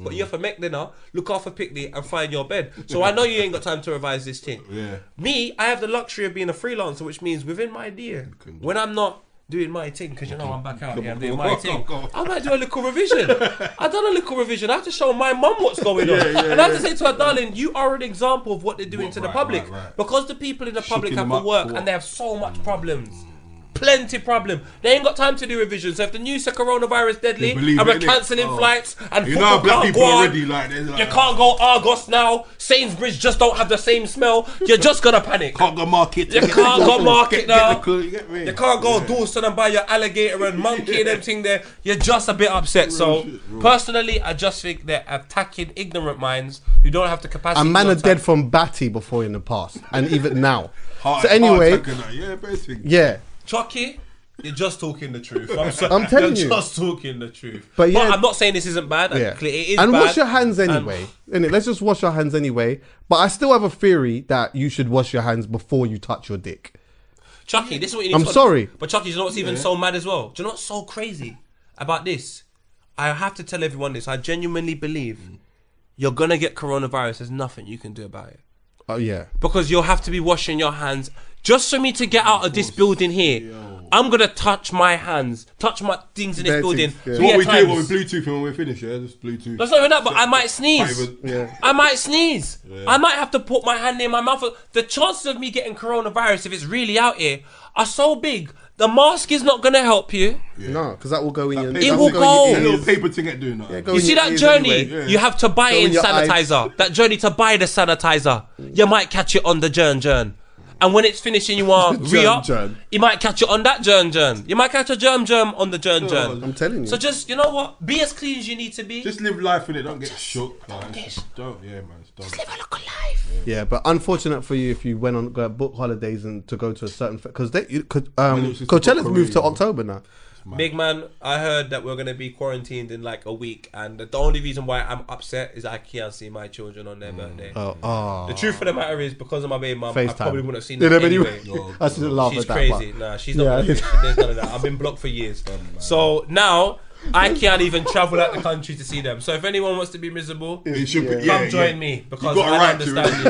but you have to make dinner, look after Pickley, and find your bed. So I know you ain't got time to revise this thing. Yeah. Me, I have the luxury of being a freelancer, which means within my day, when I'm not doing my thing, because you know I'm back out here, I'm doing my thing. I might do a little revision. I've done a little revision. I have to show my mum what's going on. And I have to say to her, darling, you are an example of what they're doing to the public. Right. Because the people in the public have to work and they have so much problems. Plenty problem. They ain't got time to do revisions. So if the news said coronavirus deadly and we're cancelling flights and you know black people already like you can't go Argos now. Sainsbury's just don't have the same smell. You're just gonna panic. Can't go market. You can't go market now. You can't go Dawson and buy your alligator and monkey and everything there. You're just a bit upset. So personally, I just think they're attacking ignorant minds who don't have the capacity. A man are dead from batty before in the past and even now. So anyway, yeah. Chuckie, you're just talking the truth. I'm telling you. You're just talking the truth. But I'm not saying this isn't bad. Yeah. It is bad. And wash your hands anyway. Let's just wash our hands anyway. But I still have a theory that you should wash your hands before you touch your dick. Chuckie, this is what you need to do. I'm sorry. But Chuckie, you know what's even so mad as well? Do you know what's so crazy about this? I have to tell everyone this. I genuinely believe you're going to get coronavirus. There's nothing you can do about it. Oh, yeah. Because you'll have to be washing your hands. Just for me to get out of this building here, I'm going to touch my hands, touch my things in this building. Yeah. So what we do, what we Bluetooth when we're finished, just Bluetooth. That's not even that, but I might sneeze. I might sneeze. I might have to put my hand in my mouth. The chances of me getting coronavirus, if it's really out here, are so big. The mask is not going to help you. Yeah. No, because that will go in your... It will go. That little paper thing at doing that. Yeah, you see that journey? Anyway. Yeah. You have to buy in sanitizer. That journey to buy the sanitizer. You might catch it on the journey. And when it's finished and you are re-up, you might catch it on that germ. You might catch a germ on the germ. I'm telling you. So just, you know what? Be as clean as you need to be. Just live life with it. Don't get shook. Just live a look of life. Yeah, but unfortunate for you if you went on book holidays and to go to a certain... Because Coachella's moved to October now. Big man, I heard that we're going to be quarantined in like a week, and the only reason why I'm upset is I can't see my children on their birthday. The truth of the matter is, because of my baby mum, I probably wouldn't have seen them anyway. I still laugh at that. She's crazy. Nah, she's not. Yeah. She does none of that. I've been blocked for years. So now I can't even travel out the country to see them. So if anyone wants to be miserable, come join me, because I understand you.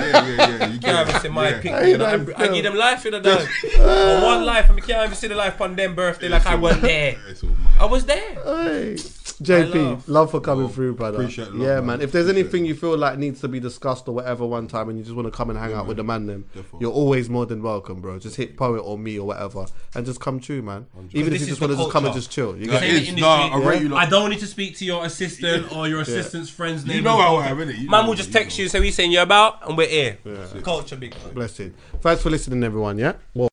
You can't even see my picture. I give them life in the dog. But one life, and we can't even see the life on them birthday like I wasn't there. I was there. Hey. JP, love for coming through, brother. Appreciate it. Yeah, man. If there's anything you feel like needs to be discussed or whatever one time, and you just want to come and hang out with the man, then you're always more than welcome, bro. Just hit Poet or me or whatever, and just come through, man. Even if you just want to just come and just chill. I don't need to speak to your assistant or your assistant's friend's name. You know how I am, innit? Man will just text you, say, what are you saying you're about? And we're here. Yeah. Culture, big man. Blessed. Thanks for listening, everyone, yeah? Well,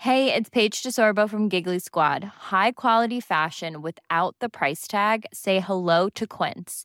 hey, it's Paige DeSorbo from Giggly Squad. High quality fashion without the price tag. Say hello to Quince.